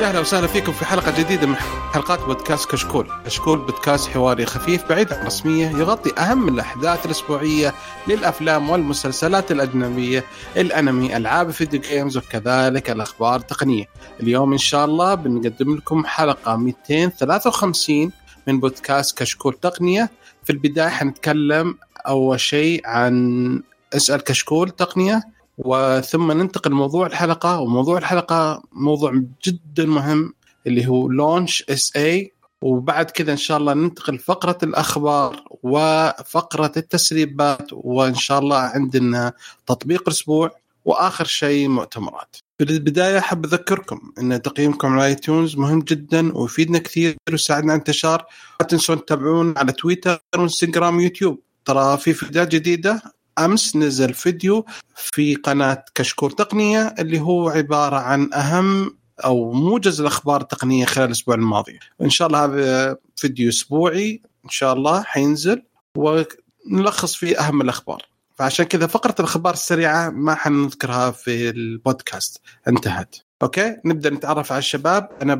يا أهلا وسهلا فيكم في حلقة جديدة من حلقات بودكاست كاشكول. كاشكول بودكاست حواري خفيف بعيد عن الرسمية، يغطي أهم الأحداث الأسبوعية للأفلام والمسلسلات الأجنبية، الأنمي، ألعاب الفيديو جيمز، وكذلك الأخبار التقنية. اليوم إن شاء الله بنقدم لكم حلقة 253 من بودكاست كاشكول تقنية. في البداية حنتكلم أول شيء عن اسأل كاشكول تقنية، وثم ننتقل لموضوع الحلقة. وموضوع الحلقة موضوع جدا مهم اللي هو لونش اس اي، وبعد كذا إن شاء الله ننتقل فقرة الأخبار وفقرة التسريبات، وإن شاء الله عندنا تطبيق الأسبوع، وآخر شيء مؤتمرات. في البداية حاب أذكركم أن تقييمكم على آيتونز مهم جدا ويفيدنا كثير ويساعدنا على انتشار. لا تنسون تتابعونا على تويتر وإنستغرام ويوتيوب، ترى في فيديوهات جديدة. أمس نزل فيديو في قناة كشكور تقنية اللي هو عبارة عن أهم أو موجز الأخبار التقنية خلال الأسبوع الماضي. إن شاء الله هذا فيديو أسبوعي إن شاء الله حينزل ونلخص فيه أهم الأخبار، فعشان كذا فقرة الأخبار السريعة ما حنذكرها في البودكاست، انتهت. أوكي، نبدأ نتعرف على الشباب. أنا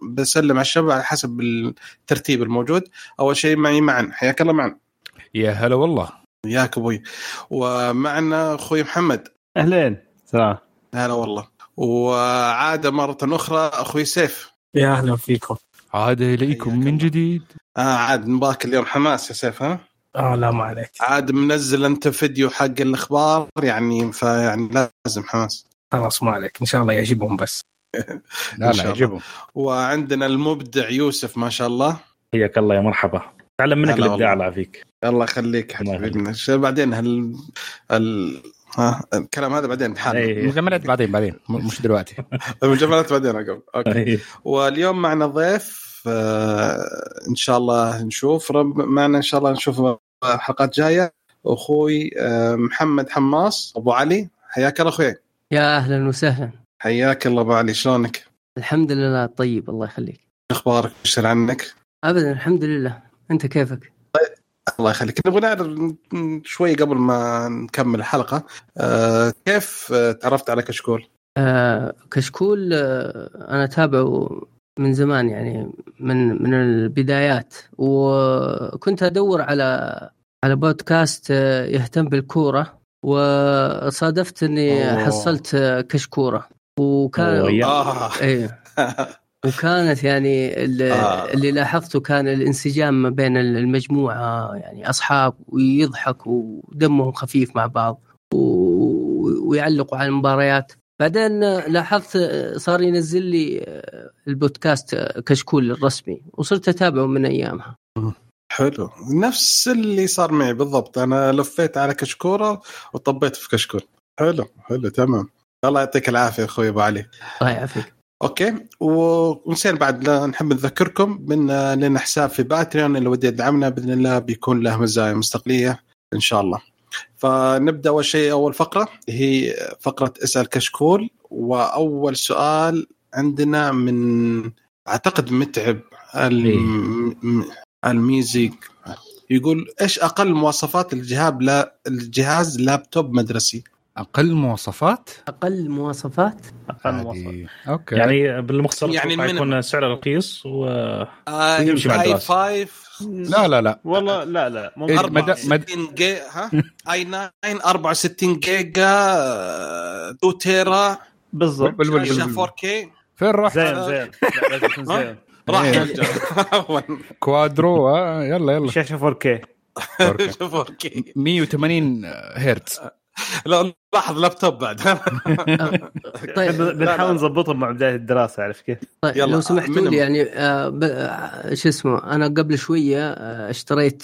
بسلم على الشباب على حسب الترتيب الموجود. أول شيء معي حياك الله معن. يا هلا والله ياك أبوي. ومعنا أخوي محمد. أهلين. سلام. هلا والله. وعادة مرة أخرى أخوي سيف. يا أهلا فيكم. عادة إليكم من جديد. عاد مبارك اليوم حماس يا سيف. ها؟ لا ما عليك. عاد منزل أنت فيديو حق الأخبار يعني، فيعني لازم حماس. خلاص ما عليك، إن شاء الله يعجبهم بس. لا يعجبهم. وعندنا المبدع يوسف ما شاء الله. حياك الله يا مرحبا. تعلم منك الإبداع على فيك. الله يخليك حبيبنا. بعدين الكلام هذا بعدين نحاول مجملات بعدين مش دلوقتي. المجملات بعدين قبل. اوكي. واليوم معنا ضيف ان شاء الله نشوف معنا ان شاء الله نشوف حلقات جايه. اخوي محمد حماس ابو علي. حياك الله اخوي. يا اهلا وسهلا. حياك الله ابو علي، شلونك؟ الحمد لله طيب الله يخليك. اخبارك ايش عنك؟ ابدا الحمد لله، انت كيفك؟ الله يخليك. نبغى نعرف شوي قبل ما نكمل الحلقة، كيف تعرفت على كشكول؟ كشكول أنا تابعه من زمان يعني من البدايات، وكنت أدور على بودكاست يهتم بالكورة، وصادفت إني حصلت كشكورة، وكان وكانت يعني اللي لاحظته كان الانسجام ما بين المجموعة، يعني أصحاب ويضحك ودمهم خفيف مع بعض ويعلقوا على المباريات. بعدين لاحظت صار ينزل لي البودكاست كشكول الرسمي، وصرت أتابعه من أيامها. حلو، نفس اللي صار معي بالضبط. أنا لفيت على كشكورة وطبيت في كشكول. حلو تمام. الله يعطيك العافية أخوي أبو علي. الله يعافيك. اوكي، ونسال بعد نحب نذكركم بان لنا حساب في باتريون، اللي ودي يدعمنا باذن الله بيكون له مزايا مستقليه ان شاء الله. فنبدا اول شيء، اول فقره هي فقره اسال كشكول، واول سؤال عندنا من اعتقد متعب الميزي، يقول ايش اقل مواصفات الجهاز لابتوب مدرسي؟ أقل مواصفات. أوكي. يعني بالمختصر يعني يكون سعر رخيص و. يمشي مع الدراسة. i5. لا. والله لا. 64 جيجا ها. i9 64 جيجا 2 تيرا. بالضبط. 4K. فين راح؟ زين. راح نرجع. كوادرو يلا. شاشة 4K. 180 هرتز. لا لاحظ لابتوب بعد. طيب بنحاول نظبطه مع بداية الدراسة، عارف كيف. طيب لو سمحتوا لي يعني شو اسمه، أنا قبل شوية اشتريت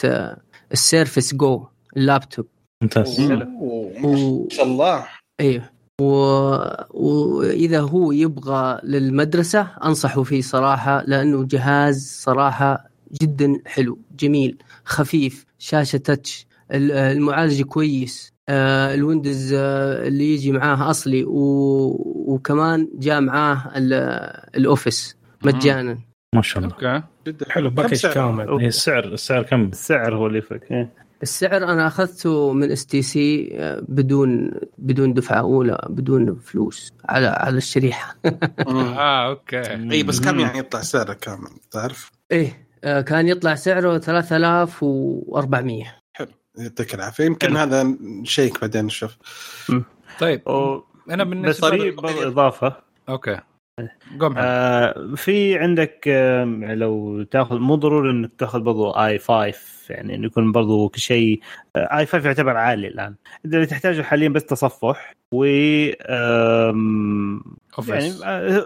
السيرفس جو اللابتوب. ممتاز ما شاء الله. أيوه، وإذا هو يبغى للمدرسة أنصحه فيه صراحة، لأنه جهاز صراحة جدا حلو، جميل، خفيف، شاشة تاتش، المعالج كويس، الويندوز اللي يجي معاه أصلي، وكمان جاء معاه الأوفيس مجانا. ما شاء الله. أوكي. جدا حلو، باكج كامل. السعر كم؟ السعر هو اللي يفرق. السعر أنا أخذته من STC بدون دفعة أولى بدون فلوس على الشريحة. أوكي. إيه بس كم يعني يطلع سعره كامل تعرف؟ إيه كان يطلع سعره 3400. حلو يعطيك العافية. يمكن هذا نشيك بعدين نشوف. طيب أنا من بطريقة إضافة. أوكي. في عندك لو تاخذ مو ضروري انك تاخذ برضو i5 يعني انه يكون برضو شيء i5 يعتبر عالي الان. اللي تحتاجه حاليا بس تصفح و يعني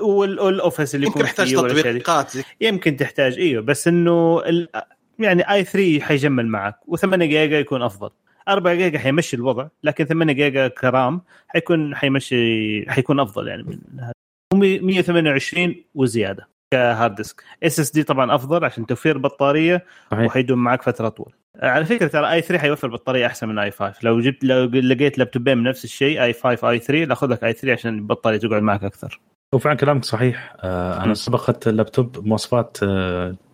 والاوفيس اللي يكون فيه تطبيقات يمكن تحتاج ايوه بس انه يعني i3 حيجمل معك و8 جيجا يكون افضل. 4 جيجا حيمشي الوضع لكن 8 جيجا كرام حيكون افضل يعني من هذا 128 وزياده كهارد ديسك. اس اس دي طبعا افضل عشان توفير بطاريه وحيدوم معك فتره طول. على فكره ترى اي 3 حيوفر بطاريه احسن من اي 5. لو لقيت لابتوبين نفس الشيء اي 5 اي 3 ناخذ لك اي 3 عشان البطاريه تقعد معك اكثر. وفعلا كلامك صحيح. انا سبق اخذت اللابتوب مواصفات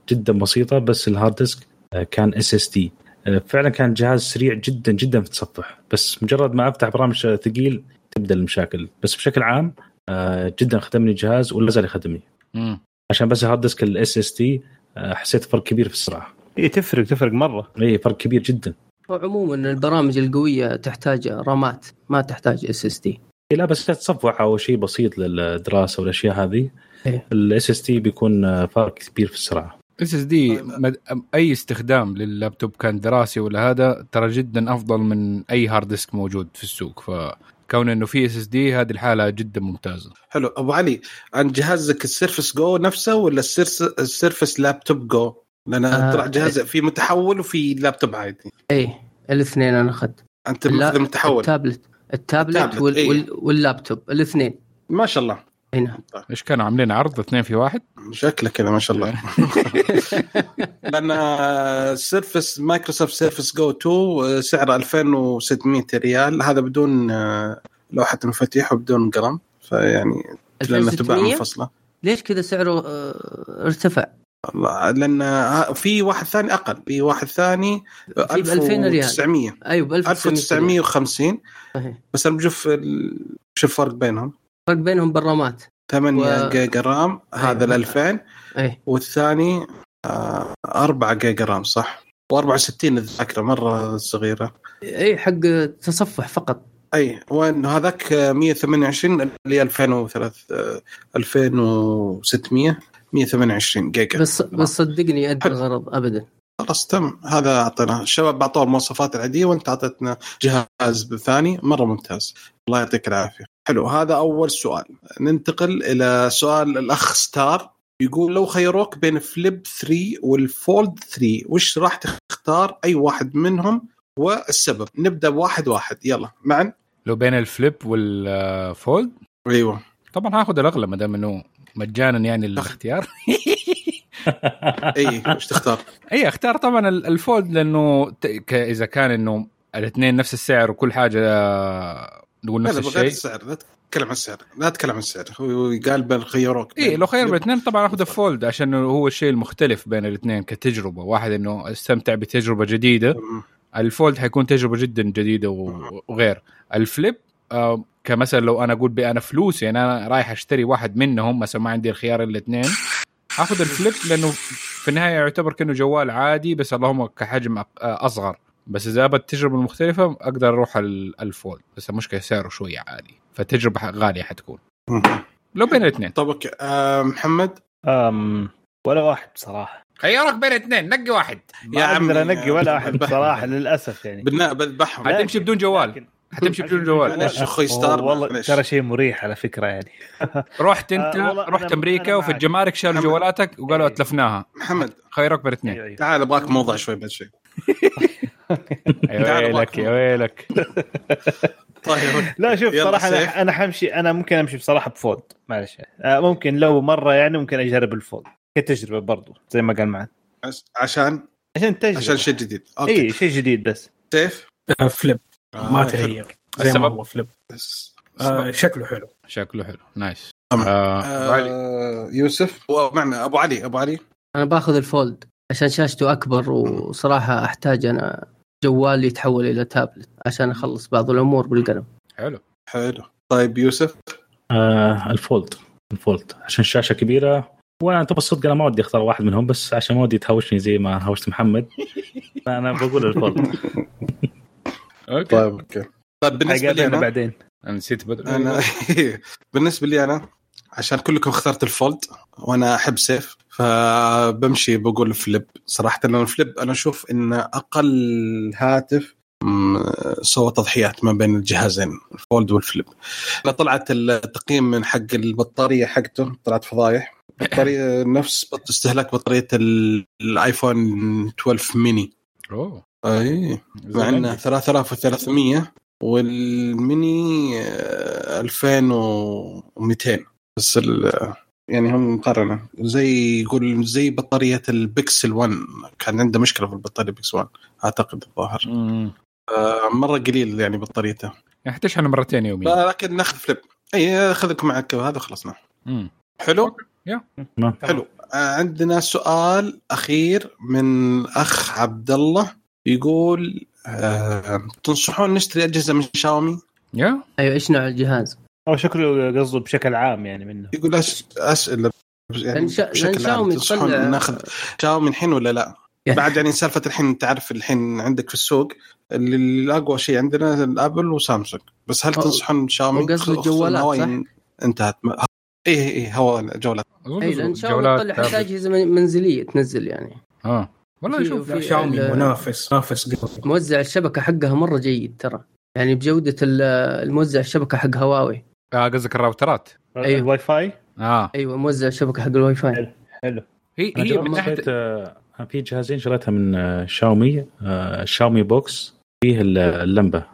جدا بسيطه بس الهارد ديسك كان اس اس دي. فعلا كان جهاز سريع جدا جدا في التصفح بس مجرد ما افتح برامج ثقيل تبدا المشاكل. بس بشكل عام جدا خدمني جهاز ولا زال يخدمني عشان بس هارد ديسك الاس اس تي حسيت فرق كبير في السرعه. اي تفرق مره. اي فرق كبير جدا. عموما البرامج القويه تحتاج رامات ما تحتاج اس اس تي. لا بس تصفح او شيء بسيط للدراسه والاشياء هذه الاس اس تي بيكون فرق كبير في السرعه. اس اس دي اي استخدام لللابتوب كان دراسي ولا هذا ترى جدا افضل من اي هارد ديسك موجود في السوق. كون انه في اس اس دي هذه الحاله جدا ممتازه. حلو ابو علي عن جهازك السيرفس جو نفسه ولا السيرفس لابتوب جو؟ لان طلع جهاز في متحول وفي لابتوب عادي. اي الاثنين انا اخذت. انت اخذت المتحول التابلت واللابتوب الاثنين ما شاء الله. هنا ايش كانوا عاملين عرض اثنين في واحد شكله كذا ما شاء الله. لان سيرفس مايكروسوفت سيرفس جو 2 سعره 2600 ريال هذا بدون لوحه مفاتيح وبدون قلم فيعني لانه تبع منفصله. ليش كذا سعره ارتفع؟ لان في واحد ثاني اقل. في واحد ثاني 2900. ايوه ب 1950 بس انا بشوف فرق بينهم. فرق بينهم بالرامات 8 جيجا رام هذا ال 2000 والثاني 4 جيجا رام صح و64 الذاكره مره صغيره. اي حق تصفح فقط. اي وان هذاك 128 اللي 2600 128 جيجا بس صدقني يؤدي الغرض ابدا. خلاص تم. هذا اعطينا الشباب اعطوه المواصفات العاديه وانت اعطتنا جهاز بثاني مره ممتاز. الله يعطيك العافيه. حلو هذا أول سؤال. ننتقل إلى سؤال الأخ ستار يقول لو خيروك بين فليب 3 والفولد 3 وش راح تختار أي واحد منهم والسبب؟ نبدأ بواحد واحد يلا معا. لو بين الفليب والفولد أيوة طبعا هاخد الأغلى مدام أنه مجانا يعني الاختيار. أي وش تختار؟ أي اختار طبعا الفولد لأنه إذا كان أنه الاثنين نفس السعر وكل حاجة نقول نفس الشيء. لا تتكلم عن السعر هو قال بالخيارات. اي لو خيار بين الاثنين طبعا اخذ الفولد عشان هو الشيء المختلف بين الاثنين كتجربه. واحد انه استمتع بتجربه جديده. الفولد حيكون تجربه جدا جديده وغير الفليب كمثلا لو انا اقول بانا فلوسي يعني انا رايح اشتري واحد منهم مثلا ما عندي الخيار الاثنين اخذ الفليب لانه في النهايه يعتبر كأنه جوال عادي بس اللهم كحجم اصغر. بس إذا أبغى التجربة المختلفة أقدر أروح الفولد بس مشكلة سعره شوية عالي فتجربة غالية حتكون. لو بين الاثنين طبعا محمد ولا واحد بصراحة. خيارك بين اثنين نقي واحد. يا عم نقي ولا واحد بصراحة للأسف يعني بذبحهم. هتمشي بدون جوال. ليش اخوي ستار والله ترى شيء مريح على فكره يعني. رحت امريكا وفي الجمارك شالوا جوالاتك وقالوا اتلفناها. محمد خيرك بين اثنين. تعال ابغاك موضوع شوي بس شيء. يا ويلك طيب لا شوف صراحه انا حمشي. انا ممكن امشي بصراحه بفولد معلش. ممكن لو مره يعني ممكن اجرب الفولد كتجربه برضو زي ما قال معنا عشان تجربه عشان شيء جديد. اي شيء جديد بس سيف فليب ما تغير السبب فليب بس شكله حلو نايس. يوسف ومعنا ابو علي. انا باخذ الفولد عشان شاشته أكبر وصراحة أحتاج أنا جوال يتحول إلى تابلت عشان أخلص بعض الأمور بالقلم. حلو حلو. طيب يوسف؟ الفولد عشان الشاشة كبيرة، وانا طب الصدق انا ما ودي اختار واحد منهم، بس عشان ما ودي تهاوشني زي ما هاوشت محمد، فانا بقول الفولد. اوكي طيب اوكي. طيب بالنسبه لي انا بعدين انا بالنسبه لي انا عشان كلكم اخترت الفولد وانا احب سيف، فبمشي بقول الفليب. صراحه انا الفليب انا اشوف ان اقل هاتف سوى تضحيات ما بين الجهازين، الفولد والفليب. انا طلعت التقييم من حق البطاريه حقته، طلعت فضايح. بطارية نفس استهلاك بطارية الآيفون 12 ميني. أوه. أي. معنا 3300 والميني 2200 بس. يعني هم مقارنة زي يقول زي بطارية البيكسل 1 كان عنده مشكلة في البطارية البيكسل 1 أعتقد الظاهر. مرة قليل يعني بطاريته. حتى شحنه مرتين يوميا. لكن ناخذ فليب. أي خذك معك وهذا خلصنا. حلو. حلو. عندنا سؤال أخير من أخ عبد الله يقول تنصحون نشتري أجهزة من شاومي؟ أيوة. إيش نوع الجهاز؟ أو شكله قصده بشكل عام يعني منه. يقول أسئلة يعني بشكل عام تنصحون ناخذ شاومي الحين ولا لا؟ بعد يعني سالفة الحين تعرف الحين عندك في السوق اللي الأقوى شيء عندنا الأبل وسامسونج، بس هل تنصحون شاومي؟ قصده الجوالات صح؟ انتهت. ايه هو جولات لان شاومي تطلع حتى اجهزه منزليه تنزل يعني. والله شوف شاومي منافس قوي. موزع الشبكه حقها مره جيد ترى، يعني بجوده الموزع الشبكه حق هواوي. قصدك الراوترات؟ أيوة. الواي فاي. ايوه موزع الشبكه حق الواي فاي. حلو. هي من ناحيه في جهازين شريتها من شاومي، شاومي بوكس فيه اللمبه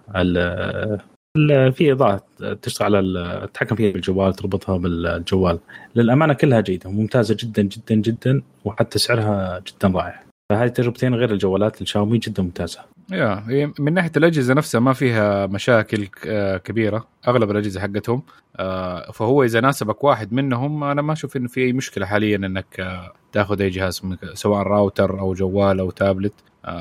في إضاءة تشتغل على التحكم فيها بالجوال، تربطها بالجوال. للأمانة كلها جيدة وممتازة جدا جدا جدا، وحتى سعرها جدا رائع. فهذه تجربتين غير الجوالات الشاومي جدا ممتازة. هي من ناحية الأجهزة نفسها ما فيها مشاكل كبيرة أغلب الأجهزة حقتهم، فهو إذا ناسبك واحد منهم أنا ما أشوف إن في أي مشكلة حاليا إنك تأخذ أي جهاز سواء راوتر أو جوال أو تابلت،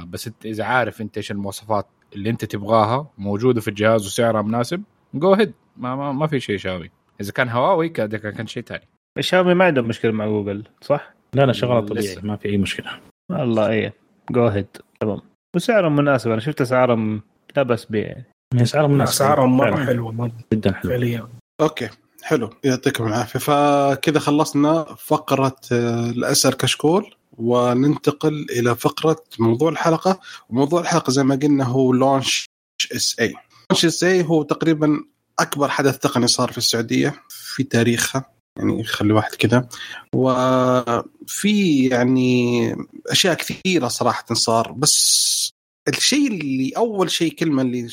بس إذا عارف أنت إيش المواصفات اللي انت تبغاها موجوده في الجهاز وسعرها مناسب جو هيد. ما في شيء شاومي. اذا كان هواوي كان شيء ثاني. شاومي ما عندهم مشكله مع جوجل صح؟ لا شغاله طبيعي ما في اي مشكله. والله ايه جو هيد تمام. وسعرهم مناسب، انا شفت اسعارهم لا بس بيع يعني اسعارهم مناسب، اسعارهم مره حلوه جدا حلوه. اوكي حلو يعطيكم العافيه. فكذا خلصنا فقره الاسر كشكول، وننتقل إلى فقرة موضوع الحلقة. وموضوع الحلقة زي ما قلنا هو لونش اس اي. لونش اس اي هو تقريبا أكبر حدث تقني صار في السعودية في تاريخها، يعني خلي واحد كده. وفي يعني أشياء كثيرة صراحة صار، بس الشيء اللي أول شيء كلمة اللي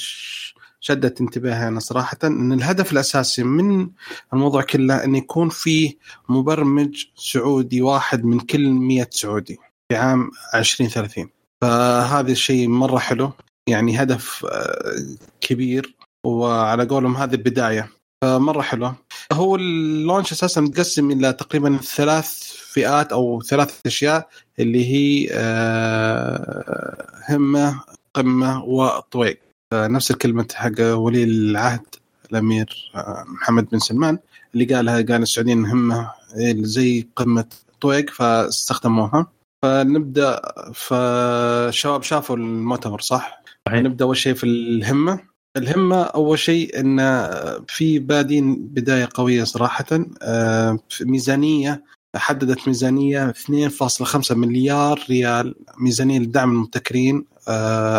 شدت انتباهي أنا صراحة أن الهدف الأساسي من الموضوع كله أن يكون فيه مبرمج سعودي واحد من كل 100 سعودي في عام 2030. فهذا الشيء مرة حلو، يعني هدف كبير، وعلى قولهم هذه البداية مرة حلو. هو اللونش أساسا متقسم إلى تقريبا 3 فئات أو 3 أشياء اللي هي همة قمة وطويق. نفس الكلمة حق ولي العهد الأمير محمد بن سلمان اللي قالها، قال السعوديين همة زي قمة طويق فاستخدموها. فنبدأ، فالشباب شافوا المؤتمر صح؟ نبدأ أول شيء في الهمة أول شيء إن في بادين بداية قوية صراحة. ميزانية حددت ميزانية 2.5 مليار ريال ميزانية لدعم المبتكرين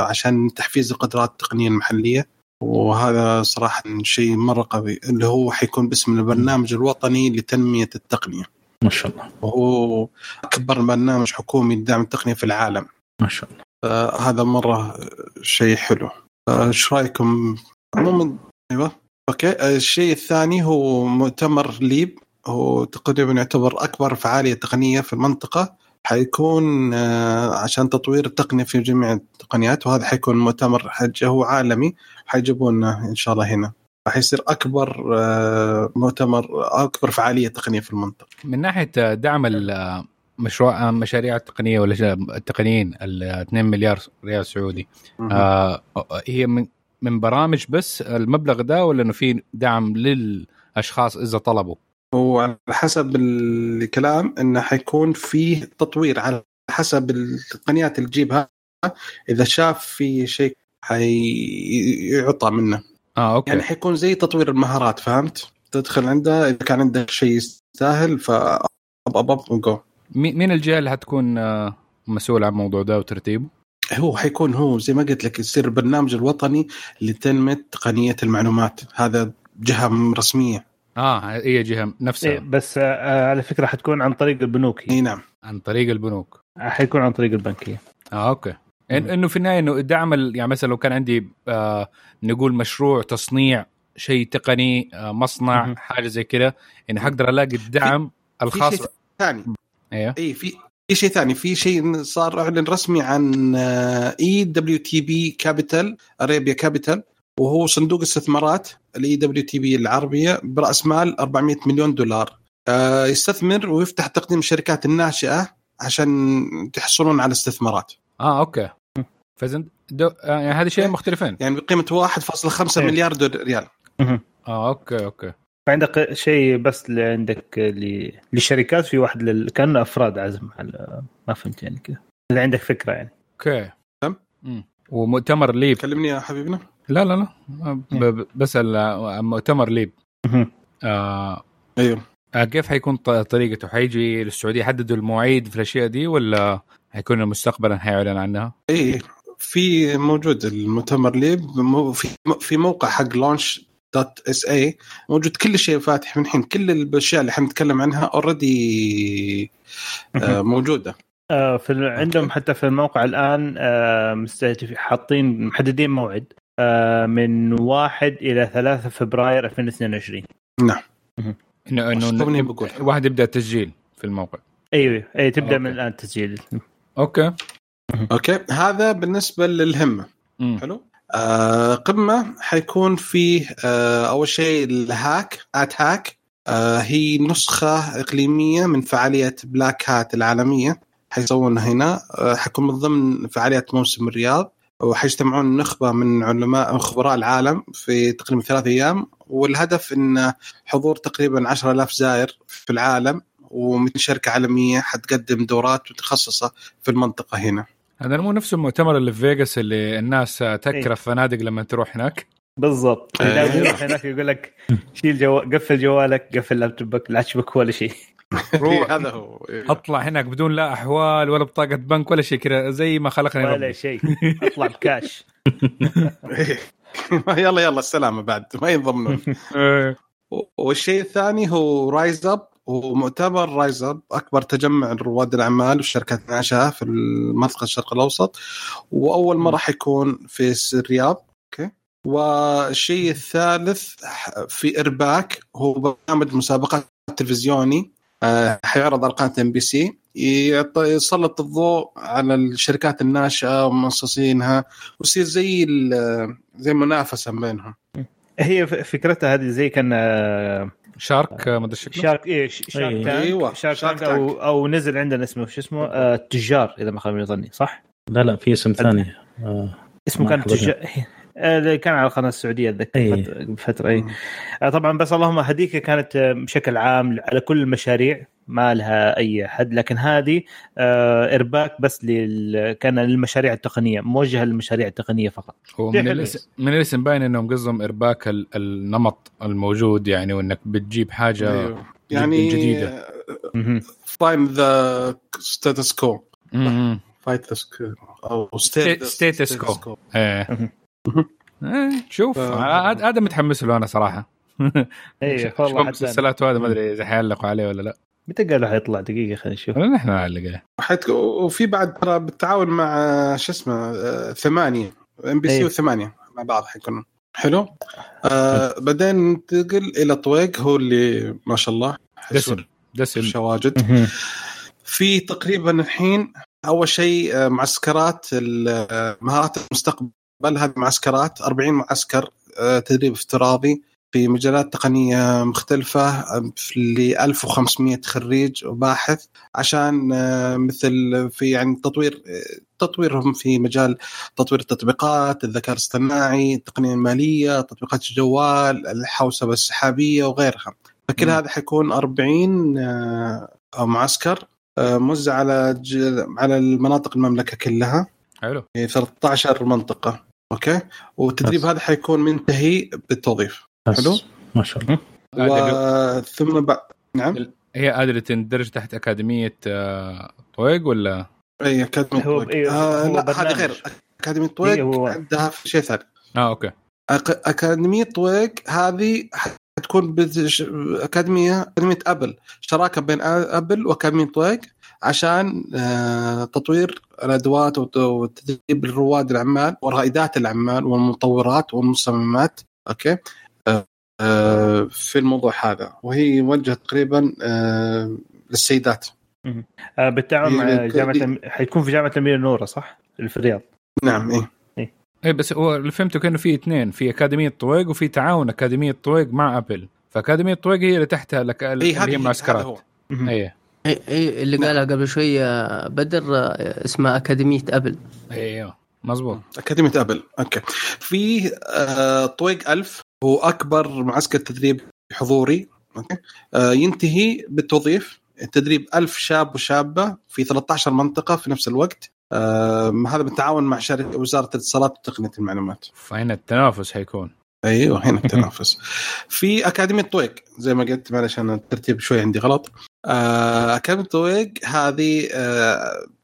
عشان تحفيز القدرات التقنية المحلية، وهذا صراحة شيء مرة قوي اللي هو حيكون باسم البرنامج الوطني لتنمية التقنية. ما شاء الله. وهو أكبر برنامج حكومي لدعم التقنية في العالم. ما شاء الله. هذا مرة شيء حلو. شو رأيكم؟ أيوة. أوكي. الشيء الثاني هو مؤتمر ليب، هو تقريبا يعتبر أكبر فعالية تقنية في المنطقة، حيكون عشان تطوير التقنية في جميع التقنيات. وهذا حيكون مؤتمر حجة هو عالمي، حيجيبونه إن شاء الله هنا، حيصير أكبر مؤتمر أكبر فعالية تقنية في المنطقة. من ناحية دعم مشروع مشاريع التقنية ولا التقنيين 2 مليار ريال سعودي هي من برامج بس المبلغ ده، ولا إنه في دعم للأشخاص إذا طلبوا؟ وعلى حسب الكلام إنه حيكون فيه تطوير على حسب التقنيات اللي تجيبها، إذا شاف في شيء حيعطى منه. أوكي. يعني حيكون زي تطوير المهارات، فهمت؟ تدخل عنده إذا كان عندك شيء يستاهل فأبقى. مين الجهة اللي هتكون مسؤول عن موضوع ده وترتيبه؟ هو حيكون هو زي ما قلت لك يصير البرنامج الوطني لتنمية تقنية المعلومات، هذا جهة رسمية. هي جهة نفسها إيه بس على فكرة حتكون عن طريق البنوك. إيه نعم، عن طريق البنوك، حيكون عن طريق البنكية. أوكي. إنه في النهاية إنه دعم يعني مثلا لو كان عندي نقول مشروع تصنيع شيء تقني، مصنع حاجة زي كده، إن حقدر ألاقي الدعم الخاص. في ثاني إيه في شيء ثاني، في شيء صار إعلان رسمي عن EWTB كابيتال أريبيا كابيتال، وهو صندوق استثمارات ال EWTB العربية برأس مال $400 مليون يستثمر ويفتح تقديم الشركات الناشئة عشان تحصلون على استثمارات. أوكي. فزن يعني هذا شيء مختلفين، يعني بقيمة 1.5 مليار ريال. أوكي. عندك شيء بس اللي عندك للشركات، في واحد كان أفراد عزم على ما فهمت يعني كده، اللي عندك فكرة يعني. أوكي. تمام. ومؤتمر ليب. كلمني يا حبيبنا. لا بس المؤتمر ليب. أيوه. كيف حيكون طريقته؟ حيجي للسعودية؟ حددوا المواعيد في الأشياء دي ولا هيكون مستقبلا هيعلن عنها؟ إيه في موجود المؤتمر ليب في موقع حق لونش اس اي، موجود كل شيء فاتح من حين، كل الاشياء اللي حنتكلم عنها اوريدي موجوده في عندهم حتى في الموقع الان. مستهدفين حاطين محددين موعد من 1 الى 3 فبراير 2022. نعم. انه بقول الواحد يبدا تسجيل في الموقع. ايوه تبدا من الان تسجيل. اوكي هذا بالنسبه للهمه. حلو. قمة حيكون فيه أول شيء الهاك هاك، هي نسخة إقليمية من فعالية بلاك هات العالمية، حيصونها هنا. حيكون من ضمن فعالية موسم الرياض، وحيجتمعون نخبة من علماء خبراء العالم في تقريبا 3 أيام، والهدف إن حضور تقريبا 10,000 زائر في العالم، ومثل شركة عالمية حتقدم دورات متخصصة في المنطقة هنا. هذا مو نفس المؤتمر اللي في فيغاس اللي الناس تكره فنادق لما تروح هناك؟ بالضبط. يروح هناك يقول لك شيل قفل جوالك، قفل لابتوبك، لا تشبك ولا شيء. هذا هو. اطلع هناك بدون لا احوال ولا بطاقة بنك ولا شيء كذا، زي ما خلقنا ولا شيء، اطلع بكاش. يلا السلامة بعد ما ينضمنون. والشيء الثاني هو رايز اب، ومؤتمر رايز اب أكبر تجمع رواد الأعمال والشركات الناشئة في المنطقة الشرق الأوسط، وأول مرة حيكون في الرياض. أوكي. والشيء الثالث في إرباك، هو برنامج مسابقات تلفزيوني حيعرض على قناة MBC، يسلط الضوء على الشركات الناشئة ومؤسسينها، ويصير زي منافسة بينهم. هي فكرتها هذه زي كان شارك مدري شارك ايش شارك او نزل عندنا اسمه وش اسمه التجار اذا ما خاب ظني صح. لا في اسم ثاني اسمه كان التجار اللي كان على القناه السعوديه اتذكر بفتره. طبعا بس اللهم هديك كانت بشكل عام على كل المشاريع ما لها اي حد، لكن هذه ارباك بس كان للمشاريع التقنيه، موجهه للمشاريع التقنيه فقط. من الاسم باين انهم قصدهم ارباك النمط الموجود، يعني وانك بتجيب حاجه يعني جديده. فايم ذا ستاتس كو، فايت ذا او ستاتس كو. شوف هذا متحمس له انا صراحه. ايوه والله مسلسلات هذا ما ادري اذا حيعلقوا عليه ولا لا. متى قالوا حيطلع؟ دقيقة خلينا نشوف. نحن نعلقه. وفي بعد ترى بالتعاون مع شو اسمه 8 MBC و8 مع بعض حيكونوا. حلو. بعدين ننتقل إلى طويق، هو اللي ما شاء الله دسم شواجد. في تقريبا الحين أول شيء معسكرات مهارات المستقبل، هذه معسكرات 40 معسكر تدريب افتراضي بمجالات تقنية مختلفة ل1500 خريج وباحث، عشان مثل في يعني تطويرهم في مجال تطوير التطبيقات، الذكاء الاصطناعي، التقنية المالية، تطبيقات الجوال، الحوسبة السحابية وغيرها. فكل هذا حيكون 40 معسكر موزع على المناطق المملكة كلها. حلو. 13 منطقة. اوكي. والتدريب هذا حيكون منتهي بالتوظيف. حلو، ما شاء الله. ثم نعم، هي قادرة تندرج تحت أكاديمية طويق ولا اي أكاديمية طويق؟ لا، هذه غير أكاديمية طويق، عندها شيء ثاني. اوكي. أكاديمية طويق هذه تكون أكاديمية أبل، شراكة بين أبل وأكاديمية طويق، عشان تطوير الأدوات وتدريب الرواد الأعمال ورائدات الأعمال والمطورات والمصممات. أوكي. في الموضوع هذا، وهي موجهة تقريبا للسيدات. بالتعاون مع جامعة، حيكون في جامعة الأمير نورة صح في الرياض؟ نعم. إيه بس هو اللي فهمته كأنه في اثنين، في أكاديمية طويق وفي تعاون أكاديمية طويق مع أبل، فأكاديمية طويق هي اللي تحتها اللي هي معسكرات. إيه اللي قالها قبل شوية بدر، اسمها أكاديمية أبل. أيوه مظبوط، أكاديمية أبل. أوكي. في طويق 1000 هو أكبر معسكر تدريب حضوري. أوكي. ينتهي بالتوظيف، تدريب 1000 شاب وشابة في 13 منطقة في نفس الوقت. هذا بالتعاون مع شركة وزارة الاتصالات وتقنية المعلومات. فهنا التنافس هيكون. أيوه هنا التنافس. في أكاديمية طويق زي ما قلت، معلش أنا الترتيب شوي عندي غلط. أكاديمية طويق هذه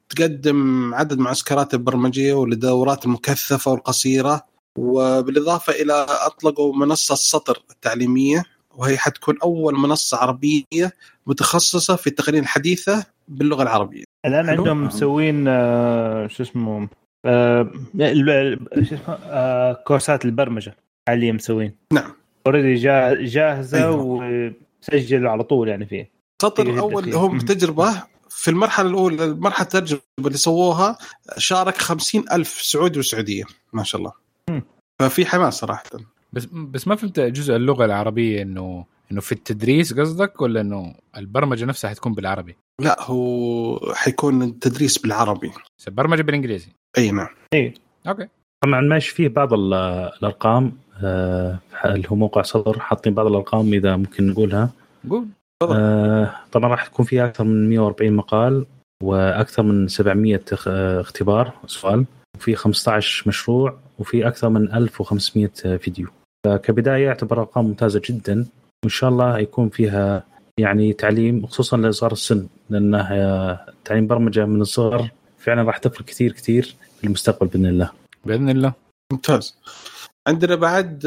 تقدم عدد معسكرات البرمجية ولدورات المكثفة والقصيرة، وبالإضافة إلى أطلقوا منصة السطر التعليمية، وهي حتكون أول منصة عربية متخصصة في التقنية الحديثة باللغة العربية. الآن عندهم مسوين شو اسمه كورسات البرمجة عالية مسوين. نعم. أوريدي جاهزة وسجل على طول يعني فيه. سطر أول هم تجربة في المرحلة الأولى، المرحلة التجربة اللي سووها شارك 50,000 سعودي وسعودية، ما شاء الله. ففي حماس صراحة. بس ما فهمت جزء اللغة العربية، إنه في التدريس قصدك، ولا إنه البرمجة نفسها حتكون بالعربي؟ لا، هو حيكون التدريس بالعربي، البرمجة بالإنجليزي. أي نعم. أي. أوكي. طبعا ماشي فيه بعض الأرقام اللي هو موقع صدر، حاطين بعض الأرقام إذا ممكن نقولها. قول. طبعا راح تكون فيها أكثر من 140 مقال وأكثر من 700 اختبار سؤال، وفي 15 مشروع، وفي أكثر من 1500 فيديو. فكبداية يعتبر أرقام ممتازة جدا، وإن شاء الله يكون فيها يعني تعليم خصوصا لصغار السن، لأنها تعليم برمجة من الصغر فعلا راح تفرق كثير كثير في المستقبل بإذن الله. بإذن الله. ممتاز. عندنا بعد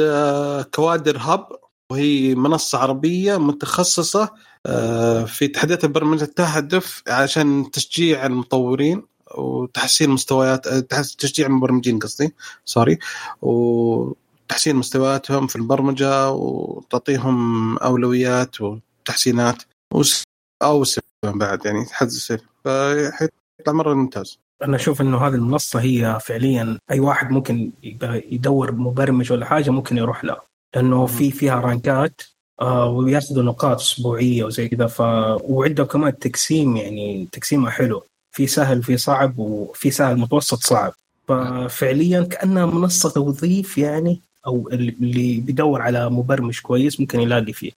كودر هب، وهي منصة عربية متخصصة في تحديات البرمجة، تهدف عشان تشجيع المطورين وتحسين مستويات تشجيع المبرمجين وتحسين مستوياتهم في البرمجة، وتعطيهم أولويات وتحسينات بعد يعني تحسين، فحيطلع مرة ممتاز. أنا أشوف إنه هذه المنصة هي فعليا أي واحد ممكن يدور مبرمج ولا حاجة ممكن يروح لها، لأنه فيها رانكات ويأخذوا نقاط أسبوعية وزي كذا، وعنده كمان تقسيم، يعني تقسيمها حلو، في سهل في صعب، وفي سهل متوسط صعب. ففعليا كأنها منصة توظيف يعني، أو اللي بيدور على مبرمج كويس ممكن يلاقي فيه.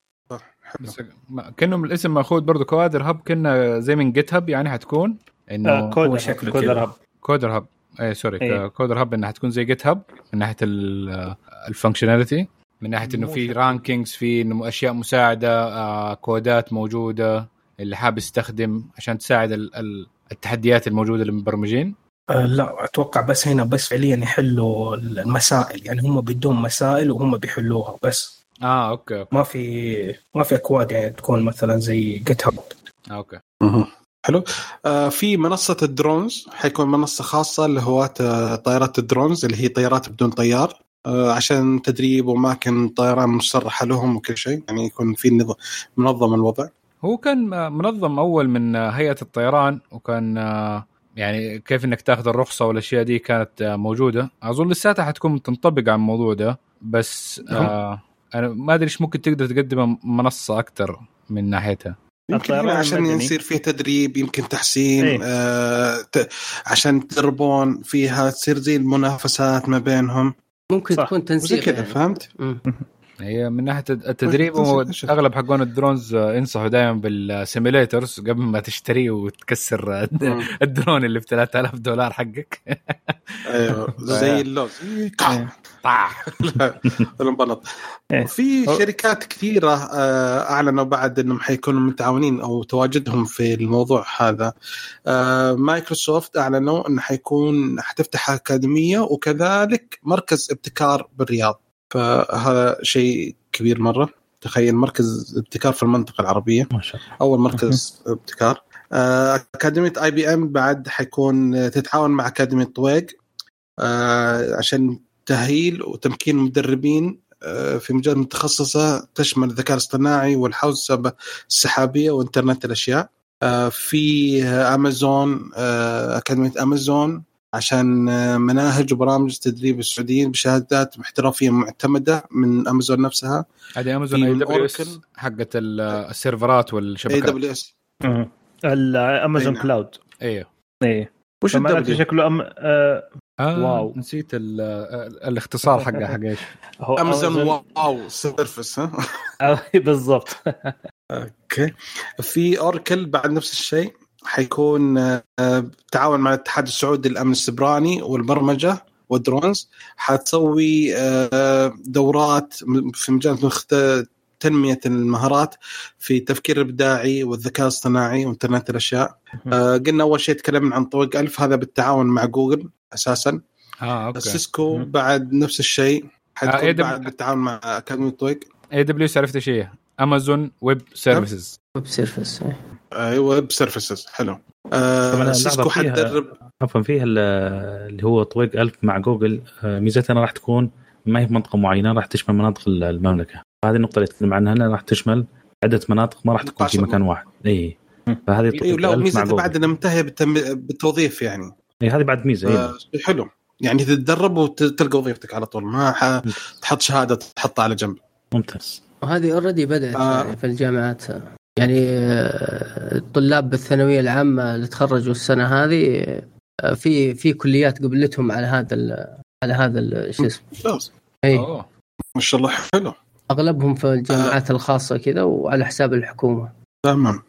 كأنه من الاسم مأخوذ برضو، كودر هب كنا زي من جيت هب يعني، هتكون إنه كودر هب إيه سوري، كودر هب إنها هتكون زي جيت هب من ناحية الفانكشناليتي، من ناحية إنه في رانكينجز، في إنه أشياء مساعدة، كودات موجودة اللي حاب يستخدم عشان تساعد التحديات الموجودة للمبرمجين. لا أتوقع بس هنا بس فعليا يحلوا المسائل، يعني هم بدهم مسائل وهم بيحلوها بس. أوكي. ما في أكواد يعني تكون مثلا زي جيت هاب. أوكي. حلو. في منصة الدرونز، حيكون منصة خاصة لهواة طائرات الدرونز، اللي هي طائرات بدون طيار، عشان تدريب وماكن طيران مسرحة لهم وكل شيء، يعني يكون في منظم الوضع. هو كان منظم أول من هيئة الطيران، وكان يعني كيف إنك تأخذ الرخصة والأشياء دي كانت موجودة. أظن لساتها حتكون تنطبق على الموضوع ده، بس انا ما ادري ايش ممكن تقدر تقدم منصه اكثر من ناحيتها. يمكن عشان يصير فيه تدريب، يمكن تحسين إيه؟ عشان تربون فيها، تصير زي المنافسات ما بينهم، ممكن صح. تكون تنسيق كذا يعني. فهمت. هي من ناحيه التدريب اغلب حقون الدرونز انصحوا دائما بالسيميليترز قبل ما تشتريه وتكسر الدرون اللي ب $3000 حقك. ايوه زي اللوز الانبلط. في شركات كثيره اعلنوا بعد انهم حيكونوا متعاونين او تواجدهم في الموضوع هذا. مايكروسوفت اعلنوا ان حتفتح اكاديميه وكذلك مركز ابتكار بالرياض، فهذا شيء كبير مرة. تخيل مركز ابتكار في المنطقة العربية، ما شاء الله. أول مركز ابتكار. أكاديمية IBM بعد حيكون تتعاون مع أكاديمية طويق عشان تأهيل وتمكين مدربين في مجال متخصصة تشمل الذكاء الاصطناعي والحوسبة السحابية وإنترنت الأشياء. في أمازون، أكاديمية أمازون عشان مناهج وبرامج تدريب السعوديين بشهادات احترافيه معتمده من امازون نفسها. هذه امازون اي دبليو اس حقت السيرفرات والشبكات، اي دبليو اس الامازون كلاود. ايوه ايه وش الدبليو شكله واو نسيت الاختصار حقها حق ايش. امازون واو سيرفس. ها بالضبط. اوكي في اوراكل بعد نفس الشيء حيكون تعاون مع الاتحاد السعودي للأمن السيبراني والبرمجة والدرونز. حتسوي دورات في مجال تنمية المهارات في التفكير الإبداعي والذكاء الاصطناعي وإنترنت الأشياء. قلنا أول شيء تكلمنا عن طويق 1000، هذا بالتعاون مع جوجل أساساً. سيسكو بعد نفس الشيء حتكون بعد بالتعاون مع أكاديمية طويق. AWS عرفت شيء، أمازون ويب سيرفسز. ويب سيرفسز حلو. سيسكو حتدرب أفهم فيها اللي هو طويق 1000 مع جوجل. ميزتها راح تكون ما هي منطقة معينة، راح تشمل مناطق المملكة. هذه النقطة اللي تكلم عنها، راح تشمل عدة مناطق، ما راح تكون في مكان واحد. إيه فهذه طويق 1000 مع جوجل. بعد ننتهي بالتوظيف يعني. إيه هذه بعد ميزة. إيه. حلو يعني تتدرب وتلقى وظيفتك على طول، ما تحط شهادة تحطها على جنب. ممتاز. وهذه أوردي بدأت في الجامعات يعني. الطلاب بالثانوية العامة اللي تخرجوا السنة هذه في كليات قبلتهم على هذا الشيء. اي ما شاء الله حلو. اغلبهم في الجامعات الخاصة كذا وعلى حساب الحكومة. تمام.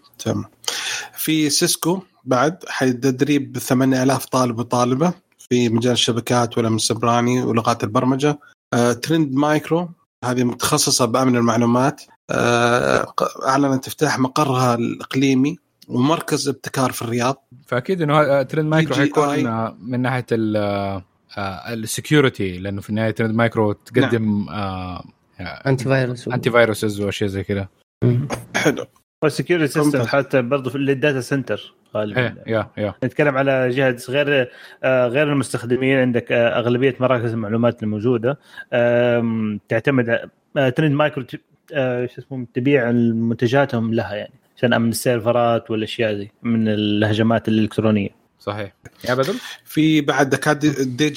في سيسكو بعد حيتدريب 8000 طالب وطالبة في مجال الشبكات والأمن السيبراني ولغات البرمجة. ترند مايكرو هذه متخصصة بأمن المعلومات، أعلنت افتتاح مقرها الإقليمي ومركز ابتكار في الرياض. فأكيد إنه ترند مايكرو حيكون من ناحية السكيورتي، لأنه في النهاية ترند مايكرو تقدم أنتي فيروسز وأشياء زي كده. حلو. والسكيورتي سيستم حتى برضو في الداتا سنتر غالبا. نتكلم على جهاز غير المستخدمين. عندك أغلبية مراكز المعلومات الموجودة تعتمد ترند مايكرو تبيع منتجاتهم لها يعني عشان امن السيرفرات والاشياء دي من الهجمات الالكترونيه. صحيح يا بدر. في بعد اكاديميه دي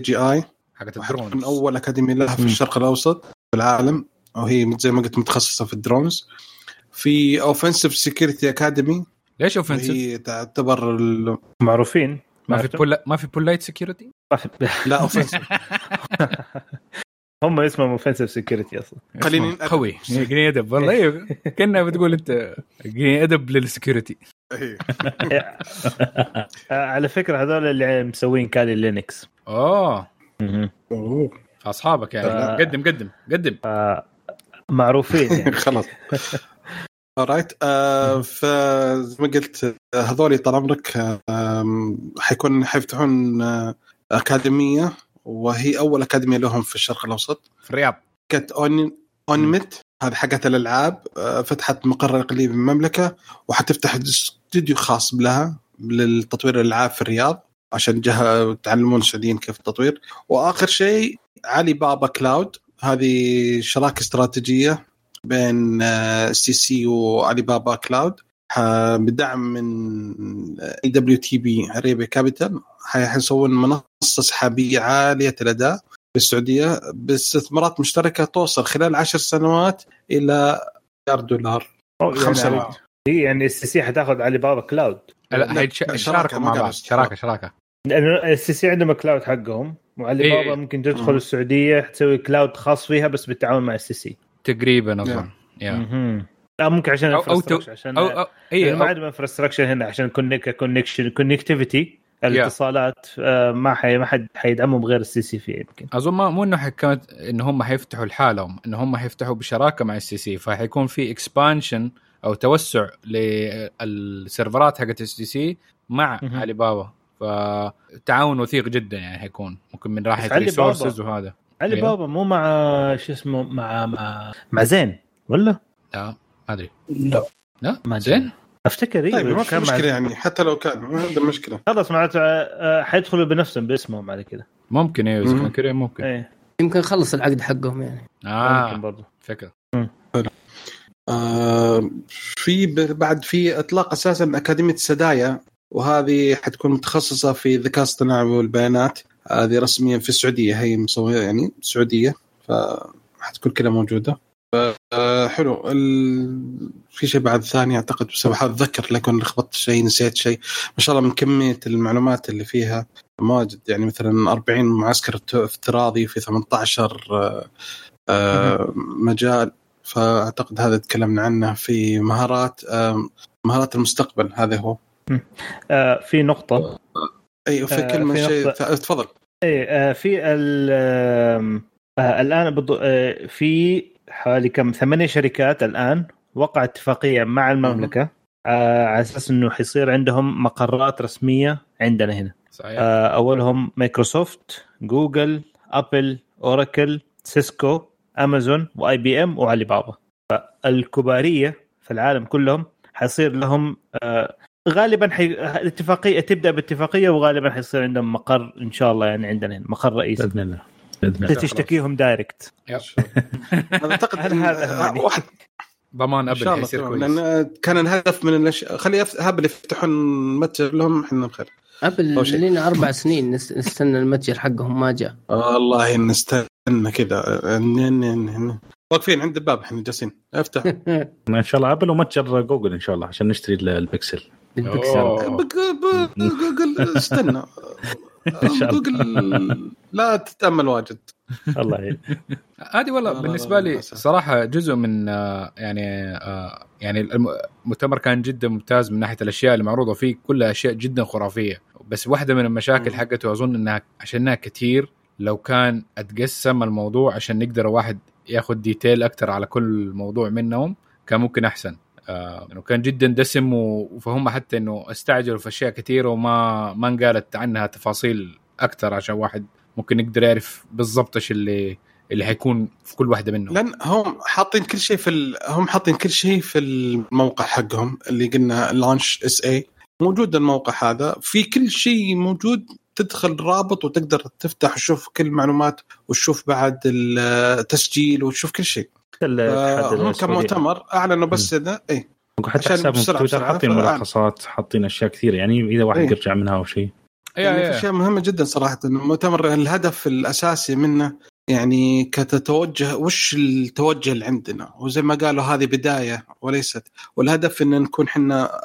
جي اي حقت الدرونز، اول اكاديميه لها في الشرق الاوسط في العالم، وهي زي ما قلت متخصصه في الدرونز. في اوفنسيف سيكيورتي اكاديمي. ليش اوفنسيف؟ هي تعتبر معروفين. ما في بولايت سيكيورتي. لا اوفنسيف. هم اسمه اوفنسيف سيكيورتي اصلا. قليلين قوي قليلين ادب والله. كنا بتقول انت قليلين ادب للسكيورتي. على فكره هذول اللي مسوين كالي لينكس. اصحابك يعني. قدم معروفين يعني. خلاص رايت. فزي ما قلت هذول طال عمرك حيفتحون اكاديميه، وهي أول أكاديمية لهم في الشرق الأوسط في الرياض. كانت أونمت هذه حقة الألعاب، فتحت مقر إقليمي بالمملكة، وحتفتح استوديو خاص لها للتطوير الألعاب في الرياض عشان تعلمون السعوديين كيف التطوير. وآخر شيء علي بابا كلاود، هذه شراكة استراتيجية بين سي وعلي بابا كلاود بدعم من AWTB عربي كابيتال. حيسوون منصة سحابية عالية الأداء بالسعودية باستثمارات مشتركة توصل خلال 10 سنوات إلى $1 مليار. هي يعني السيسي حتاخد علي بابا كلاود. لا شراكة مع بعض، شراكة لأنه السيسي عندهم كلاود حقهم، وعلي بابا ممكن تدخل السعودية تسوي كلاود خاص فيها بس بالتعاون مع السيسي تقريبا أظن. لا ممكن عشان الانفراستراكشر، عشان ما عندنا انفراستراكشر هنا عشان كونكتيفيتي الاتصالات ما حد حيدعمهم غير السي سي في. يمكن اظن مو انه كانت ان هم حيفتحوا لحالهم، ان هم حيفتحوا بشراكه مع السي سي، فحيكون في اكسبانشن او توسع للسيرفرات حقت السي سي مع علي بابا، فتعاون وثيق جدا يعني حيكون ممكن من راحه ريسورسز. وهذا علي بابا مو مع شو اسمه مع زين ولا لا ما ادري. لا مع زين افتكر. طيب ما كان مشكله يعني، حتى لو كان ما عنده مشكله خلاص معناته حيدخلوا بنفسهم باسمهم على كده. ممكن ايه اذا كان ممكن أيه. يمكن خلص العقد حقهم يعني ممكن برضه فكره. في بعد في اطلاق اساسا اكاديميه سدايا، وهذه حتكون متخصصه في الذكاء الاصطناعي والبيانات. هذه رسميا في السعوديه، هي مسويه يعني سعوديه، فحتكون كده موجوده. حلو. في شيء بعد ثاني أعتقد، بس أتذكر لكن لخبطت شيء، نسيت شيء. ما شاء الله من كمية المعلومات اللي فيها ماجد، يعني مثلا 40 معسكر افتراضي في 18 مجال، فأعتقد هذا تكلمنا عنه. في مهارات المستقبل، هذا هو في نقطة أي في كلمة شيء تفضل. أي في الآن في حوالي كم 8 شركات الآن وقعت اتفاقية مع المملكة على أساس أنه حيصير عندهم مقرات رسمية عندنا هنا. أولهم مايكروسوفت، جوجل، أبل، أوراكل، سيسكو، أمازون، وآي بي أم، وعلي بابا. الكبارية في العالم كلهم حيصير لهم غالبا الاتفاقية تبدأ باتفاقية، وغالبا حيصير عندهم مقر إن شاء الله يعني عندنا هنا مقر رئيسي بإذن الله. تشتكيهم دايركت. أعتقد هذا واحد ضمان أبل يصير كويس، لأن كان الهدف من خلي أبل يفتحون متجر لهم. إحنا بخير أبل لنا 4 سنين نستنى المتجر حقهم ما جاء. والله نستنى كذا، واقفين عند الباب إحنا جالسين أفتح. إن شاء الله أبل ومتجر جوجل إن شاء الله عشان نشتري البكسل جوجل. استنى جوجل لا تتأمل واجد الله يعين. هذه والله بالنسبة لي صراحة جزء من يعني المؤتمر كان جدا ممتاز من ناحية الأشياء اللي معروضة فيه، كلها أشياء جدا خرافية. بس واحدة من المشاكل حقته أظن أنها عشانها كتير، لو كان أتقسم الموضوع عشان نقدر واحد يأخذ ديتيل أكتر على كل موضوع منهم كان ممكن أحسن. يعني كان جدا دسم، وفهم حتى انه استعجلوا في اشياء كثيره وما انقالت عنها تفاصيل اكثر عشان واحد ممكن يقدر يعرف بالضبط ايش اللي حيكون في كل واحده منهم. لان هم حاطين كل شيء هم حاطين كل شيء في الموقع حقهم اللي قلنا لونش اس اي، موجود الموقع هذا في كل شيء موجود، تدخل رابط وتقدر تفتح وتشوف كل المعلومات وتشوف بعد التسجيل وتشوف كل شيء. كان مؤتمر أعلنوا بس ده إيه، حتى حسابهم تويتر حاطين ملخصات، حاطين أشياء كثيرة يعني إذا واحد يرجع منها أو شيء. يعني في أشياء مهمة جدا صراحة. المؤتمر الهدف الأساسي منه يعني كتتوجه وش التوجه اللي عندنا، وزي ما قالوا هذه بداية وليست، والهدف إن نكون حنا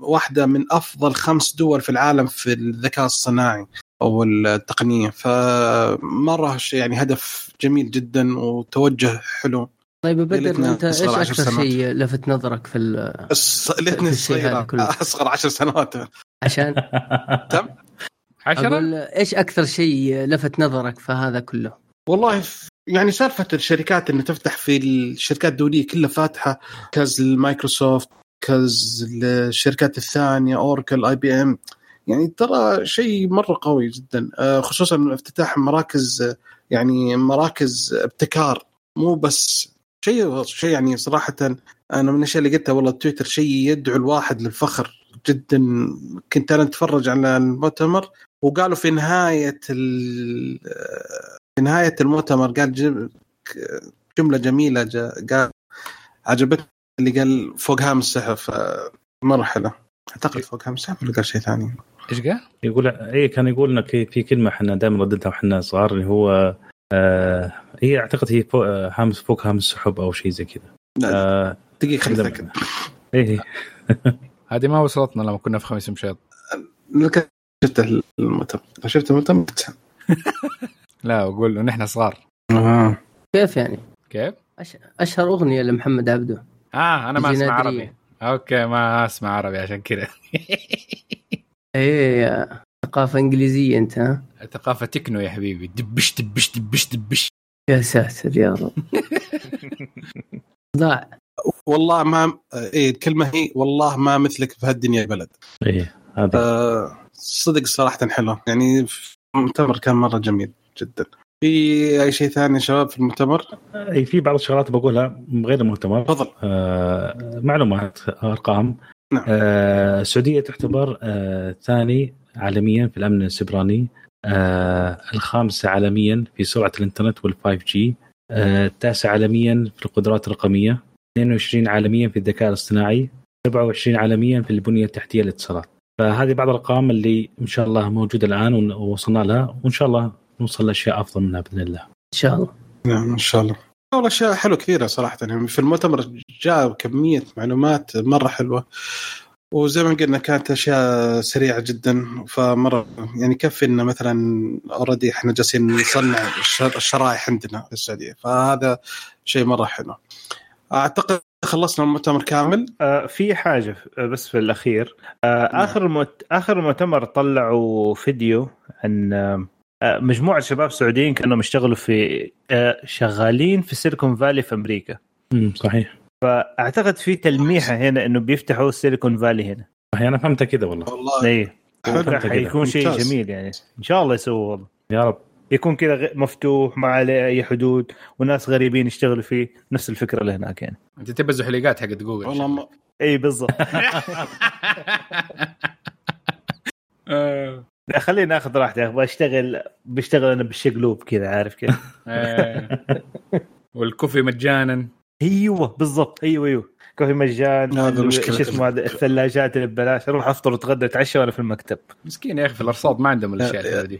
واحدة من أفضل 5 دول في العالم في الذكاء الصناعي أو التقنية. فمرة يعني هدف جميل جدا وتوجه حلو. طيب بدر، انت ايش اكثر شيء لفت نظرك في ليتني اصغر 10 سنوات عشان تم 10؟ ايش اكثر شيء لفت نظرك في هذا كله؟ والله يعني سالفه الشركات اللي تفتح، في الشركات الدوليه كلها فاتحه، كاز المايكروسوفت، كاز الشركات الثانيه، اوراكل، اي بي ام، يعني ترى شيء مره قوي جدا، خصوصا افتتاح مراكز، يعني مراكز ابتكار، مو بس شيء يعني صراحة. أنا من الأشياء اللي قلتها والله تويتر شيء يدعو الواحد للفخر جدا. كنت أنا أتفرج على المؤتمر وقالوا في نهاية المؤتمر قال جملة جميلة قال عجبتني، اللي قال فوق هام السحر. فمرحلة أعتقد فوق هام السحر ولا قال شيء ثاني؟ إيش قال؟ يقول كان يقول لنا في كلمة حنا دائما ردتها وحنا صغار، اللي هو هي اعتقد هي هامس فوق هامس سحب او شيء زي كذا. دقيقه خلينا نتاكد. ايه هذه ما وصلتنا لما كنا في خميس مشيط. شفت المتم لا اقول له نحن صغار. كيف يعني؟ كيف اشهر اغنيه لمحمد عبدو؟ انا ما اسمع عربي. اوكي ما اسمع عربي عشان كذا. ايه ثقافه انجليزيه انت. ها ثقافه تكنو يا حبيبي. دبش دبش دبش دبش يا ساتر يا رب. لا والله ما ايه الكلمه هي والله ما مثلك في هالدنيا يا بلد. ايه هذا صدق صراحه حلو يعني. المؤتمر كان مره جميل جدا. في أي شيء ثاني شباب في المؤتمر؟ أي في بعض الشغلات بقولها غير المؤتمر. تفضل. معلومات أرقام. نعم. السعودية تعتبر ثاني عالميا في الأمن السيبراني، الخامسة عالميا في سرعة الإنترنت وال5G، التاسع عالميا في القدرات الرقمية، 22 عالميا في الذكاء الاصطناعي، 27 عالميا في البنية التحتية للاتصالات. فهذه بعض الأرقام اللي إن شاء الله موجودة الآن ووصلنا لها، وإن شاء الله نوصل لأشياء أفضل منها بإذن الله. إن شاء الله. نعم إن شاء الله. والله أشياء حلوة كثيرة صراحة يعني. في المؤتمر جاء كمية معلومات مرة حلوة، وزي ما قلنا كانت أشياء سريعة جدا، فمرة يعني كفي إنه مثلا أوريدي إحنا جالسين نصنع الشرائح عندنا في السعودية، فهذا شيء مرة حلو. أعتقد خلصنا المؤتمر كامل. في حاجة بس في الأخير، آخر مؤتمر طلعوا فيديو عن مجموعة شباب سعوديين كانوا يشتغلوا في شغالين في سيليكون فالي في أمريكا. صحيح. فأعتقد في تلميحة هنا إنه بيفتحوا سيليكون فالي هنا. صحيح أنا فهمت كذا والله. إيه. حيكون شيء جميل يعني. إن شاء الله يسووا والله. يا رب. يكون كذا مفتوح ما عليه أي حدود، وناس غريبين يشتغلوا فيه نفس الفكرة اللي هناك يعني. أنت تبى زحليقات حقت جوجل. والله ما. إيه بالضبط. خلينا ناخذ راحتي، ابغى بشتغل انا بالشقلوب كذا، عارف كذا. والكوفي مجانا. ايوه بالضبط. ايوه كوفي مجان. ايش اسمه الثلاجات اللي ببلاش، اروح افطر واتغدى واتعشى وانا في المكتب. مسكين يا اخي في الارصاد ما عندهم الاشياء هذه.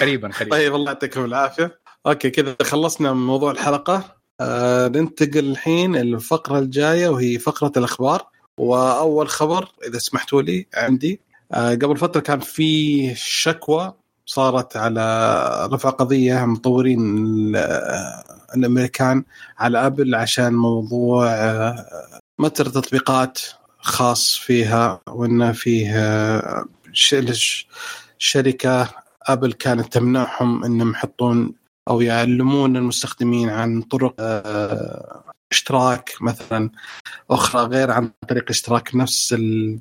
قريبا. طيب والله يعطيكم العافيه. اوكي كذا خلصنا من موضوع الحلقه. ننتقل الحين الفقره الجايه وهي فقره الاخبار. وأول خبر إذا سمحتوا لي عندي، قبل فترة كان في شكوى صارت على رفع قضية مطورين الأمريكان على أبل عشان موضوع متجر تطبيقات خاص فيها، وإن فيها شركة أبل كانت تمنعهم إنهم يحطون أو يعلمون المستخدمين عن طرق اشتراك مثلا اخرى غير عن طريق اشتراك نفس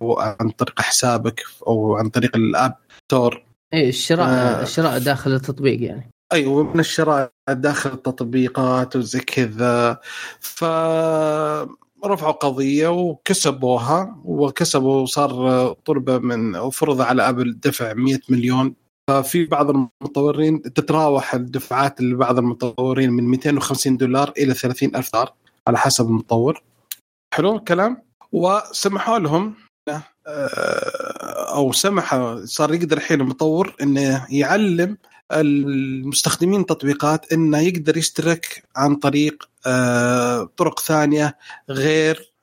عن طريق حسابك او عن طريق الاب ستور. اي الشراء داخل التطبيق يعني. ايوه من الشراء داخل التطبيقات وزي كذا. فرفعوا قضيه وكسبوها وصار طلبه من او فرض على ابل دفع 100 مليون. في بعض المطورين تتراوح الدفعات لبعض المطورين من $250 الى $30,000 على حسب المطور. حلو الكلام. وسمحوا لهم أو سمحوا، صار يقدر الحين المطور إنه يعلم المستخدمين تطبيقات إنه يقدر يشترك عن طريق طرق ثانية غير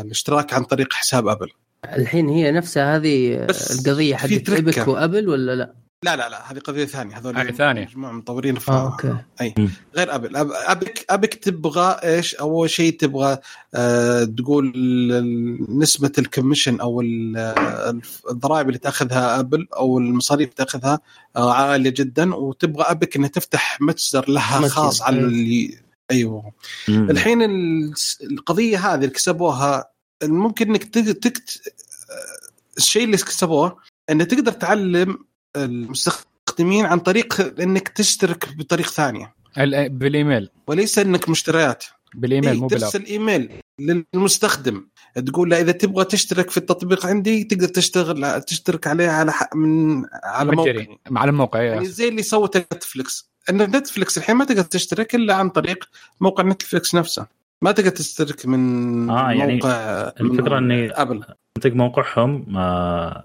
الاشتراك عن طريق حساب أبل. الحين هي نفسها هذه القضية حقت إبك وأبل ولا لا؟ لا هذه قضية ثانية. هذول مجموعة مطورين أي غير أبل. أبك تبغى إيش؟ أول شيء تبغى تقول نسبة الكوميشن أو الضرائب اللي تأخذها أبل أو المصاريف تأخذها عالية جدا، وتبغى أبك إنها تفتح متجر لها خاص على اللي. أيوه. الحين القضية هذه اللي كسبوها، ممكن إنك الشيء اللي كسبوه إنه تقدر تعلم المستخدمين عن طريق انك تشترك بطريقه ثانيه بالايميل، وليس انك مشتريات بالايميل. مو ترسل ايميل للمستخدم تقول له اذا تبغى تشترك في التطبيق عندي تقدر تشترك عليه على موقعي على الموقع. يعني زي اللي سوته نتفليكس. ان نتفليكس الحين ما تقدر تشترك الا عن طريق موقع نتفليكس نفسه. ما تقدر تسترك من يعني موقع الفكرة اني أبل منطق موقعهم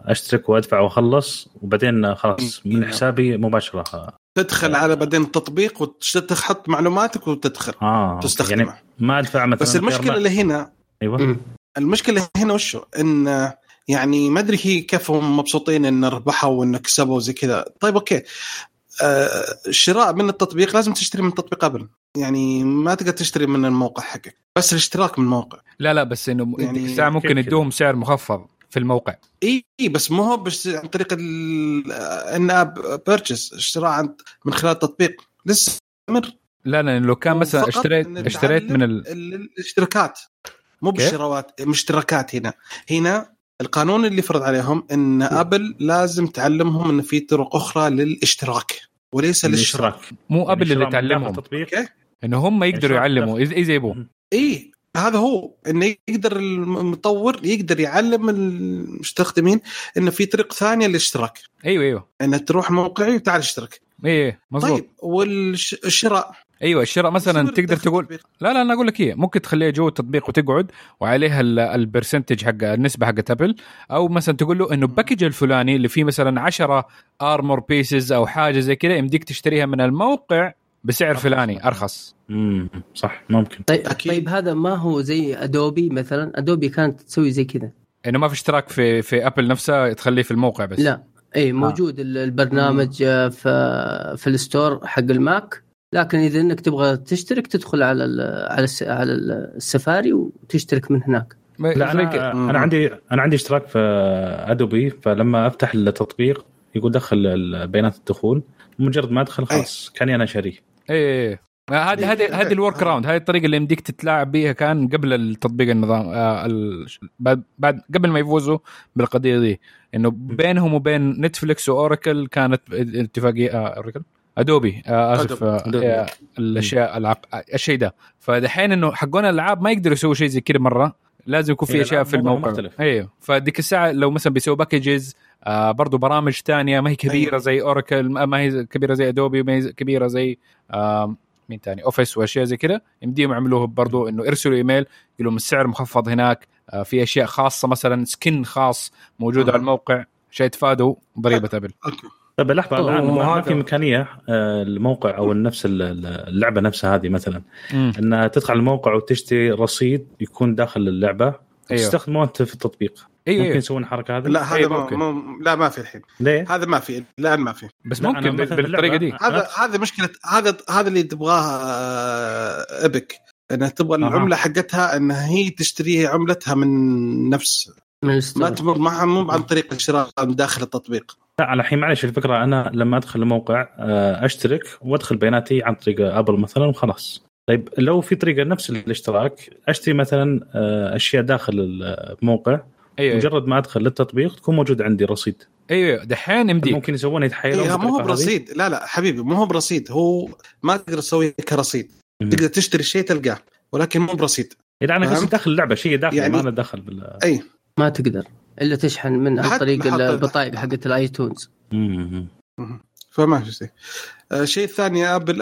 اشترك وادفع واخلص وبعدين خلاص من حسابي مباشرة تدخل على بعدين التطبيق وتحط معلوماتك وتدخل تستخدم يعني ما ادفع مثلا. بس المشكلة اللي هنا المشكلة هنا وشو ان يعني ما ادري هي كيف هم مبسوطين ان ربحوا وان كسبوا زي كذا. طيب اوكي الشراء من التطبيق لازم تشتري من تطبيق أبل، يعني ما تقدر تشتري من الموقع حقك بس الاشتراك من الموقع. لا بس انه يعني الساعة ممكن يدوهم سعر مخفض في الموقع. اي بس مو هو بس عن طريق الاب بيرتشس اشتراء من خلال التطبيق لسه مر. لا لو كان مثلا اشتريت من الاشتراكات مو بالشراءات مشتركات. هنا القانون اللي فرض عليهم ان أبل لازم تعلمهم ان في طرق اخرى للاشتراك وليس الاشتراك. مو أبل يعني اللي تعلمهم ان هم يقدروا يعلموا اذا يبون. اي هذا هو انه يقدر المطور يقدر يعلم المستخدمين ان في طريق ثانيه للاشتراك. ايوه ان تروح موقعي وتعال اشترك. ايه مظبوط. طيب والشراء الشراء مثلا تقدر تقول لا انا اقول لك ايه، ممكن تخليه جوه التطبيق وتقعد وعليها البرسنتج حق النسبه حق ابل، او مثلا تقول له انه الباكج الفلاني اللي فيه مثلا 10 ارمور بيسز او حاجه زي كده يمديك تشتريها من الموقع بسعر فلاني ارخص. صح ممكن. طيب هذا ما هو زي ادوبي مثلا. ادوبي كانت تسوي زي كده انه ما في اشتراك في ابل نفسها تخليه في الموقع بس. لا اي موجود البرنامج في الستور حق الماك، لكن إذا إنك تبغى تشترك تدخل على السفاري وتشترك من هناك. لا أنا عندي اشتراك في أدوبي، فلما أفتح التطبيق يقول دخل بيانات الدخول، مجرد ما أدخل خلاص كاني أنا شاريه. إيه هذه الورك راوند، هذه الطريقة اللي يمديك تتلاعب بيها كان قبل التطبيق النظام بعد قبل ما يفوزوا بالقضية دي، إنه بينهم وبين نتفليكس وأوراكل كانت اتفاقية أوراكل ادوبي اسف الاشياء الشيء ده. فدحين انه حقون الالعاب ما يقدروا يسووا شيء زي كده مره، لازم يكون في اشياء في الموقع. ايوه فديك الساعه لو مثلا بيسووا باكجز برضو برامج تانية ما هي كبيره زي اوراكل، ما هي كبيره زي ادوبي، ما هي كبيره زي مين تاني اوفيس واشياء زي كده، يمديهم يعملوه برضو انه ارسلوا ايميل يقولوا السعر مخفض هناك، في اشياء خاصه مثلا سكن خاص موجود على الموقع عشان يتفادوا ضريبه ابل. طب لحظة الآن ما في إمكانية الموقع أو نفس اللعبة نفسها هذه مثلا أن تدخل الموقع وتشتري رصيد يكون داخل اللعبة تستخدمه أنت في التطبيق. ممكن يسوون حركة هذه؟ لا هذا ما في الحين. ليه؟ هذا ما في الآن ما في. بس ممكن بالطريقة دي. هذا مشكلة، هذا اللي تبغاه إبك، أنها تبغى العملة حقتها أنها هي تشتريها عملتها من نفس ما تمر معها مو عن طريق الشراء من داخل التطبيق. لا على حين معلش الفكرة أنا لما أدخل الموقع أشترك وأدخل بياناتي عن طريق أبل مثلا وخلاص. طيب لو في طريقة نفس الاشتراك أشتري مثلا أشياء داخل الموقع مجرد ما أدخل للتطبيق تكون موجود عندي رصيد. ايوه دحين يمديك ممكن يسوون يتحايلون. ما هو برصيد. لا حبيبي مو هو برصيد، هو ما تقدر تسويه كرصيد. تقدر تشتري شيء تلقاه ولكن مو برصيد. إذا أنا قصدي داخل اللعبة شيء داخل يعني ما أنا داخل أي ما تقدر إلا تشحن من عن طريق البطايق حقت الآيتونز. فما شيء ثاني أبل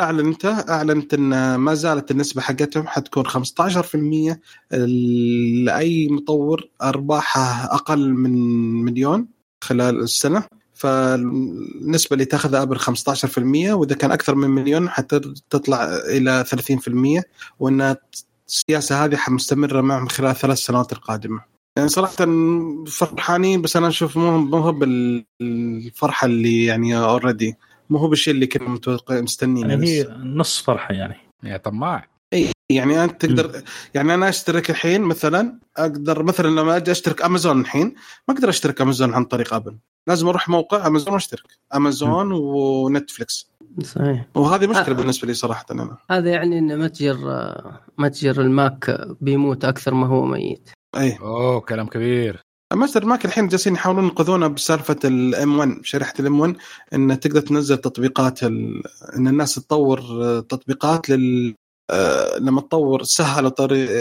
أعلنت إن ما زالت النسبة حقتهم حتكون 15% لأي مطور أرباحه أقل من مليون خلال السنة. فالنسبة اللي تأخذها أبل 15%، وإذا كان أكثر من مليون حتطلع إلى 30%، وإن السياسة هذه مستمرة معهم خلال 3 سنوات القادمة. يعني صراحة فرحانين، بس أنا أشوف مو بالفرحة اللي يعني already مو هو بالشيء اللي كنا مستنين يعني هي نص فرحة يعني طماع. أي يعني أنت تقدر يعني أنا أشترك الحين مثلا أقدر مثلا لما أجي أشترك أمازون الحين ما أقدر أشترك أمازون عن طريق أبل، لازم أروح موقع أمازون وأشترك أمازون ونتفليكس. صحيح. وهذه مشكلة بالنسبة لي صراحة. أنا هذا يعني إن متجر الماك بيموت أكثر ما هو ميت. اي اوه كلام كبير. ماستر ماك الحين جالسين يحاولون ينقذونا بسالفه الام 1، شريحه الام 1 ان تقدر تنزل تطبيقات ان الناس تطور تطبيقات لما تطور سهل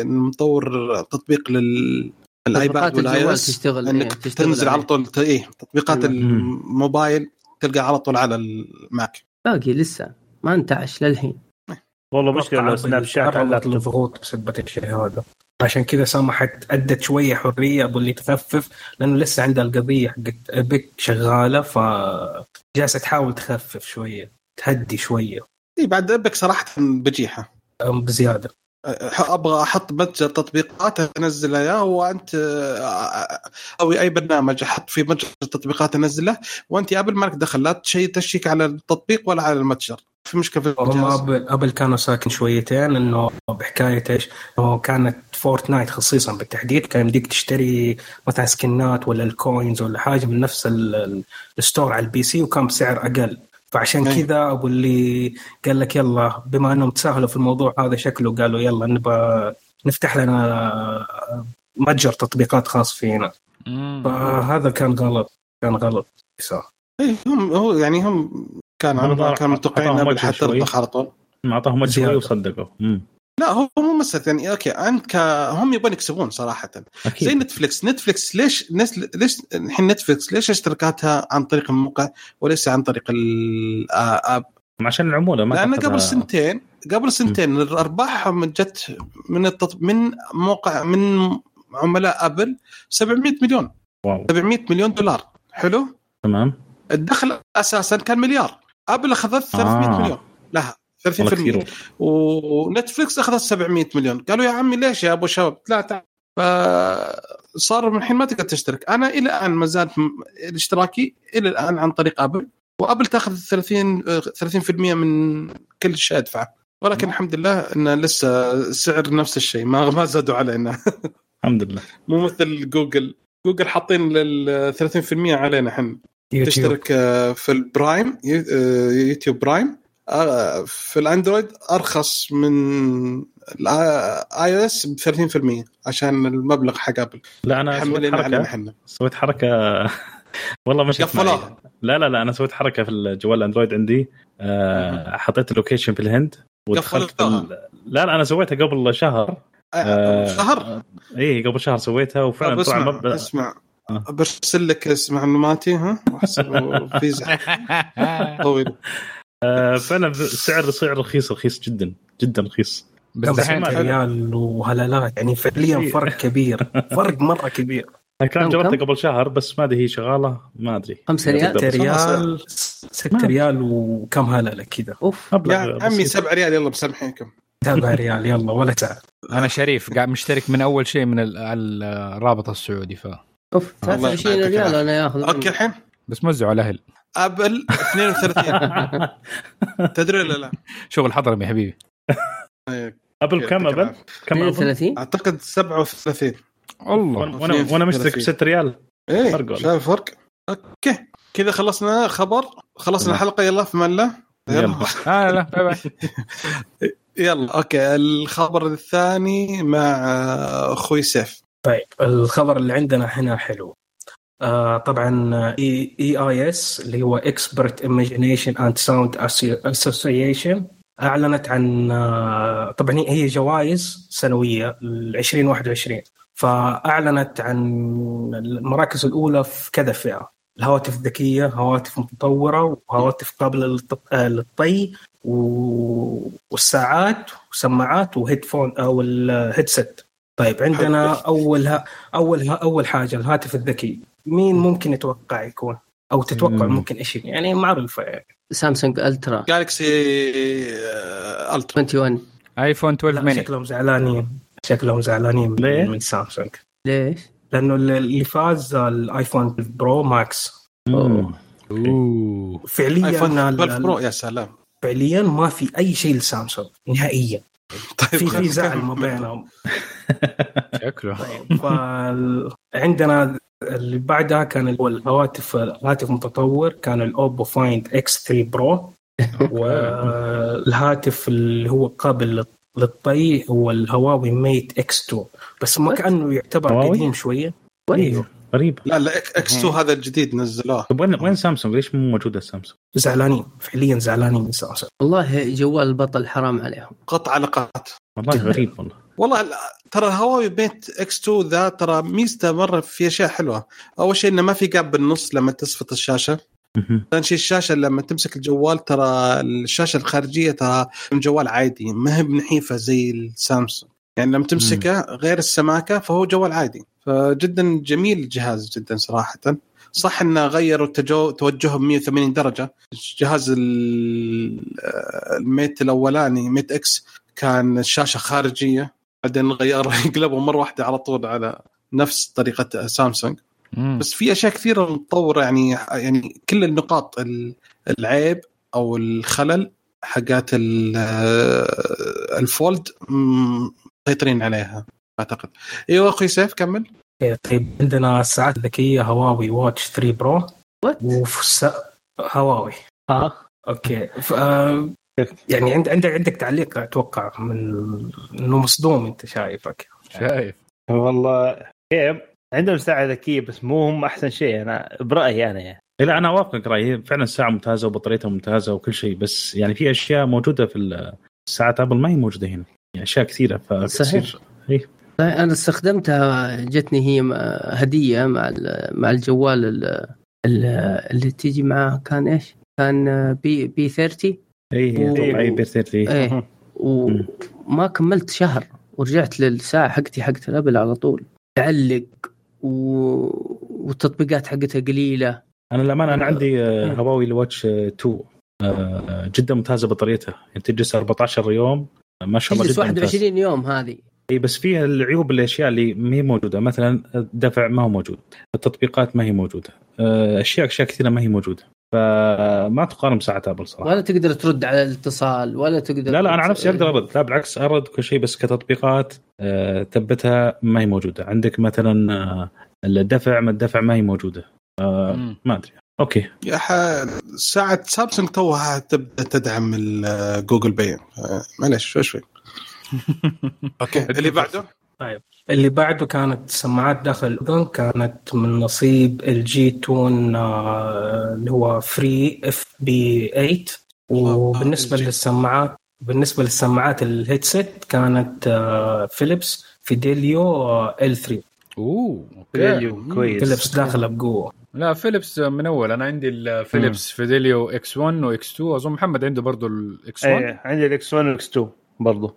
نطور تطبيق للايباد والايوس تشتغل انك تنزل على طول تطبيقات الموبايل تلقى على طول على الماك. باقي لسه ما انتعش للحين. والله مشكلة لو سناب شات علقت الضغوط بسبب الشيء هذا، عشان كذا سمحت أدت شوية حرية أبو اللي تخفف، لأنه لسه عندها القضية حقت أبك شغالة، فجالسة تحاول تخفف شوية تهدي شوية. إيه بعد أبك صراحة بجيحة بزيادة، أبغى أحط متجر تطبيقات أنزلها يا وأنت أو أي برنامج أحط فيه متجر تطبيقات أنزله وأنت قبل ما لك دخل لا شيء تشيك على التطبيق ولا على المتجر، في مشكلة في الجهاز. أبل كانوا ساكن شويتين إنه بحكاية إيش، إنه كانت فورتنايت خصيصا بالتحديد كان بديك تشتري مثلا سكنات ولا الكوينز ولا حاجة من نفس الستور على البي سي وكان بسعر أقل، فعشان كذا أبو اللي قال لك يلا بما أنهم تساهلوا في الموضوع هذا شكله قالوا يلا نبقى نفتح لنا متجر تطبيقات خاص فينا، فهذا كان غلط، كان غلط صح. هم يعني هم كان متوقعين قبل حتى الضغط على طول ما أعطاهم شيء وصدقوا. لا هو مو مسألة يعني أوكي أنت هم يبون يكسبون صراحة أكيد. زي نتفليكس ليش الحين نتفليكس ليش اشتراكاتها عن طريق الموقع وليس عن طريق الآب؟ عشان العمولة ما. لأن قبل سنتين الأرباح من جت من موقع من عملاء آبل 700 مليون واو. 700 مليون دولار حلو تمام. الدخل أساسا كان مليار، آبل أخذت 300 مليون لها 30%، ونتفليكس أخذت 700 مليون. قالوا يا عمي ليش يا أبو شباب لا صار من حين ما تقدر تشترك. أنا إلى الآن ما زالت الاشتراكي إلى الآن عن طريق آبل، وآبل تأخذ 30% من كل شيء أدفع، ولكن الحمد لله إن لسه سعر نفس الشيء ما زادوا علينا الحمد لله، مو مثل جوجل حاطين لل 30% علينا. حن تشترك في البرايم يوتيوب برايم في الاندرويد ارخص من الاي او اس ب 30% عشان المبلغ حق ابل. لا انا سويت حركه والله مش قفلها. لا انا سويت حركه في الجوال الاندرويد عندي، حطيت اللوكيشن في الهند ودخلت لا انا سويتها قبل شهر قبل شهر سويتها وفعلا طلع. اسمع برسل لك اسمع معلوماتي ها واحسب فيزا طويل. فأنا سعر رخيص جدا رخيص، بس ريال وهلالات يعني فعليا فرق كبير، فرق مرة كبير. أنا كان جربتها قبل شهر بس ما أدري هي شغالة، ما أدري 5 ريال 6 ريال وكم هلالة كده. أوف يا عمي 7 ريال يلا بسامحينكم 7 ريال يلا ولا تعال. أنا شريف قاعد مشترك من أول شيء من الرابط السعودي ف أوف 23 ريال أنا ياخذ أوكي الحين بس موزعوا على أهل أبل 32 تدري ولا لا؟ شغل حضرمي يا حبيبي. أبل كم أبل؟ 30 أعتقد 37 والله. وأنا مشترك 6 ريال فرق ولا فرق. أوكي كذا خلصنا خبر، خلصنا الحلقة يلا في ملة يلا لا باي باي يلا أوكي. الخبر الثاني مع أخوي سيف. طيب الخبر اللي عندنا هنا حلو. طبعا EIS اللي هو Expert Imagination and Sound Association أعلنت عن طبعا هي جوائز سنوية 2021، فأعلنت عن المراكز الأولى في كذا فئة: الهواتف الذكية، هواتف متطورة، وهواتف قابلة للطي، والساعات وسماعات وهيدفون أو الهيدسيت. طيب عندنا أول حاجة الهاتف الذكي. مين ممكن يتوقع يكون أو تتوقع ممكن إيش يعني معروفة؟ سامسونج ألترا، جالكسي ألترا 21، آيفون 12 ميني. شكلهم زعلانين من سامسونج. ليش؟ لأنه اللي فاز الآيفون برو ماكس. فعليا آيفون برو يا سلام، فعليا ما في أي شيء لسامسونج نهائيا. طيب في زعل ما بينهم شكله. عندنا اللي بعدها كان الهاتف متطور، كان الأوبو فايند اكس 3 برو، والهاتف اللي هو قابل للطي هو الهواوي ميت اكس 2، بس ما كأنه يعتبر قديم شوية قريب. لا اكس 2 هذا الجديد نزلوه. طب وين سامسونج؟ ليش مو موجودة سامسونج؟ فعليا زعلانين من سامسونج. والله جوال بطل حرام عليهم، قطع علاقات والله غريب. والله ترى هواوي ميت اكس 2 ذا ترى ميزته مرة في أشياء حلوة. أول شيء إنه ما في جاب بالنص لما تصفط الشاشة، ثاني شيء الشاشه، لما تمسك الجوال ترى الشاشه الخارجيه ترى من جوال عادي ما هي بنحيفه زي السامسونج، يعني لما تمسكه غير السماكه فهو جوال عادي. فجدا جميل الجهاز جدا صراحه. صح انه غيروا توجههم 180 درجه. جهاز الميت الاولاني ميت اكس كان الشاشه خارجيه، بعدين غير يقلبوا مره واحده على طول على نفس طريقه سامسونج. بس في اشياء كثيره متطوره، يعني كل النقاط العيب او الخلل حقات الفولد مسيطرين عليها اعتقد. ايوه اخوي سيف كمل. طيب عندنا الساعات الذكيه هواوي واتش 3 برو هواوي اوكي. يعني عندك تعليق اتوقع من انه مصدوم انت شايفك شايف والله ايه عندهم ساعه ذكيه بس مو هم احسن شيء انا برايي. انا يعني لا انا وافقك رايي فعلا الساعه ممتازه وبطاريتها ممتازه وكل شيء، بس يعني في اشياء موجوده في الساعات ابل ما هي موجوده هنا، يعني اشياء كثيره فتصير. انا استخدمتها جتني هي هديه مع الجوال اللي تيجي معه كان ايش كان بي 30 اي بي 30 اي وما كملت شهر ورجعت للساعه حقت الابل على طول تعلق والتطبيقات حقتها قليله. انا للامانه انا عندي هواوي الواتش 2 جدا ممتازه بطاريتها، يعني تجلس 14 يوم ما شاء الله جدا 21 يوم هذه اي. بس فيها العيوب الاشياء اللي ما هي موجوده، مثلا الدفع ما هو موجود، التطبيقات ما هي موجوده، اشياء كثيره ما هي موجوده، فما تقارن بساعه ابل صراحه. ولا تقدر ترد على الاتصال ولا تقدر لا انا نفسي اقدر ارد، لا بالعكس ارد كل شيء، بس كتطبيقات ثبتها ما هي موجوده. عندك مثلا الدفع ما هي موجوده ما ادري. اوكي ساعه سامسونج توها تبدا تدعم جوجل باي معلش شوي اوكي. اللي بعده كانت سماعات داخل الاذن، كانت من نصيب الجي تون اللي هو فري اف بي 8. وبالنسبه للسماعات الهيدسيت كانت فيليبس فيديليو ال 3. كويس فيليبس داخله بقوه. لا فيليبس من اول انا عندي الفيليبس فيديليو اكس 1 واكس 2، اظن محمد عنده برضو الاكس 1. ايه عندي الاكس 1 والاكس 2 برضو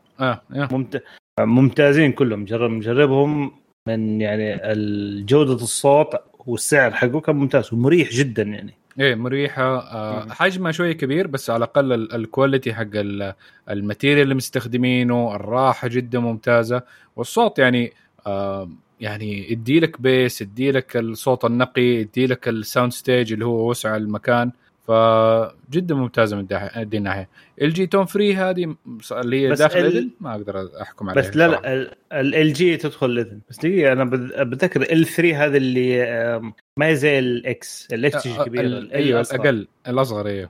ممتازين كلهم، مجربهم من يعني الجودة الصوت والسعر حقه كان ممتاز ومريح جدا يعني ايه مريحة. حجمها شوية كبير بس على الأقل الكواليتي حق الماتيريال اللي مستخدمينه الراحة جدا ممتازة، والصوت يعني يديلك بيس، يديلك الصوت النقي، يديلك الساوند ستيج اللي هو وسع المكان، فجدا ممتازه من هذه الناحيه. الجي تون فري هذه اللي داخل الاذن ما اقدر احكم عليها بس لا الجي تدخل الاذن بس دقيقه. انا بتذكر ال3 هذا اللي ما هي زي الاكس كبير ايوه الاقل الاصغر ايوه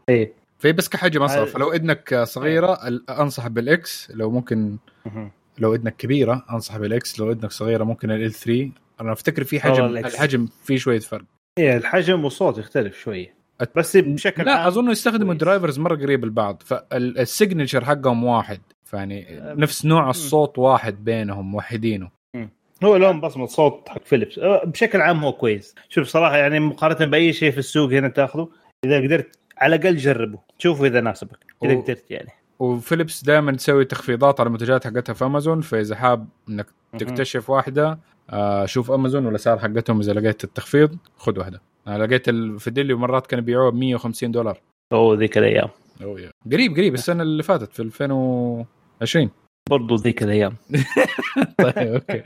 في بس كحجم اصغر. فلو اذنك صغيره انصح بالاكس، لو ممكن لو اذنك كبيره انصح بالاكس، لو اذنك صغيره ممكن ال3. انا افتكر في حجم الحجم في شويه فرق، ايه الحجم والصوت يختلف شويه بس بشكل لا اظن يستخدموا الدرايفرز مره قريب البعض، فالسيجنتشر حقهم واحد، يعني نفس نوع الصوت واحد بينهم موحدينه. هو لهم بصمه صوت حق فيليبس بشكل عام هو كويس. شوف صراحه يعني مقارنه باي شيء في السوق هنا تاخذه، اذا قدرت على الاقل جربه شوفه اذا ناسبك اذا قدرت يعني. وفيليبس دائما تسوي تخفيضات على المنتجات حقتها في امازون، فاذا حاب انك تكتشف واحده شوف امازون ولا سعر حقتهم، اذا لقيت التخفيض خذ واحده. انا لقيت الفيديليو مرات كانوا بيبيعوه $150 ذيك الايام قريب السنه اللي فاتت في 2020 برضو ذيك الايام. طيب اوكي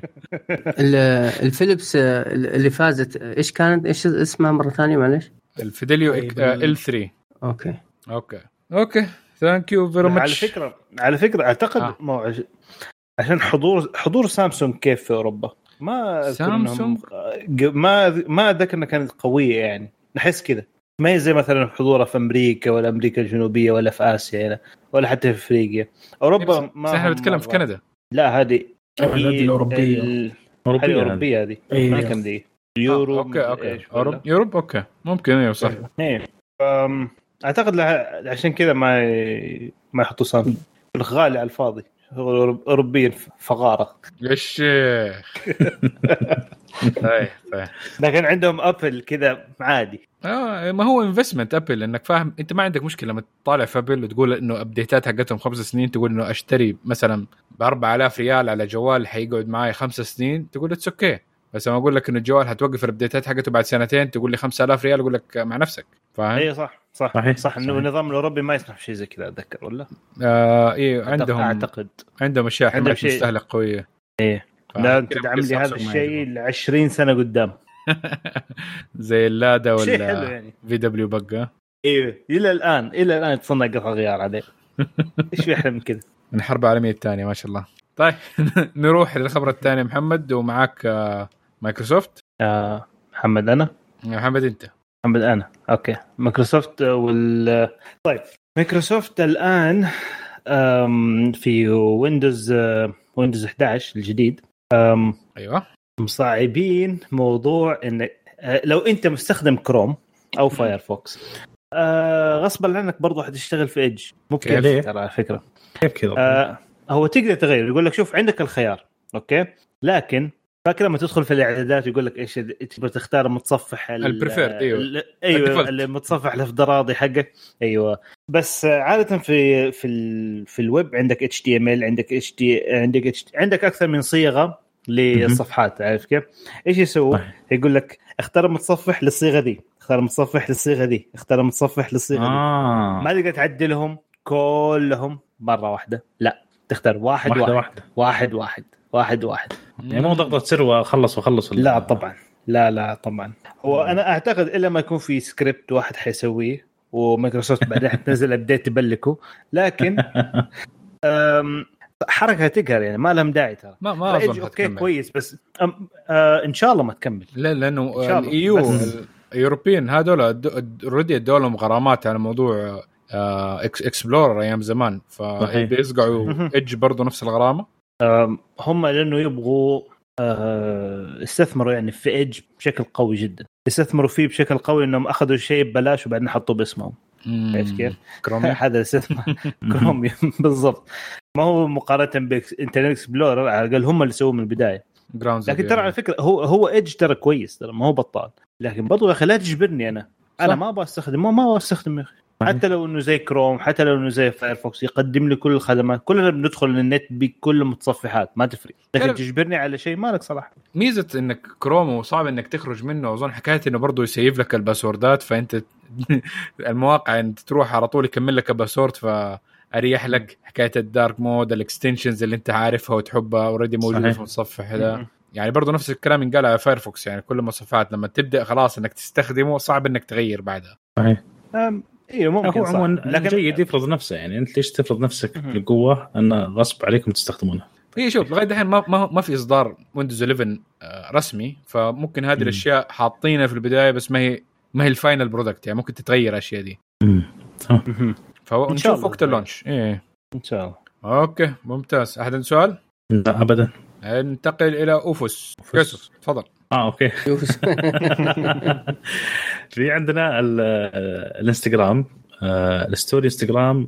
الفيليبس اللي فازت ايش كانت ايش اسمها مره ثانيه معلش؟ الفيديليو ال 3. اوكي ثانك يو فيري ماتش. على فكره اعتقد عشان حضور سامسونج كيف في اوروبا ما سامسونج ما ذكرنا كانت قويه، يعني نحس كده ما هي زي مثلا حضوره في امريكا ولا امريكا الجنوبيه ولا في اسيا هنا ولا حتى في افريقيا. اوروبا ما احنا بنتكلم في كندا، لا هذه الاوروبيه هذه امريكا دي يوروب اوكي يوروب اوكي ممكن ايوه صح. اعتقد عشان كذا ما يحطوا سامسونج الغالي على الفاضي أوروبيين فقارة يا شيخ. لكن عندهم أبل كذا عادي. ما هو انفستمنت أبل، إنك فاهم أنت ما عندك مشكلة لما تطالع في أبل وتقول إنه أبديتات حقتهم 5 سنين، تقول إنه أشتري مثلا ب4000 ريال على جوال حيقعد معي 5 سنين، تقول اتس اوكي. بس لما أقول لك إنه الجوال هتوقف الأبديتات حقته بعد 2 سنين، تقول لي 5000 ريال، أقول لك مع نفسك. فاهم؟ إيه صح صح صحيح. صح إنه النظام الأوروبي ما يسمح شيء زي كذا أتذكر ولا؟ إيه عندهم أشياء حماية مستهلك قوية. إيه لا تدعم لي هذا الشيء 20 سنة قدام. زي اللادا ولا في دبليو بقى. إيه إلى الآن تصنع قطع غيار عليه. إيش في أحلى من كذا؟ من الحرب العالمية الثانية ما شاء الله. طيب نروح للخبر الثاني محمد، ومعك مايكروسوفت. محمد أنا؟ محمد أنت. محمد أنا. أوكي مايكروسوفت طيب مايكروسوفت الآن في ويندوز 11 الجديد. أيوة. مصعبين موضوع إن لو أنت مستخدم كروم أو فايرفوكس غصبا عنك برضو حتشتغل في إيدج. مو كذا ترى فكرة. كيف كذا؟ هو تقدر تغير، يقول لك شوف عندك الخيار أوكي، لكن فاكر لما تدخل في الاعدادات يقول لك ايش تبغى تختار، المتصفح البريفيرد. ايوه المتصفح الافتراضي حقك. ايوه بس عاده في الويب عندك اتش تي ام ال، عندك اكثر من صيغه للصفحات. عارف كيف ايش يسوي؟ يقول لك اختار متصفح للصيغه دي، اختار متصفح للصيغه دي، اختار متصفح للصيغه دي. ما تقدر تعدلهم كلهم مره واحده، لا تختار واحد واحد واحد واحد واحد واحد. يعني مو ضغطة سر وخلص. لا طبعا، لا طبعا. وانا اعتقد الا ما يكون في سكريبت واحد حيسويه ومايكروسوفت بعدين حتنزل ابديت تبلكه، لكن حركه تقهر يعني ما لها داعي ترى. ما اظن اوكي كويس، بس ان شاء الله ما تكمل. لا لانه الايو الاوروبيين هذول الرديه دولهم غرامات على موضوع اكسبلورر ايام زمان، فبيسقعوا ايدج برضو نفس الغرامه. هم لأنه يبغوا استثمروا يعني في إيدج بشكل قوي جدا، استثمروا فيه بشكل قوي، إنهم أخذوا شيء ببلاش وبعدين حطوه باسمهم. عارف كيف؟ كروم هذا استثمار كروم بالضبط. ما هو مقارنة بإنترنت إكسبلورر على الأقل هم اللي سووا من البداية. لكن ترى على فكرة هو إيدج ترى كويس، ترى ما هو بطال، لكن برضو يا أخي لا تجبرني أنا ما أبغى أستخدمه، ما أبغى أستخدمه يا أخي. حتى لو انه زي كروم، حتى لو انه زي فايرفوكس، يقدم لي كل الخدمات. كلنا بندخل للنت بكل المتصفحات، ما تفرق. لكن تجبرني على شيء مالك صراحه. ميزه انك كروم وصعب انك تخرج منه، اظن حكايه انه برضه يسيف لك الباسوردات، فانت المواقع انت تروح على طول يكمل لك الباسورد، فاريح لك حكايه الدارك مود، الاكستنشنز اللي انت عارفها وتحبها اوريدي موجوده في المتصفح هذا. يعني برضه نفس الكلام ينقال على فايرفوكس، يعني كل المتصفحات لما تبدا خلاص انك تستخدمه صعب انك تغير بعدها. صحيح. ايوه ممكن صح، لكن جيد يفرض نفسه. يعني انت ليش تفرض نفسك بالقوه ان غصب عليكم تستخدمونه؟ اي شوف لغايه الحين ما في اصدار ويندوز 11 رسمي، فممكن هذه الاشياء حاطينها في البدايه بس ما هي الفاينل برودكت، يعني ممكن تتغير الاشياء دي. فنشوف وقت اللونش. ايه ان شاء الله. اوكي ممتاز. احد سؤال؟ لا ابدا. ننتقل الى اوفوس. تفضل. اوكي. في عندنا الانستغرام، الستوري انستغرام.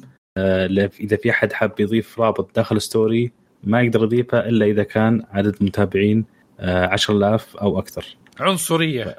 اذا في احد حاب يضيف رابط داخل الستوري ما يقدر يضيفها الا اذا كان عدد متابعين 10,000 او اكثر. عنصريه.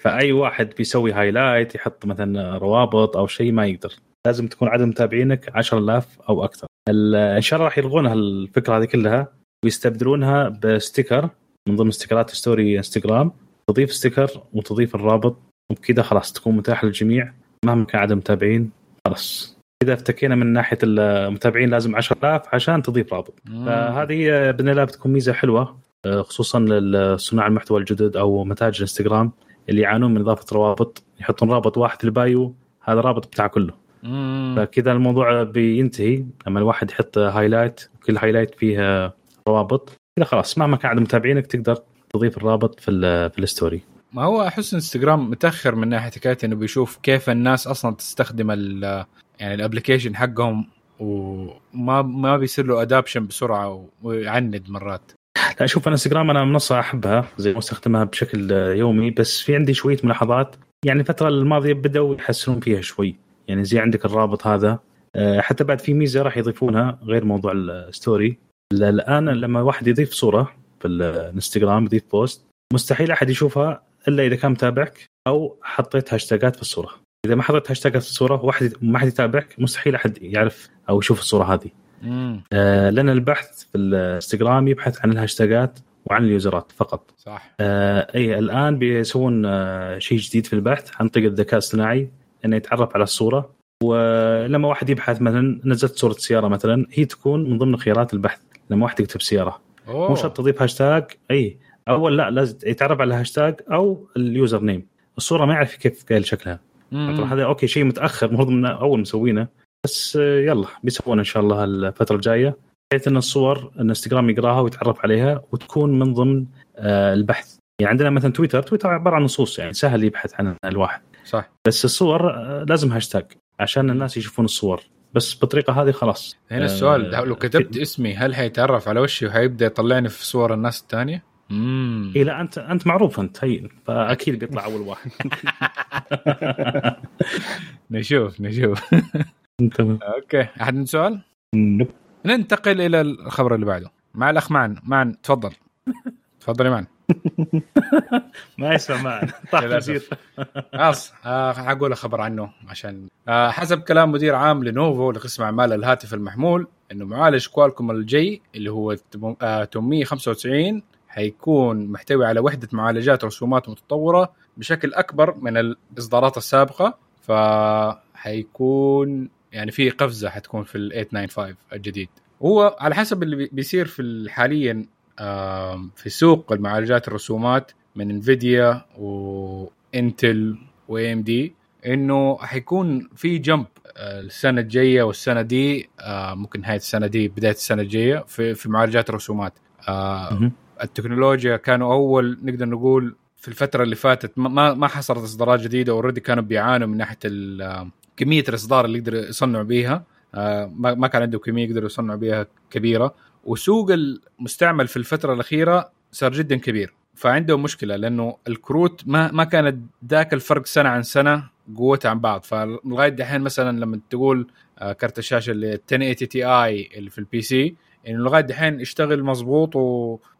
فاي واحد بيسوي هايلايت يحط مثلا روابط او شيء ما يقدر، لازم تكون عدد متابعينك 10,000 او اكثر. ان شاء الله راح يلغون هالفكره هذه كلها ويستبدلونها بستيكر من ضمن استيكرات ستوري انستغرام، تضيف ستيكر وتضيف الرابط، وبكذا خلاص تكون متاح للجميع مهما كان عدد المتابعين. خلاص كذا افتكينا من ناحيه المتابعين، لازم 10,000 عشان تضيف رابط. فهذه بنلعب تكون ميزه حلوه، خصوصا لصناع المحتوى الجدد او متاجر انستغرام اللي يعانون من اضافه روابط، يحطون رابط واحد للبايو، هذا رابط بتاع كله. فكذا الموضوع بينتهي لما الواحد يحط هايلايت وكل هايلايت فيها روابط، كذا خلاص مهما كان عدد متابعينك تقدر تضيف الرابط في الستوري. ما هو احس انستغرام متاخر من ناحيه حكايه انه بيشوف كيف الناس اصلا تستخدم يعني الابلكيشن حقهم، وما بيصير له ادابشن بسرعه ويعند مرات. لا شوف انستغرام انا منصه احبها زي استخدمها بشكل يومي، بس في عندي شويه ملاحظات. يعني الفتره الماضيه بداوا يحسنون فيها شوي، يعني زي عندك الرابط هذا حتى بعد في ميزة راح يضيفونها غير موضوع الستوري. الآن لما واحد يضيف صورة في الانستغرام يضيف بوست مستحيل أحد يشوفها إلا إذا كان متابعك أو حطيت هاشتاجات في الصورة. إذا ما حطيت هاشتاجات في الصورة واحد ما حد يتابعك مستحيل أحد يعرف أو يشوف الصورة هذه. لأن البحث في الانستغرام يبحث عن الهاشتاجات وعن اليوزرات فقط. صح. أي الآن بيسوون شيء جديد في البحث عن طريق الذكاء الاصطناعي إنه يتعرف على الصورة، ولما واحد يبحث مثلا نزلت صورة سيارة مثلا هي تكون من ضمن خيارات البحث لما واحد يكتب سيارة. مو شرط تضيف هاشتاج. أي أول لا لازم يتعرف على هاشتاج أو اليوزر نيم. الصورة ما يعرف كيف قال شكلها. طبعا هذا أوكي شيء متأخر المفروض من أول مسوينه، بس يلا بيسوونه إن شاء الله الفترة الجاية، بحيث أن الصور إنستغرام يقراها ويتعرف عليها وتكون من ضمن البحث. يعني عندنا مثلا تويتر عبارة عن نصوص يعني سهل يبحث عنها الواحد. صح. بس الصور لازم هاشتاج عشان الناس يشوفون الصور، بس بطريقة هذه خلاص. هنا السؤال لو كتبت اسمي هل هيتعرف على وشي وهيبدأ يطلعني في صور الناس الثانية؟ إيه لا أنت معروف أنت هين، فأكيد بيطلع أول واحد. نشوف. تمام. أوكي أحد من سؤال. ننتقل إلى الخبر اللي بعده مع الأخ معن. تفضل يا معن. ما يسمع معن طاح كثير. أقول خبر عنه عشان حسب كلام مدير عام لينوفو لقسم أعمال الهاتف المحمول إنه معالج كوالكوم الجي اللي هو 895 هيكون محتوي على وحدة معالجات رسومات متطورة بشكل أكبر من الإصدارات السابقة، فهيكون يعني في قفزة هتكون في ال 895 الجديد. هو على حسب اللي بيصير في حاليا في سوق المعالجات الرسومات من انفيديا وانتل وام دي انه هيكون في جمب السنة الجاية والسنة دي، ممكن نهاية السنة دي بداية السنة الجاية في معالجات الرسومات. التكنولوجيا كانوا أول نقدر نقول في الفترة اللي فاتت ما حصلت إصدارات جديدة، أوريدي كانوا بيعانوا من ناحية كمية الإصدار اللي يقدروا يصنعوا بيها، ما كان عندهم كمية يقدروا يصنعوا بيها كبيرة، وسوق المستعمل في الفترة الأخيرة صار جدا كبير، فعندهم مشكلة لأنه الكروت ما كانت ذاك الفرق سنة عن سنة قوتها عن بعض. فلغاية دحين مثلا لما تقول كارت الشاشة اللي 1080 تي اي اللي في البي سي إنه لغاية دحين اشتغل مظبوط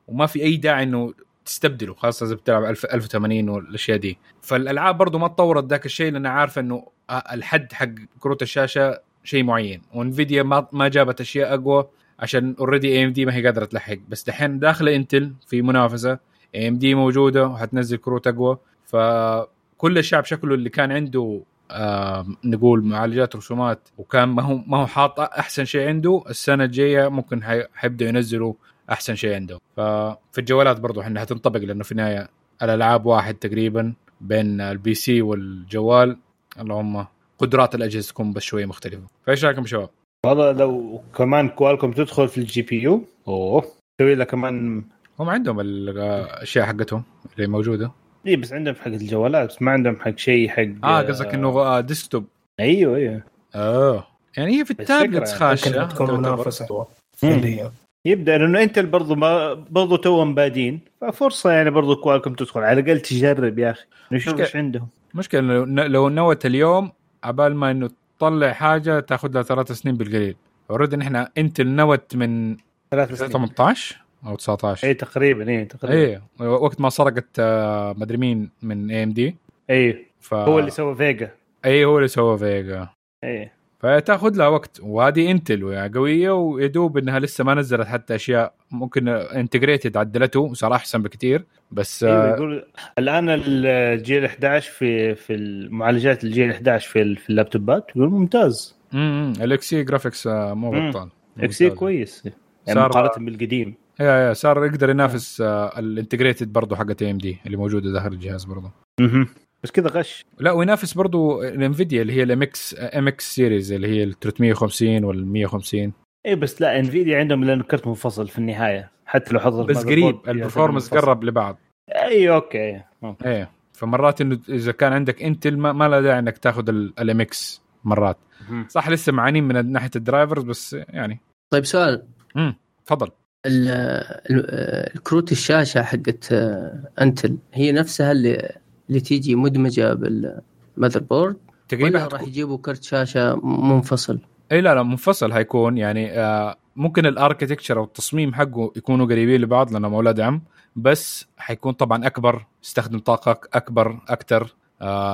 وما في أي داعي إنه تستبدله، خاصة إذا بتلعب 1080 والأشياء دي. فالألعاب برضو ما تطورت ذاك الشيء لأن عارفة إنه الحد حق كروت الشاشة شيء معين، وانفيديا ما جابت أشياء أقوى عشان أوريدي AMD ما هي قادرة تلحق. بس دحين داخلة انتل في منافسة، AMD موجودة وهتنزل كروت أقوى، فكل الشعب شكله اللي كان عنده نقول معالجات رسومات وكان ما هو حاط أحسن شيء عنده، السنة الجاية ممكن حيبدأ ينزلوا أحسن شيء عنده. ففي الجوالات برضو إحنا هتنطبق لأنه في النهاية الألعاب واحد تقريبا بين البي سي والجوال، اللهم قدرات الأجهزة تكون بس شوية مختلفة. فإيش رأيكم شباب؟ والله لو كمان كوالكم تدخل في الجي بي يو تسوي لها كمان، هم عندهم الأشياء حقتهم اللي موجودة. إيه بس عندهم حق الجوالات بس ما عندهم حق شيء حق قصدك إنه ديسكتوب. أيوه يعني هي في التابلت خاشة تكون منافسة. يبدأ إنه إنتل برضو توه مبادين، ففرصة يعني برضو كوالكم تدخل على الأقل تجرب يا أخي نشوف إيش عندهم. مشكلة لو نوت اليوم عبال ما إنه تطلع حاجة تأخذ لها 3 سنين بالقليل. أريد إن إحنا إنتل نوت من 18 أو 19 أي تقريبا أي وقت ما سرقت مدري مين من AMD. أي هو اللي سوى فيجا. أي فتأخذ لها وقت، وهذه انتل قوية ويدوب انها لسه ما نزلت حتى اشياء ممكن انتجريتد عدلته صراحة احسن بكثير. بس يقول الان الجيل 11 في المعالجات الجيل 11 في اللابتوبات يقول ممتاز. الاكسي جرافيكس مو بطال، اكسي كويس يعني مقارنة بالقديم. صار يقدر ينافس الانتجريتد برضه حقت ام دي اللي موجودة داخل الجهاز برضه. بس كذا غش. لا وينافس برضو انفيديا اللي هي الام اكس سيريز اللي هي ال 350 وال 150. اي بس لا انفيديا عندهم لانه كرت منفصل في النهايه حتى لو حضر بس قريب البرفورمانس قرب لبعض. اي اوكي اي فمرات انه اذا كان عندك انتل ما لا داعي انك تاخذ الام اكس مرات. صح لسه معانين من ناحيه الدرايفرز بس يعني. طيب سؤال. تفضل. الكروت الشاشه حقت انتل هي نفسها اللي تيجي مدمجة بالمذر بورد، ولا راح يجيبوا كرت شاشة منفصل؟ اي لا منفصل هيكون يعني. ممكن الاركتكتشر او التصميم حقه يكونوا قريبين لبعض لانه اولاد عم، بس حيكون طبعا اكبر، استخدم طاقتك اكبر اكثر.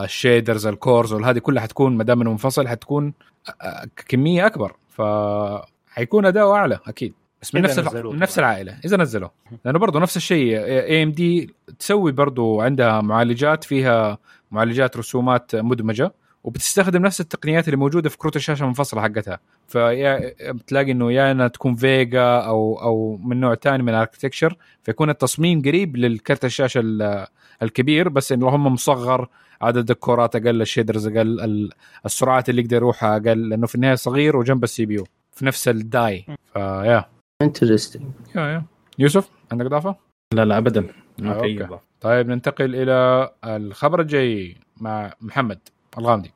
الشيدرز الكورز والهذه كلها حتكون ما دام انه منفصل حتكون كميه اكبر، ف حيكون اداء اعلى اكيد. بس من نفس العائله اذا نزلوه، لانه برضو نفس الشيء AMD تسوي برضو عندها معالجات، فيها معالجات رسومات مدمجه وبتستخدم نفس التقنيات اللي موجوده في كروت الشاشه المنفصله حقتها. فيا بتلاقي انه يا انها تكون فيجا او من نوع ثاني من الاركتكتشر، فيكون التصميم قريب للكرت الشاشه الكبير، بس انه هم مصغر، عدد الكورات اقل، الشيدرز اقل، السرعات اللي يقدر يروحها اقل، لانه في النهايه صغير وجنب السي بي يو في نفس الداي. فيا انترستنج يا يوسف عندك اضافه؟ لا ابدا ما في اضافه. طيب ننتقل الى الخبر الجاي مع محمد الغامدي.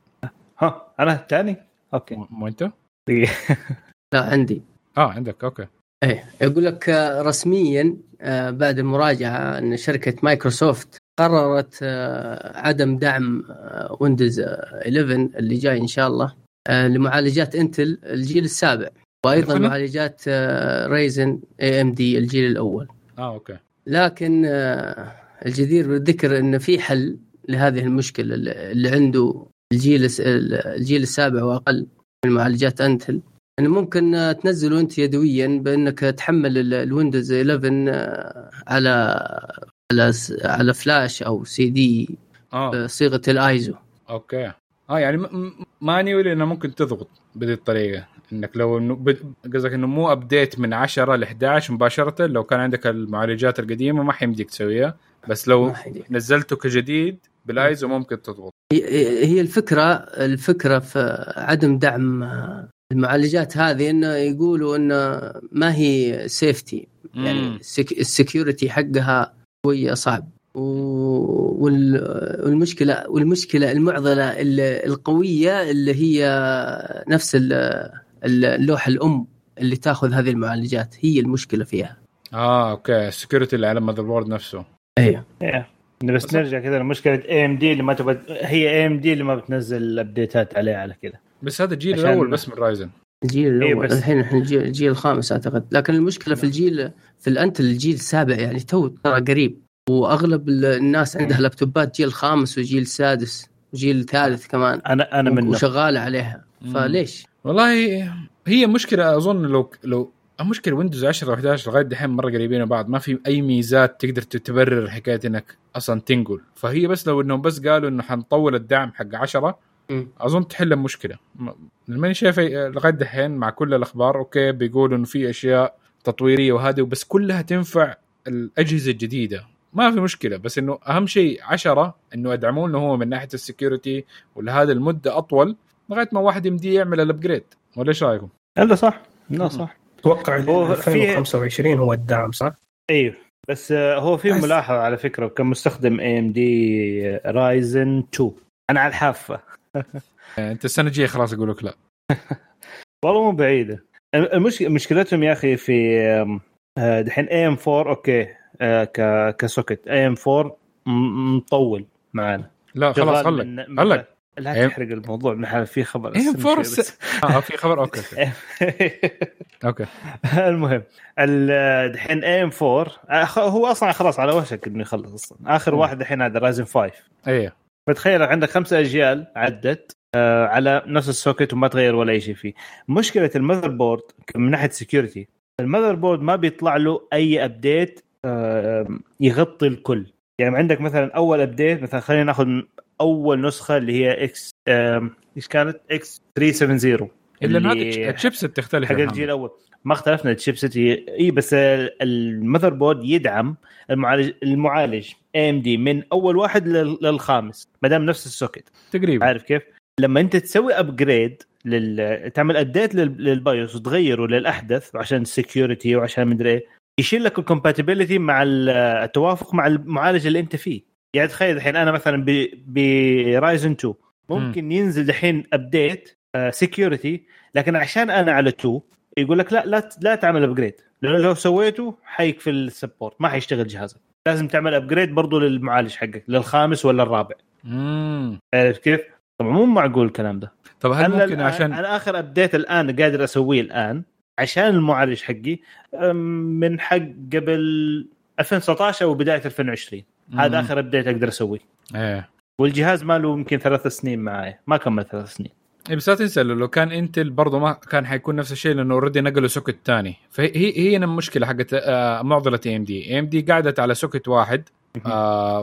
ها انا تاني؟ اوكي مو انت؟ لا عندي. عندك اوكي. ايه اقول لك رسميا بعد المراجعه ان شركه مايكروسوفت قررت عدم دعم ويندوز 11 اللي جاي ان شاء الله لمعالجات انتل الجيل السابع، وايضا معالجات رايزن اي ام دي الجيل الاول. اوكي. لكن الجدير بالذكر ان في حل لهذه المشكلة اللي عنده الجيل السابع وأقل من معالجات أنتل، أنه ممكن تنزله أنت يدويا بأنك تحمل الويندوز 11 على فلاش أو سي دي بصيغة الآيزو. أوكي. يعني مانيولي أنه ممكن تضغط بهذه الطريقة، أنك لو قصدك أنه مو أبديت من 10 ل 11 مباشرة، لو كان عندك المعالجات القديمة ما حيمديك تسويها، بس لو نزلته كجديد بالايزو ممكن تضبط. هي الفكرة في عدم دعم المعالجات هذه انه يقولوا انه ما هي سيفتي، يعني السكيورتي حقها شويه صعب، والمشكلة المعضلة القوية اللي هي نفس اللوحة الام اللي تاخذ هذه المعالجات، هي المشكلة فيها. اوكي، السكيورتي اللي على المذر بورد نفسه. ايوه بس نرجع كذا لمشكله AMD اللي ما تبغى، هي AMD اللي ما بتنزل الابديتات عليه على كذا. بس هذا الجيل الاول بس من رايزن، الجيل الاول. الحين احنا الجيل الخامس اعتقد، لكن المشكله في الجيل في الانتل الجيل السابع، يعني تو ترى قريب، واغلب الناس عندها لابتوبات جيل خامس وجيل سادس وجيل ثالث كمان. انا من وشغال عليها، فليش؟ والله هي مشكله. اظن لو المشكلة ويندوز 10 و11 لغاية دحين مرة قريبين من بعض، ما في أي ميزات تقدر تبرر حكاية إنك أصلا تنقل. فهي بس لو إنهم بس قالوا إنه حنطول الدعم حق 10 أظن تحل المشكلة. ماني شايف لغاية دحين مع كل الأخبار أوكي بيقولوا إنه في أشياء تطويرية وهذه، وبس كلها تنفع الأجهزة الجديدة، ما في مشكلة. بس إنه أهم شيء 10 إنه أدعمون له هو من ناحية السكيورتي، ولهذا المدة أطول لغاية ما واحد يمدي يعمل الأبجريد. ولا إيش رأيكم؟ هذا صح، لا صح. توقع 2025 هو الدعم صح؟ ايوه، بس هو في ملاحظة على فكرة كمستخدم AMD رايزن 2، انا على الحافة. انت السنة الجاية خلاص يقولك لا. والله مو بعيدة. مشكلتهم يا اخي في دحين AM4 اوكي كسوكت AM4 مطول معانا. لا خلاص خلك لا تحرق الموضوع، نحن في خبر فرصة. في خبر اوكي. المهم الحين ايم 4 هو اصلا خلاص على وشك انه يخلص اصلا، اخر واحد الحين هذا رايزن 5. ايوه، فتخيل عندك 5 اجيال عدت على نفس السوكت وما تغير ولا شيء فيه. مشكله المذر بورد من ناحيه سكيورتي، المذر بورد ما بيطلع له اي ابديت يغطي الكل. يعني عندك مثلا اول ابديت، مثلا خلينا ناخذ اول نسخه اللي هي اكس، ايش كانت، اكس 370، اللي الشيبس تختلف حق الجيل الاول. ما اختلفنا الشيبس اي، بس المذر بورد يدعم المعالج AMD من اول واحد للخامس ما دام نفس السوكت تقريبا. عارف كيف لما انت تسوي ابجريد تعمل ابديت للبايوس وتغيره للاحدث عشان السكيورتي وعشان مدري ايه، يشيل لك الكومباتيبيليتي مع التوافق مع المعالج اللي انت فيه. يعني تخيل الحين انا مثلا برايزن 2 ممكن ينزل الحين ابديت سكيورتي، لكن عشان انا على 2 يقول لك لا تعمل ابجريد، لانه لو سويته حيقفل السبورت، ما حيشتغل جهازك. لازم تعمل ابجريد برضو للمعالج حقك للخامس ولا الرابع. عارف كيف؟ طبعا مو معقول الكلام ده. طب هل ممكن عشان انا اخر ابديت الان قادر اسويه الان عشان المعالج حقي من حق قبل 2019 وبدايه 2020 هذا اخر ابديت اقدر اسويه. ايه والجهاز ماله يمكن 3 سنين معايا، ما كمل 3 سنين. بس لا تنسى لو كان انتل برضه ما كان حيكون نفس الشيء لانه اوريدي نقلوا سوكت ثاني. فهي المشكله حقت معضله AMD قعدت على سوكت واحد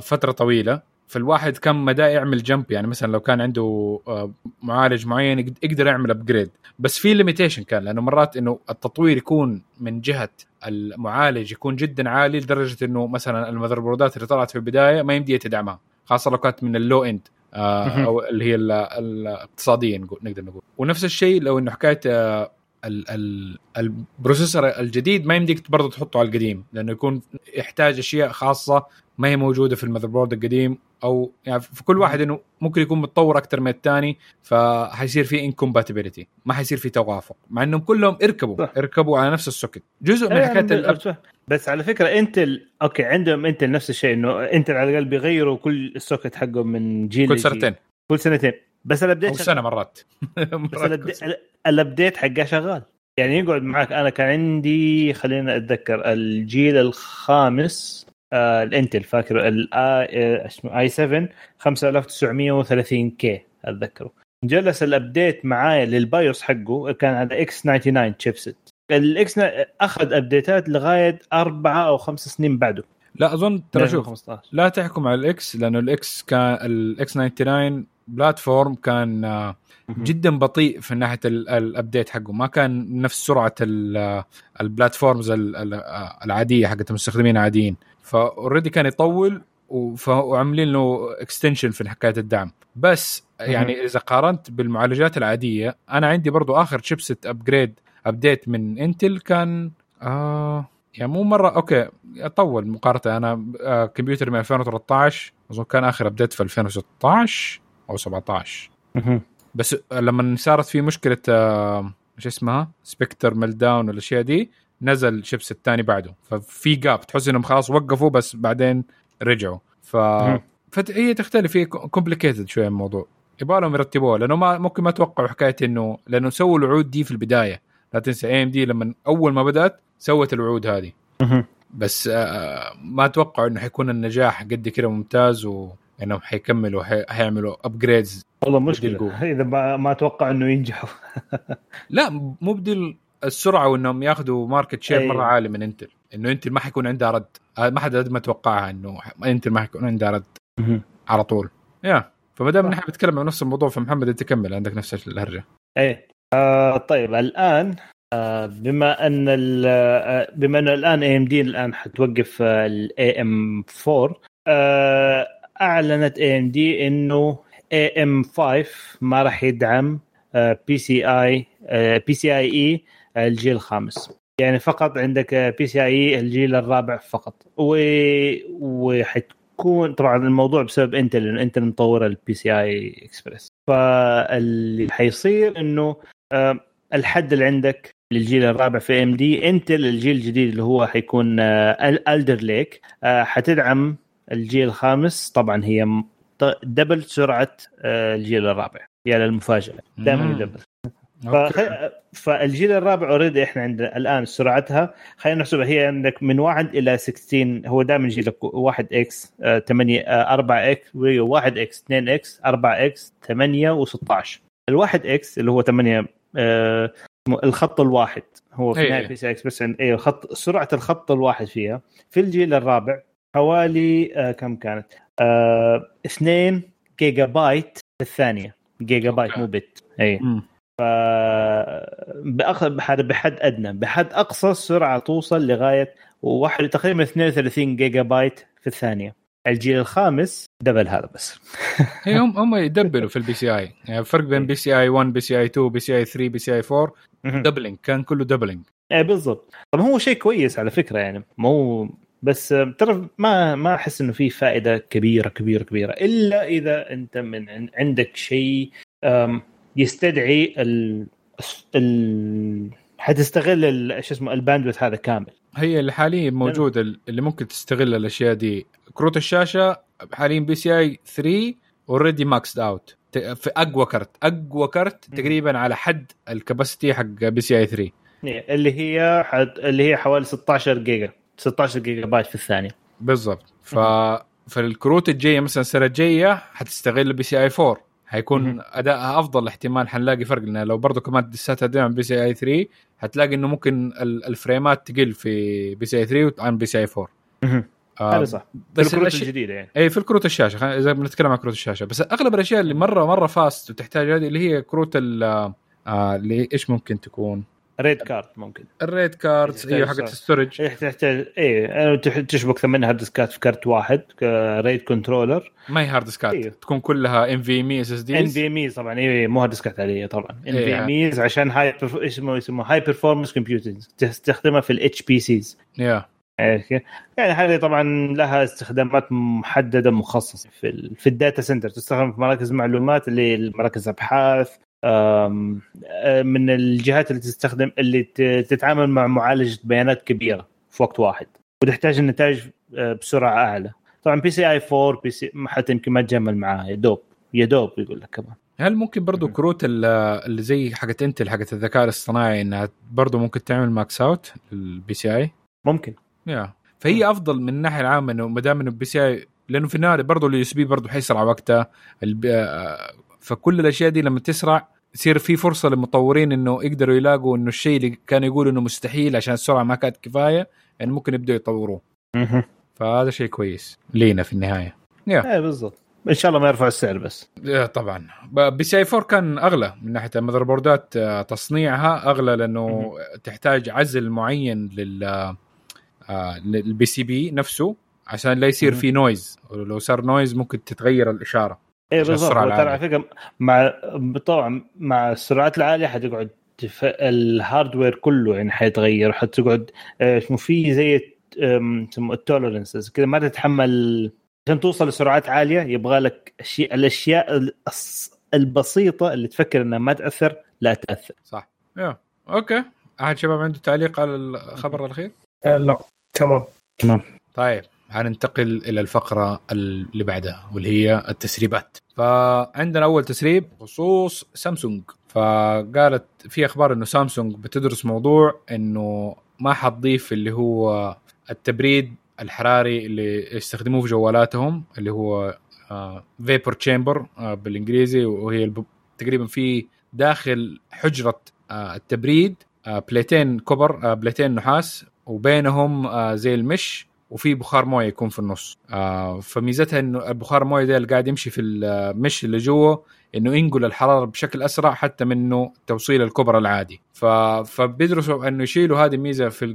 فتره طويله، فالواحد كان مدى يعمل جمب، يعني مثلا لو كان عنده معالج معين يقدر يعمل ابجريد، بس في ليميتيشن كان لانه مرات انه التطوير يكون من جهه المعالج يكون جدا عالي لدرجه انه مثلا المذر بوردات اللي طلعت في البدايه ما يمدي تدعمها، خاصه لو كانت من اللو اند او اللي هي الاقتصاديه نقدر نقول. ونفس الشيء لو انه حكايه البروسيسور الجديد ما يمديك برضه تحطه على القديم لانه يكون يحتاج اشياء خاصه ما هي موجوده في المذر بورد القديم، او يعني في كل واحد انه ممكن يكون متطور اكثر من الثاني، فحيصير في انكومباتيبيليتي، ما حيصير في توافق مع انهم كلهم يركبوا على نفس السوكت. جزء من حكايه بس على فكره انتل اوكي عندهم انتل نفس الشيء، انه انتل على الاقل بيغيروا كل السوكت حقهم من جيل كل سنتين، كل سنتين بس الابديت سنه مرات بس الابديت حقه شغال يعني يقعد معك. انا كان عندي خلينا اتذكر الجيل الخامس الانتل، فاكر الاي 7 5930K اتذكره، جلس الابديت معايا للبايوس حقه كان على X99 تشيبسيت، الاكس اخذ ابديتات لغايه 4 أو 5 سنين بعده. لا اظن ترى شوف 15. لا تحكم على الاكس لانه الاكس كان الاكس 99 بلاتفورم كان جدا بطيء في ناحيه الابديت حقه، ما كان نفس سرعه البلاتفورمز العاديه حقت المستخدمين العاديين، فاوريدي كان يطول وعاملين له اكستنشن في حكايه الدعم. بس يعني اذا قارنت بالمعالجات العاديه انا عندي برضو اخر تشيبسيت ابجريد ابديت من انتل كان يعني مو مره اوكي اطول مقارنه. انا كمبيوتر من 2013 اظن كان اخر ابديت في 2016 او 17 بس لما صارت في مشكله ايش اسمها سبكتر ميل داون والاشياء دي نزل شيبس الثاني بعده، ففي جاب تحس انهم خلاص وقفوا بس بعدين رجعوا. فهي تختلف، هي كومبليكيتد شويه الموضوع، يبالهم يرتبوها لانه ما ممكن ما توقعوا حكايه انه لانه سووا العود دي في البدايه. لا تنسى AMD لما أول ما بدأت سوت الوعود هذه بس ما أتوقع أنه حيكون النجاح قد كده ممتاز وأنهم حيكملوا حيعملوا upgrades. والله مشكلة إذا ما أتوقع أنه ينجحوا لا مو بدل السرعة وأنهم يأخذوا ماركت شير مرة عالي من انتل، أنه انتل ما حيكون عندها رد، ما حدا ما توقعها أنه انتل ما حيكون عندها رد على طول. فمدام نحن بتكلم عن نفس الموضوع فمحمد أنت كمل، عندك نفس الهرجة. طيب الآن بما أن الآن AMD الآن حتوقف ال AM4 أعلنت AMD إنه AM5 ما راح يدعم PCIe الجيل الخامس، يعني فقط عندك PCIe الجيل الرابع فقط، وحتكون طبعا الموضوع بسبب انتل، لأن انتل مطور ال PCI Express. فاللي حيصير إنه الحد اللي عندك للجيل الرابع في AMD انتل الجيل الجديد اللي هو حيكون الالدر ليك حتدعم الجيل الخامس، طبعا هي دبل سرعه الجيل الرابع، يا للمفاجاه دائما دبل. فالجيل الرابع اوريدي احنا عندنا الان سرعتها خلينا نحسبها هي عندك من 1 الى 16، هو دائما يجي لك 1x 8 4x و1x 2x 4x 8 و16. ال1x اللي هو 8 الخط الواحد هو في نهاية PCI Express عند الخط، سرعة الخط الواحد فيها في الجيل الرابع حوالي كم كانت 2 جيجا بايت في الثانية، جيجا بايت مو بت. بحد أدنى، بحد أقصى السرعة توصل لغاية واحد تقريبا 32 جيجا بايت في الثانية. الجيل الخامس دبل هذا بس هم يدبلوا في البي سي اي، يعني الفرق بين بي سي اي 1 بي سي اي 2 بي سي اي 3 بي سي اي 4 دبلينج، كان كله دبلينج. بالضبط. طب هو شيء كويس على فكره، يعني مو بس ترى ما احس انه في فائده كبيره كبيره كبيره الا اذا انت من عندك شيء يستدعي حتستغل ايش اسمه الباندويث هذا كامل. هي اللي حاليا موجوده اللي ممكن تستغل الاشياء دي، كروت الشاشه حاليا بي سي اي 3 اوريدي ماكسد اوت، في اقوى كرت تقريبا على حد الكباسيتي حق بي سي اي 3 اللي هي حوالي 16 جيجا بايت في الثانيه بالضبط. فالكروت الجايه مثلا السنه الجايه حتستغل بي سي اي 4 هيكون ادائها افضل احتمال حنلاقي فرق. لنا لو برضو كمان دساتها دعم بي سي اي 3 هتلاقي انه ممكن الفريمات تقل في بي سي اي 3 عن بي سي اي 4 هذا صح. بس الكروت الجديده يعني اي في الكروت الشاشه اذا بنتكلم عن كروت الشاشه. بس اغلب الاشياء اللي مره فاست وتحتاج هذه اللي هي كروت اللي ايش ممكن تكون ريد كارد، ممكن الريد كارد هي حقت الستورج تحتاج اي تشبك ثمن هارد ديسكات في كارت واحد ريد كنترولر، ما هي هارد ديسكات تكون كلها NVMe SSD NVMe طبعا مو هارد ديسكات عاديه طبعا NVMe عشان هاي اسمه هاي بيرفورمانس كومبيوتنج تستخدمها في الاتش بي سيز يعني هذه طبعا لها استخدامات محدده مخصصه في الداتا سنتر، تستخدم في مراكز معلومات اللي مراكز ابحاث من الجهات اللي تتعامل مع معالجه بيانات كبيره في وقت واحد وتحتاج النتائج بسرعه اعلى. طبعا بي سي اي 4 بي سي حتى يمكن ما تجمل معاه يا دوب يقول لك كمان. هل ممكن برضو كروت اللي زي حقه انتل حقه الذكاء الاصطناعي انها برضو ممكن تعمل ماكس اوت البي سي اي؟ ممكن فهي افضل من الناحيه العامه انه ما دام انه بي سي اي، لانه في النهايه برضو اليو اس بي برضو حيسرع وقتها فكل الاشياء دي لما تسرع يصير في فرصه للمطورين انه يقدروا يلاقوا انه الشيء اللي كانوا يقولوا انه مستحيل عشان السرعه ما كانت كفايه يعني ممكن يبداوا يطوروه فهذا شيء كويس لينا في النهايه بالضبط. ان شاء الله ما يرفع السعر بس طبعا بي سي اي 4 كان اغلى من ناحيه المذر بوردات، تصنيعها اغلى لانه تحتاج عزل معين للبي سي بي نفسه عشان لا يصير فيه نويز، ولو صار نويز ممكن تتغير الاشاره. اي بالضبط. طبعا فكره مع السرعات العاليه حتقعد الهاردوير كله يعني حيتغير، حتقعد اسمه في زي التولرنسز كذا ما تتحمل. عشان توصل لسرعات عاليه يبغى لك الاشياء البسيطه اللي تفكر انها ما تاثر لا تاثر. صح. اوكي. احد شباب عنده تعليق على الخبر الاخير؟ لا تمام. طيب هننتقل إلى الفقرة اللي بعدها واللي هي التسريبات. فعندنا أول تسريب خصوص سامسونج، فقالت في أخبار إنه سامسونج بتدرس موضوع إنه ما حتضيف اللي هو التبريد الحراري اللي يستخدموه في جوالاتهم اللي هو vapor chamber بالإنجليزي، وهي تقريبا في داخل حجرة التبريد بليتين كوبر بليتين نحاس وبينهم زي المش وفي بخار مويه يكون في النص. فميزتها انه البخار مويه ده اللي قاعد يمشي في المش اللي جوه انه ينقل الحراره بشكل اسرع حتى منه توصيل الكبرى العادي. فبيدرسوا انه يشيلوا هذه الميزه في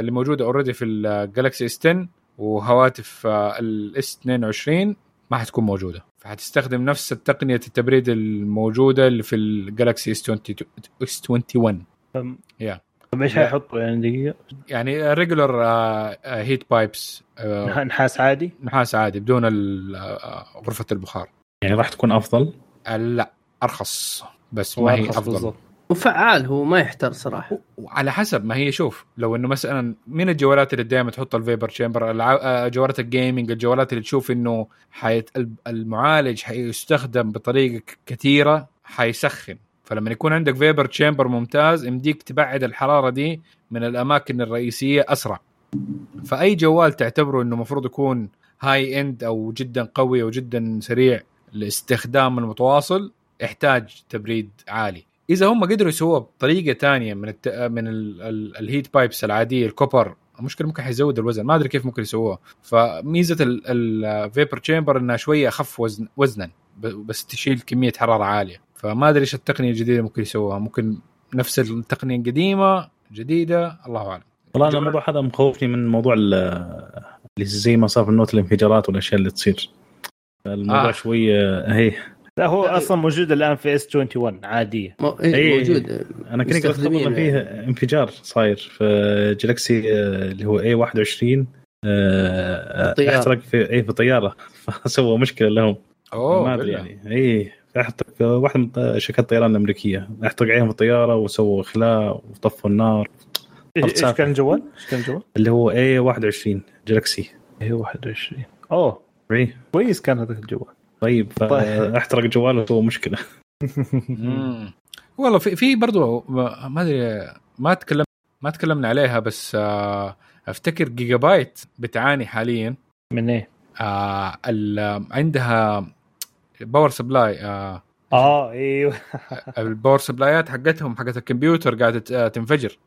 اللي موجوده اوريدي في الجالكسي اس 10 وهواتف الاس 22 ما حتكون موجوده، فحتستخدم نفس التقنيه التبريد الموجوده اللي في الجالكسي اس 21. مش هيحطوا يعني دقيقة يعني ريجولر هيت بايبس نحاس عادي بدون غرفة البخار يعني راح تكون أفضل. لا أرخص بس ما هي أفضل بالزبط. وفعال هو ما يحتر صراحة وعلى حسب ما هي. شوف لو إنه مثلا من الجوالات اللي دائما تحط الفيبر شامبر جوالات الجيمينج الجوالات اللي تشوف إنه المعالج هيستخدم بطريقة كثيرة هيسخن، فلما يكون عندك فيبر تشامبر ممتاز امديك تبعد الحرارة دي من الأماكن الرئيسية أسرع. فأي جوال تعتبره أنه مفروض يكون هاي اند أو جدا قوي أو جدا سريع لاستخدام المتواصل يحتاج تبريد عالي. إذا هم قدروا يسووه بطريقة تانية من الهيت بايبس العادية الكوبر المشكلة ممكن حيزود الوزن، ما أدري كيف ممكن يسووه. فميزة الفيبر تشامبر أنها شوية أخف وزنا بس تشيل كمية حرارة عالية، فما أدري إيش التقنية الجديدة ممكن يسووها، ممكن نفس التقنية القديمة جديدة الله أعلم. والله أنا الموضوع هذا مخوفني من موضوع اللي زي ما صار في النوت الانفجارات والأشياء اللي تصير الموضوع شوية هي. لا هو أصلا موجود الآن في S21 عادية موجود. أنا كنت أتخبط إن فيه انفجار صاير في جالكسي اللي هو A21 احترق في طيارة فسووا مشكلة لهم ما أدري يعني احترق واحدة من شركات الطيران الأمريكية احترق عليهم الطيارة وسووا إخلاء وطفوا النار. إيش كان جوال؟ اللي هو A21 جالكسي A21 كويس كان هذا الجوال طيب احترق جواله هو مشكله. والله في برضو ما ادري ما تكلمنا عليها، بس افتكر جيجا بايت بتعاني حاليا من ايه، عندها باور سبلاي. ايوه الباور سبلايات حقتهم حقت الكمبيوتر قاعده تنفجر.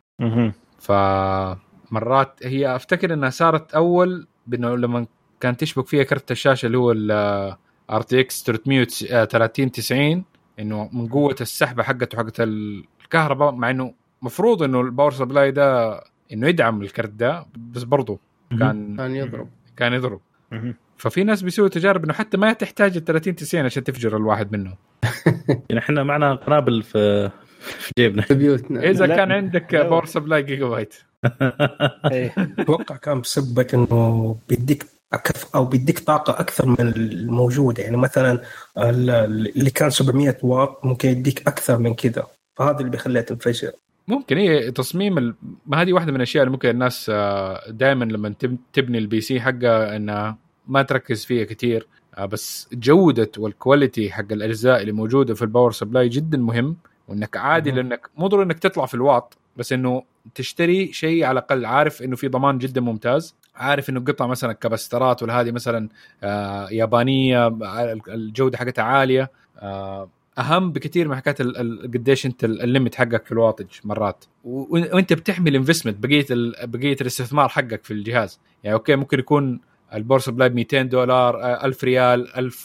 فمرات هي افتكر انها صارت اول بانه لما كانت تشبك فيها كرت الشاشه اللي هو ال RTX 3090 انه من قوه السحبه حقته حقت الكهرباء، مع انه مفروض انه الباور سبلاي ده انه يدعم الكرت ده، بس برضه كان يضرب. ففي ناس بيسووا تجارب انه حتى ما تحتاج ال 3090 عشان تفجر الواحد منهم. احنا معنا قنابل في جيبنا في بيوتنا. اذا كان عندك باور سبلاي جيجا بايت اتوقع كان بسبك انه بدك او بدك طاقه اكثر من الموجوده، يعني مثلا اللي كان 700 واط ممكن يديك اكثر من كذا، فهذا اللي بيخليها تنفجر. ممكن هي تصميم ما هذه واحده من الاشياء اللي ممكن الناس دائما لما تبني البي سي حقها انها ما تركز فيها كثير، بس جوده والكواليتي حق الاجزاء اللي موجوده في الباور سبلاي جدا مهم، وانك عادي لانك مو ضروري انك تطلع في الواط، بس انه تشتري شيء على الاقل عارف انه في ضمان جدا ممتاز، عارف انه القطعه مثلا كباسترات ولا هذه مثلا يابانيه الجوده حقتها عاليه، اهم بكثير من حكايه قديش انت الليمت حقك في الواطج مرات، وانت بتحمي الانفستمنت بقيه الاستثمار حقك في الجهاز. يعني اوكي ممكن يكون الباور سبلاي $200 $1000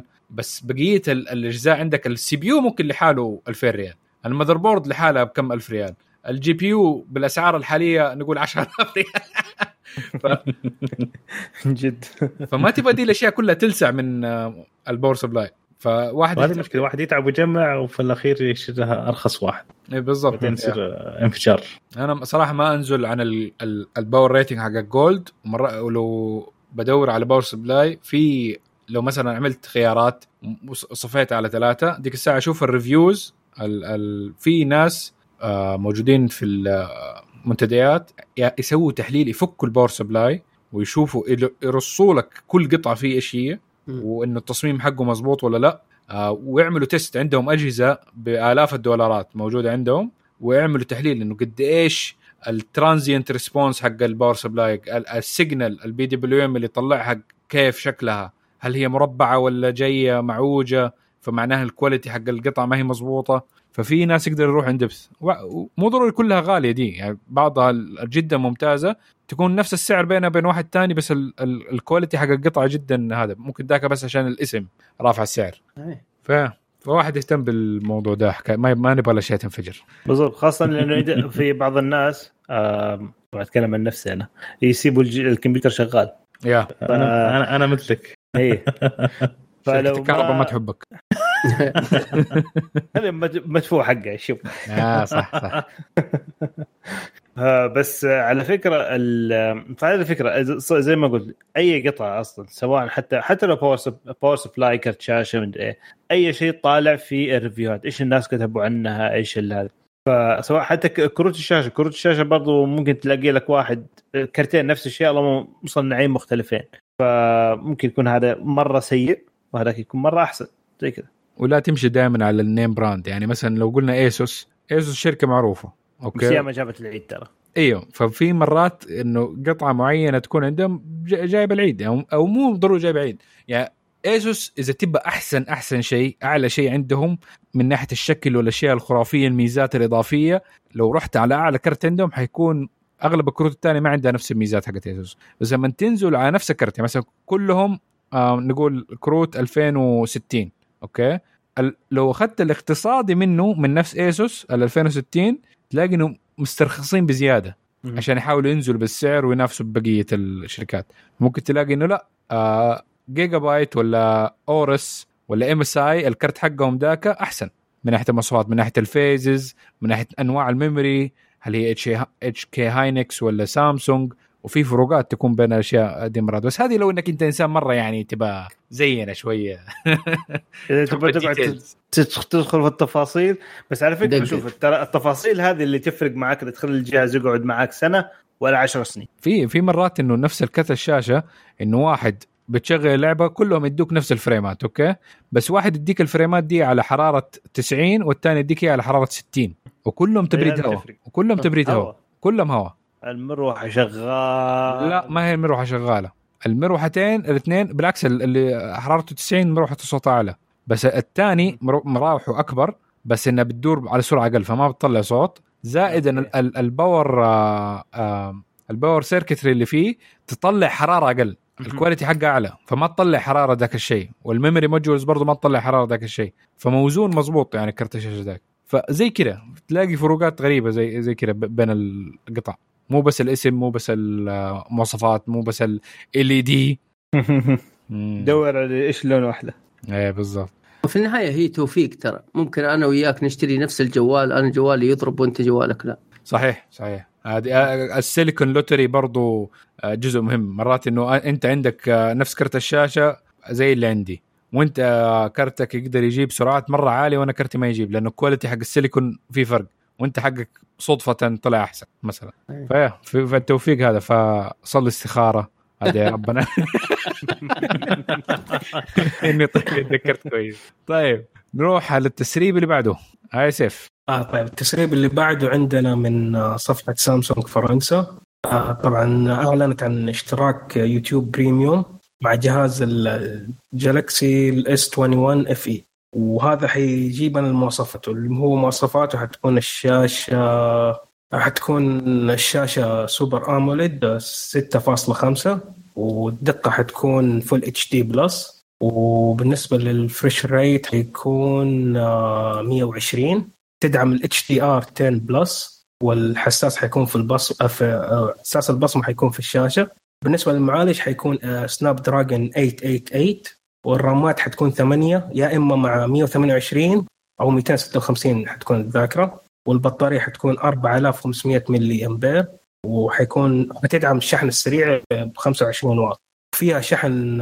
$2000، بس بقيه الاجزاء عندك السي بي يو ممكن لحاله $2000، المذر بورد لحالها بكم $1000، الجي بي يو بالاسعار الحاليه نقول $10000. جد فما تبغى دي الاشياء كلها تلسع من الباور سبلاي، فواحد هذه مشكله، واحد يتعب ويجمع وفي الاخير يشتريها ارخص واحد. اي بالضبط، يصير انفجار. انا صراحه ما انزل عن الباور ريتنج حق الجولد، ولو بدور على باور سبلاي في لو مثلا عملت خيارات وصفيت على 3 ديك الساعه اشوف الريفيوز في ناس موجودين في المنتديات يسووا تحليل، يفكوا الباور سبلاي ويشوفوا يرصوا لك كل قطعه فيه ايش هي وانه التصميم حقه مزبوط ولا لا، ويعملوا تيست. عندهم اجهزه بالاف الدولارات موجوده عندهم، ويعملوا تحليل انه قد ايش الترانزينت ريسبونس حق الباور سبلاي، السيجنال البي دبليو ام اللي طلعها كيف شكلها، هل هي مربعه ولا جايه معوجه، فمعناها الكواليتي حق القطعه ما هي مزبوطه. ففي ناس يقدر يروح عند بس، ومو ضروري كلها غاليه دي، يعني بعضها جدا ممتازه تكون نفس السعر بينها بين واحد تاني، بس الكواليتي حق القطعه جدا هذا ممكن ذاك بس عشان الاسم رافع السعر. فواحد يهتم بالموضوع ده، ما نبغى الاشياء تنفجر. بالضبط، خاصه لانه في بعض الناس بتكلم عن نفسي انا، يسيبوا الكمبيوتر شغال. انا مثلك. فلو الكهرباء ما تحبك هذا مدفوع حقه. شوف صح بس على فكره فعلى فكره زي ما قلت، اي قطعه اصلا سواء حتى لو باور سبلاي كارت شاشه اي شيء طالع في الريفيوهات ايش الناس كتبوا عنها ايش هذا، فسواء حتى كروت الشاشه برضو ممكن تلاقي لك واحد كرتين نفس الشيء والله مصنعين مختلفين، فممكن يكون هذا مره سيء وهذاك يكون مره احسن زي كذا. ولا تمشي دائما على النيم براند، يعني مثلا لو قلنا ايسوس شركه معروفه، اوكي بس هي ما جابت العيد ترى. ايوه، ففي مرات انه قطعه معينه تكون عندهم جايبه العيد، او مو ضروري جايبه العيد. يعني ايسوس اذا تبى احسن شيء، اعلى شيء عندهم من ناحيه الشكل والاشياء الخرافيه الميزات الاضافيه، لو رحت على اعلى كرت عندهم حيكون اغلب الكروت الثانيه ما عندها نفس الميزات حقت ايسوس. بس لما تنزل على نفس الكرت، مثلا كلهم نقول كروت 2060، اوكي لو اخذت الاقتصادي منه من نفس ايسوس ال 2060 تلاقي انه مسترخصين بزياده عشان يحاولوا ينزلوا بالسعر وينافسوا ببقيه الشركات. ممكن تلاقي انه لا جيجا بايت ولا اورس ولا ام اس اي الكرت حقهم ذاك احسن من ناحيه المواصفات، من ناحيه الفيزز، من ناحيه انواع الميموري، هل هي اتش كي هاينكس ولا سامسونج، وفي فروقات تكون بين الاشياء دي مرات. بس هذه لو انك انت انسان مره يعني تبقى زينا شويه اذا تبغى تدخل في التفاصيل. بس على فكره شوف التفاصيل هذه اللي تفرق معك، اللي تخلي الجهاز يقعد معك سنه ولا 10 سنين. في مرات انه نفس الكرت الشاشه انه واحد بتشغل لعبه كلهم يدوك نفس الفريمات اوكي، بس واحد يديك الفريمات دي على حراره 90 والثاني يديك على حراره 60 وكلهم تبريد هواء وكلهم تبريد هواء كلهم هواء. المروحه شغاله؟ لا ما هي المروحه شغاله، المروحتين الاثنين بالعكس، اللي حرارته 90 مروحته صوتها اعلى، بس الثاني مراوحه اكبر بس انها بتدور على سرعه اقل فما بتطلع صوت، زائد ان الباور سيركتري اللي فيه تطلع حراره اقل، الكواليتي حقه اعلى فما تطلع حراره ذاك الشيء، والميموري موديولز برضه ما تطلع حراره ذاك الشيء، فموزون مزبوط يعني كرت الشاشه ذاك. فزي كده تلاقي فروقات غريبه زي كده بين القطع، مو بس الاسم مو بس المواصفات مو بس ال LED دور على ايش لون واحده. ايه بالضبط، وفي النهايه هي توفيق ترى، ممكن انا وياك نشتري نفس الجوال، انا جوالي يضرب وانت جوالك لا. صحيح صحيح، السيليكون لوتري برضو جزء مهم مرات، انه انت عندك نفس كرت الشاشه زي اللي عندي وانت كرتك يقدر يجيب سرعات مره عاليه وانا كرتي ما يجيب، لانه الكواليتي حق السيليكون في فرق وانت حقك صدفه طلع احسن مثلا. في التوفيق هذا، فصلي استخاره هذا يا ربنا اني تذكرت كويس. طيب نروح على التسريب اللي بعده. هاي سيف. طيب التسريب اللي بعده عندنا من صفحة سامسونج فرنسا. طبعا أعلنت عن اشتراك يوتيوب بريميوم مع جهاز الجالكسي S21 FE، وهذا حيجيبنا المواصفات اللي هو مواصفاته حتكون الشاشة سوبر آموليد 6.5 والدقة حتكون فول اتش دي بلس، وبالنسبة للفريش ريت حيكون 120، تدعم ال HDR 10 بلس، والحساس حيكون في البصمة، في حساس البصمة حيكون في الشاشة. بالنسبة للمعالج حيكون سناب دراجون 888، والرامات حتكون 8 يا إما مع 128 أو 256 حتكون الذاكرة، والبطارية حتكون 4500 ملي أمبير، وحتدعم الشحن السريع ب 25 واط، فيها شحن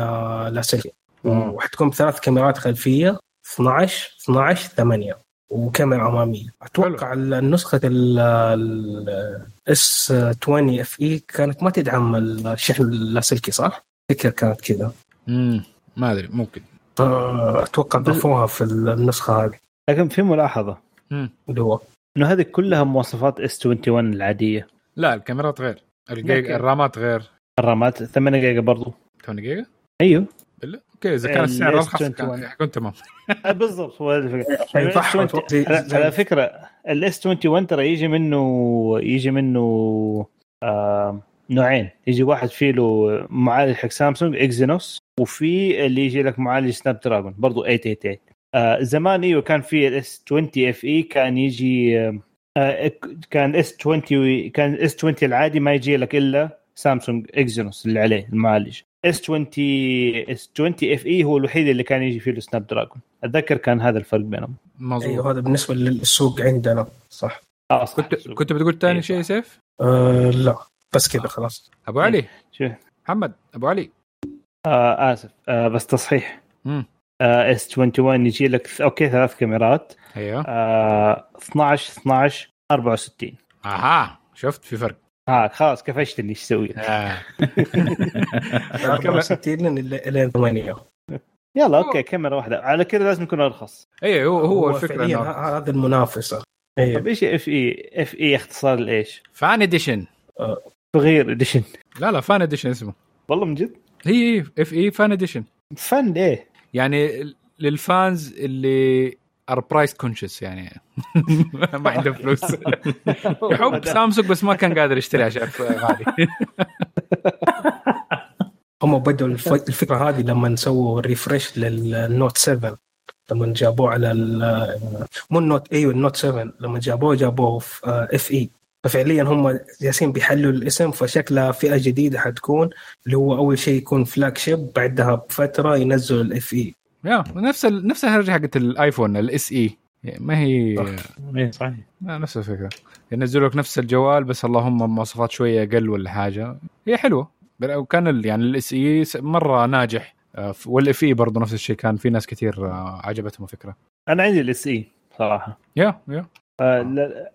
لاسلكي، وحتكون بثلاث كاميرات خلفية 12 8 وكاميرا أمامية. أتوقع النسخة S20 FE كانت ما تدعم الشحن اللاسلكي صح؟ فكرة كانت كذا. ما أدري ممكن. أتوقع ضفوها في النسخة هذه. لكن في ملاحظة. دوّا. إنه هذه كلها مواصفات S21 العادية. لا الكاميرات غير. الرامات غير. الرامات 8 جيجا برضو. 8 جيجا؟ أيوه. بالله اوكي اذا كان السعر رخص كنت تمام بالضبط. هو على فكره الاس 21 ترى يجي منه نوعين، يجي واحد فيه له معالج حق سامسونج اكزينوس، وفي اللي يجي لك معالج سناب دراجون برضو 888. زمان ايوه كان في الاس 20 اف اي كان يجي كان اس 20 العادي ما يجي لك الا سامسونج اكزينوس اللي عليه المعالج. S20 FE هو الوحيد اللي كان يجي فيه السناب دراجون، أتذكر كان هذا الفرق بينهم. أيوه هذا بالنسبة للسوق عندنا صح. صح. كنت بتقول تاني شيء سيف؟ لا بس كده خلاص. أبو علي شو محمد أبو علي آسف بس تصحيح. S21 يجي لك أوكي ثلاث كاميرات. أيوه 12 12 64. أها شفت في فرق. خلاص كفشت اللي يسويه. الكاميرا 60 إلى 8. يلا أوكي كاميرا واحدة على كده لازم يكون أرخص. أيه هو الفكرة هذا المنافسة. طب إيش FE اختصار لإيش؟ فان إديشن. صغير إديشن. لا فان إديشن اسمه. والله من جد؟ هي FE فان إديشن. فان إيه؟ يعني للفانز اللي are price conscious يعني ما عنده فلوس يحب سامسونج بس ما كان قادر يشتري عشان غالي. هم بدوا الفكرة هذه لما نسووا ريفريش للنوت 7، لما جابوه على مو النوت اي والنوت 7، لما جابوه في اف اي، ففعليا هم جالسين بيحلوا الاسم، فشكلها فئة جديدة حتكون اللي هو أول شيء يكون فلاج شيب، بعدها بفترة ينزلوا الاف اي. نفس الهرجة حقت الايفون الاس اي، ما هي صحيح نفس الفكرة، ينزلوا لك نفس الجوال بس اللهم مواصفات شوية أقل ولا حاجة. هي حلوة وكان يعني الاس اي مرة ناجح، والاف اي برضو نفس الشيء، كان في ناس كتير عجبتهم فكرة. أنا عندي الاس اي صراحة يا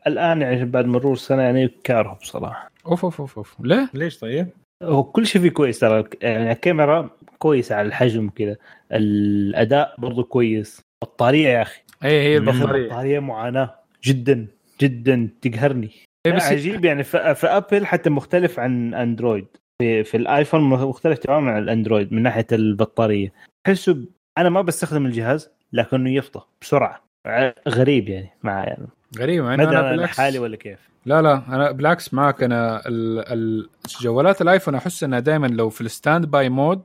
الآن يعني بعد مرور سنة يعني كاره بصراحة. أوف أوف أوف ليه؟ ليش طيب؟ هو كل شيء فيه كويس ترى، يعني الكاميرا كويسة على الحجم كذا، الأداء برضو كويس، البطارية يا أخي هي البطارية معاناة جدا جدا تقهرني. عجيب يعني في أبل حتى مختلف عن أندرويد، في الآيفون مختلف تماما عن الأندرويد من ناحية البطارية. أحسه أنا ما بستخدم الجهاز لكنه يفضى بسرعة، غريب يعني معايا يعني. غريب يعني أنا بالعكس حالي ولا كيف؟ لا أنا بالعكس معك، أنا الجوالات الآيفون أحس أنها دائما لو في الستاند باي مود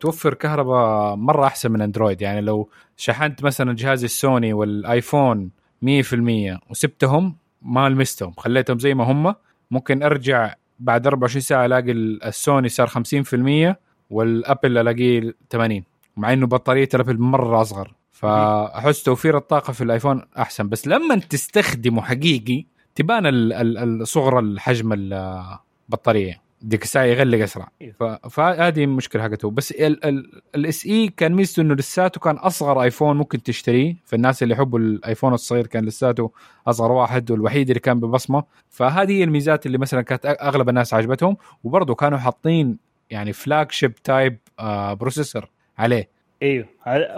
توفر كهرباء مرة أحسن من أندرويد. يعني لو شحنت مثلا جهاز السوني والآيفون 100% وسبتهم ما لمستهم خليتهم زي ما هم، ممكن أرجع بعد 24 ساعة ألاقي السوني صار 50% والأبل ألاقيه 80%، مع أنه بطارية الأبل مرة أصغر. فأحس توفير الطاقة في الآيفون أحسن، بس لما تستخدمه حقيقي تبان الصغر الحجم البطارية ديك الساعة يغلق أسرع، فهذه مشكلة حقته. بس الاس اي كان ميزته أنه لساته كان أصغر آيفون ممكن تشتريه، فالناس اللي يحبوا الآيفون الصغير كان لساته أصغر واحد والوحيد اللي كان ببصمة، فهذه الميزات اللي مثلا كانت أغلب الناس عجبتهم. وبرضه كانوا حاطين يعني فلاجشيب تايب بروسيسور عليه. ايوه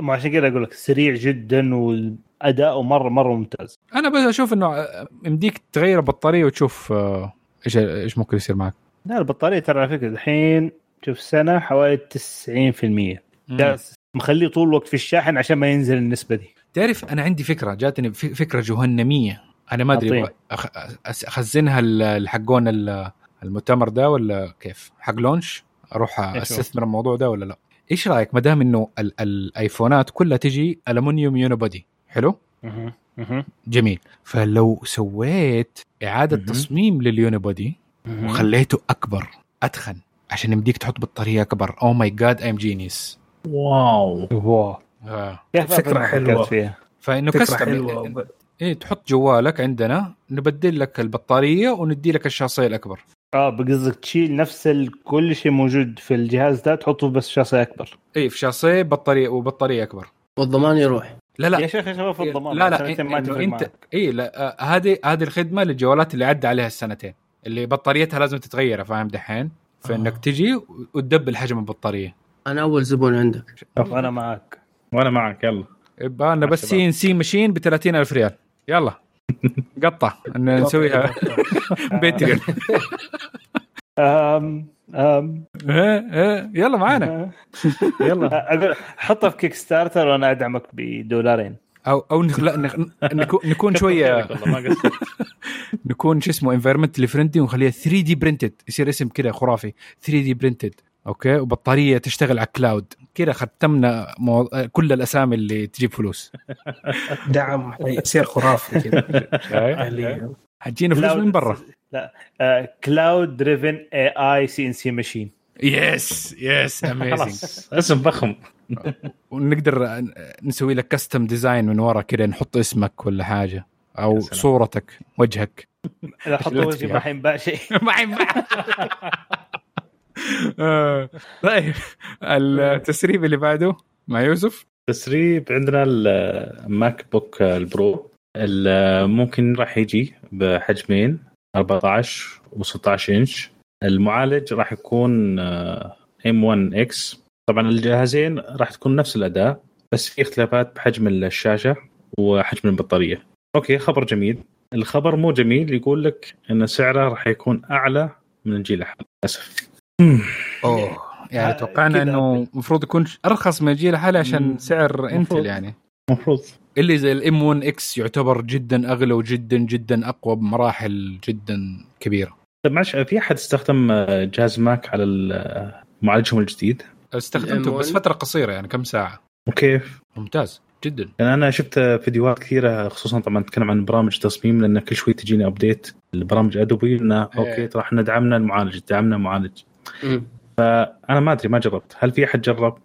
ما عشان كده اقول لك سريع جدا واداؤه مره ممتاز. انا بس اشوف انه يمديك تغير البطاريه وتشوف ايش ممكن يصير معك. لا البطاريه ترى على فكره الحين شوف سنه حوالي 90% مخليه طول الوقت في الشاحن عشان ما ينزل النسبه دي. تعرف انا عندي فكره، جاتني فكره جهنميه، انا ما ادري اخزنها الحقون المؤتمر ده ولا كيف، حق لونش اروح استثمر الموضوع ده ولا لا. ايش رايك مدام انه الايفونات كلها تجي الومنيوم يونيبودي؟ حلو جميل. فلو سويت اعاده تصميم لليونيبودي وخليته اكبر اتخن عشان يمديك تحط بطاريه اكبر، او ماي جاد ايم جينيس. واو فكره حلوه فيها، فانه كاستم ايه تحط جوالك عندنا نبدل لك البطاريه وندي لك الشاصيه الاكبر. بقصدك تشيل نفس كل شيء موجود في الجهاز ده تحطه بس شاصية أكبر. إيه في شاصية بطارية وبطارية أكبر والضمان يروح. لا يا شيخ شباب في الضمان. لا أنت إيه لا هذه الخدمة للجوالات اللي عدى عليها السنتين اللي بطاريتها لازم تتغير، فاهم دحين؟ فإنك تجي وتدبل حجم البطارية. أنا أول زبون عندك. طب أنا معك وأنا معك، يلا يبقى أنا بس CNC ماشين ب30,000 ريال يلا قطع ان نسويها بيتريون. يلا معانا يلا اقول حطها في كيك ستارتر وانا ادعمك $2 او نكون شويه نكون شو اسمه انفايرمنتلي فريندلي ونخليها 3 دي برنتد يصير اسم كده خرافي 3 دي برنتد. اوكي وبطاريه تشتغل على كلاود كده، ختمنا كل الاسامي اللي تجيب فلوس دعم يصير خرافي كده. حجينا فلوس من برا. لا كلاود دريفن اي اي سي ان سي ماشين. يس اميزنج اسم ضخم. ونقدر نسوي لك كاستم ديزاين من ورا كده، نحط اسمك ولا حاجه او صورتك وجهك. لا حط وجهي ما حينباع شيء ما حينباع. طيب التسريب اللي بعده مع يوسف. تسريب عندنا الماك بوك البرو، ممكن راح يجي بحجمين 14 و16 إنش. المعالج راح يكون M1X. طبعا الجهازين راح تكون نفس الأداء بس في اختلافات بحجم الشاشة وحجم البطارية. أوكي خبر جميل. الخبر مو جميل، يقول لك إن سعره راح يكون أعلى من الجيل الحالي للأسف. يعني توقعنا انه المفروض يكون ارخص من الجيل الحالي عشان سعر انتل، يعني المفروض اللي زي الام 1X يعتبر جدا اغلى وجدا جدا اقوى بمراحل جدا كبيره. طب معلش في احد استخدم جهاز ماك على معالجهم الجديد؟ استخدمته بس فتره قصيره يعني كم ساعه. وكيف؟ ممتاز جدا. يعني انا شفت فيديوهات كثيره خصوصا طبعا نتكلم عن برامج تصميم، لان كل شوي تجيني ابديت البرامج ادوبي انه اوكي راح ندعمنا المعالج فانا ما ادري ما جربت. هل في احد جرب؟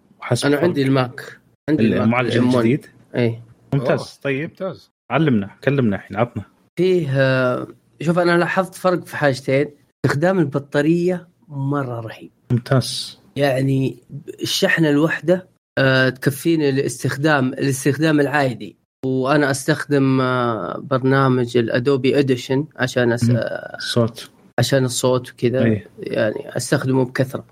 انا عندي الماك، عندي المعالج الجديد. اي ممتاز. طيب ممتاز علمنا كلمنا الحين عطنا فيه. شوف انا لاحظت فرق في حاجتين. استخدام البطاريه مره رهيب ممتاز، يعني الشحنه الوحده تكفيني الاستخدام العادي. وانا استخدم برنامج الادوبي اديشن عشان صوت عشان الصوت وكذا. أيه. يعني استخدمه بكثرة.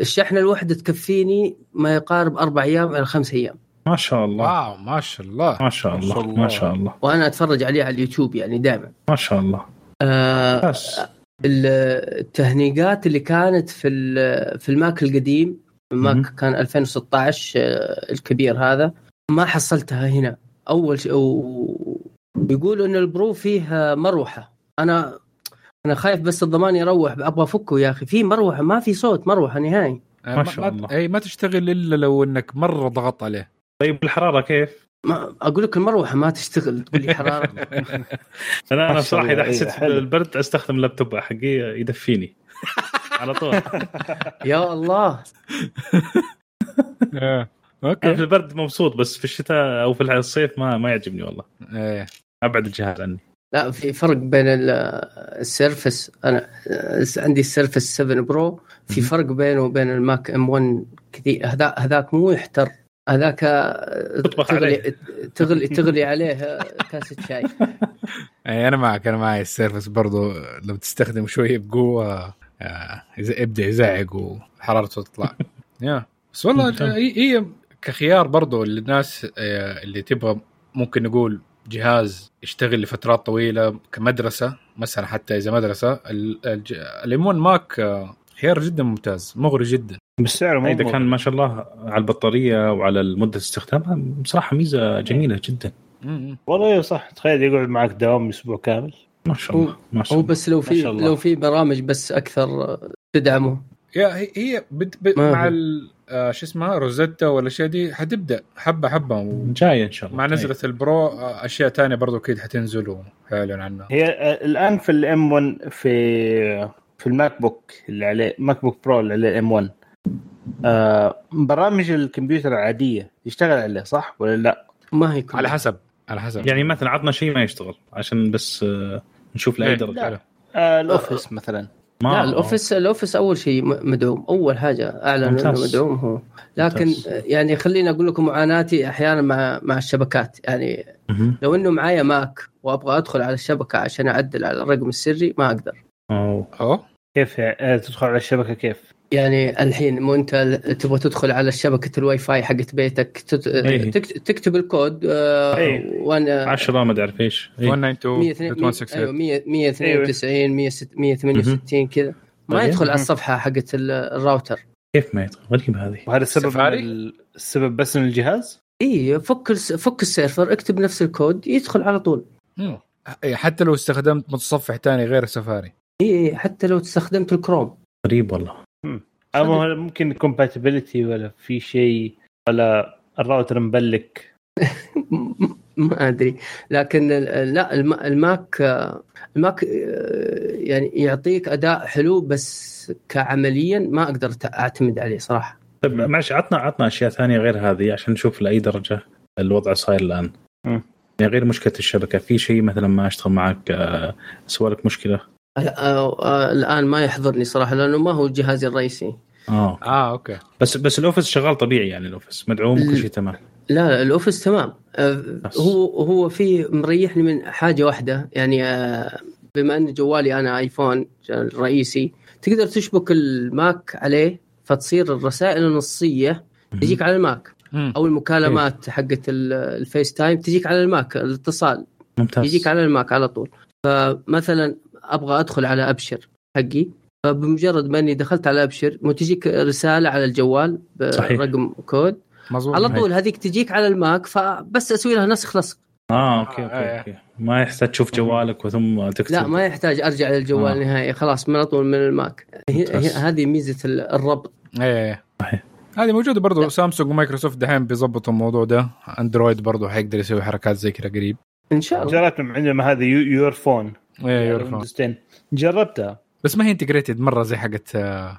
الشحن الواحدة تكفيني ما يقارب 4 أيام إلى 5 أيام. ما شاء الله. واو ما شاء الله. ما شاء الله. ما شاء الله. وأنا أتفرج عليه على اليوتيوب يعني دائما. ما شاء الله. التهنيقات اللي كانت في الماك القديم، الماك كان 2016 الكبير هذا، ما حصلتها هنا. أول شيء بيقولوا إن البرو فيه مروحة، أنا خايف بس الضمان يروح، أبغى أفكه يا أخي. في مروحة، ما في صوت مروحة نهائي. ما شاء الله. أي ما تشتغل إلا لو إنك مرة ضغط عليه. طيب الحرارة كيف؟ ما أقول لك المروحة ما تشتغل، تقول لي حرارة. أنا بصراحة إذا حسيت بالبرد أستخدم اللابتوب حقي يدفيني على طول. يا الله. أوكي. في البرد مبسوط، بس في الشتاء أو في الصيف ما يعجبني والله. إيه. أبعد الجهاز عني. لا في فرق بين السيرفس، أنا عندي السيرفس 7 برو، في فرق بينه وبين الماك M1 كذي. هذاك مو يحتر، هذاك تغلي عليه كاسة شاي. أي أنا معك، أنا معي السيرفس برضو، لو تستخدم شوية بقوة يبدأ يزعق وحرارته تطلع. يا بس والله هي كخيار برضو للناس اللي تبغى، ممكن نقول جهاز يشتغل لفترات طويلة كمدرسة مثلا، حتى إذا مدرسة الإيمون ماك خيار جدا ممتاز، مغري جدا بالسعر. إذا كان ما شاء الله على البطارية وعلى المدة استخدامها، بصراحة ميزة جميلة جدا. والله صح، تخيل يقعد معك دوام أسبوع كامل. ما شاء الله. ما شاء الله. هو بس لو في برامج بس أكثر تدعمه. هي مع شو اسمها روزيتا ولا الاشياء دي، هتبدا حبه حبه جايه ان شاء الله. مع نزله البرو اشياء تانية برضو اكيد هتنزل وحيعلن عنها. هي الان في الام 1 في الماك بوك اللي عليه ماك بوك برو اللي عليه ام 1، برامج الكمبيوتر العاديه يشتغل عليه صح ولا لا؟ ما هي على حسب يعني. مثلا عطنا شيء ما يشتغل عشان بس نشوف لاي درجه. الاوفيس مثلا، لا الأوفيس أول شيء مدعوم، أول حاجة أعلن إنه مدعوم هو، لكن يعني خليني أقول لكم معاناتي أحيانا مع الشبكات يعني. لو إنه معايا ماك وأبغى أدخل على الشبكة عشان أعدل على الرقم السري ما أقدر. كيف تدخل على الشبكة كيف؟ يعني الحين مو أنت تبغى تدخل على شبكة الواي فاي حقت بيتك، تكتب الكود 10 ما أدري إيش، 192.192.168 كذا، ما يدخل على الصفحة حقت الراوتر. كيف ما يدخل؟ غريب هذه. وهذا السبب بس من الجهاز. فك السيرفر، اكتب نفس الكود يدخل على طول. حتى لو استخدمت متصفح تاني غير سفاري. حتى لو استخدمت الكروم. غريب والله. أما ممكن كومباتيبلتي ولا في شيء، ولا الراوتر مبلك. ما أدري، لكن لا الماك يعني يعطيك أداء حلو، بس كعمليا ما أقدر أعتمد عليه صراحة. طب معلش عطنا أشياء ثانية غير هذه عشان نشوف لأي درجة الوضع صاير الآن. يعني غير مشكلة الشبكة، في شيء مثلا ما أشتغل معك، سوالك مشكلة؟ الآن ما يحضرني صراحة لأنه ما هو جهازي الرئيسي. أوكي. بس الأوفيس شغال طبيعي يعني، الأوفيس مدعوم كل شيء تمام. لا الأوفيس تمام. هو فيه مريحني من حاجة واحدة يعني، بما أن جوالي أنا آيفون الرئيسي، تقدر تشبك الماك عليه فتصير الرسائل النصية تجيك على الماك، أو المكالمات حقت الفيس تايم تجيك على الماك، الاتصال ممتاز يجيك على الماك على طول. فمثلا أبغى أدخل على أبشر حقي، فبمجرد ما أني دخلت على أبشر وتجيك رسالة على الجوال برقم كود على طول، هذيك تجيك على الماك، فبس أسوي لها نسخ لصق. أوكي. ما يحتاج تشوف جوالك وثم تكتب، لا ما يحتاج أرجع للجوال نهائي، خلاص على طول من الماك. هذه ميزة الربط. صحيح. هذه موجودة برضو، سامسونج ومايكروسوفت دحين بيضبطوا الموضوع ده، أندرويد برضو حيقدر يسوي حركات زي كده قريب إن شاء الله. جربتهم عندنا هذه يورفون. جربتها بس ما هي انتجريتد مره زي حقت ماك.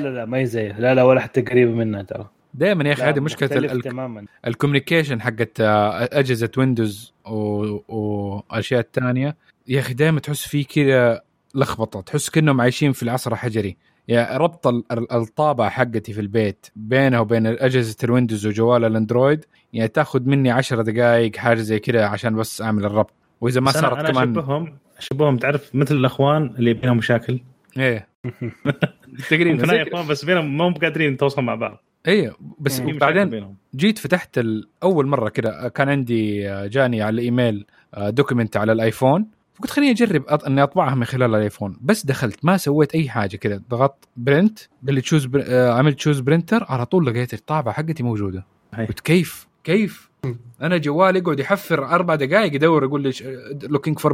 لا ما هي زي، لا ولا حتى قريبه منها ترى. دائما يا اخي هذه مشكله الكوميونيكيشن حقت اجهزه ويندوز واشياء تانية يا اخي، دائما تحس فيه كذا لخبطه، تحس كأنهم عايشين في العصر الحجري. يعني ربط الطابعة حقتي في البيت بينها وبين أجهزة الويندوز وجوال الأندرويد يعني تأخذ مني 10 دقائق حاجة زي كده عشان بس أعمل الربط، وإذا ما صارت كمان شبهم تعرف مثل الاخوان اللي بينهم مشاكل. ايه تقريبا احنا اخوان بس بينهم ما هم قادرين نتواصل مع بعض. ايه بس بعدين جيت فتحت اول مره كده كان عندي جاني على الايميل دوكيمنت على الايفون، فقلت خليني اجرب اني اطبعها من خلال الايفون. بس دخلت ما سويت اي حاجه كده، ضغطت برنت قال لي تشوز، عملت تشوز برينتر على طول لقيت الطابعه حقتي موجوده. قلت كيف انا جوالي يقعد يحفر 4 دقائق يدور يقول لي لوكينج فور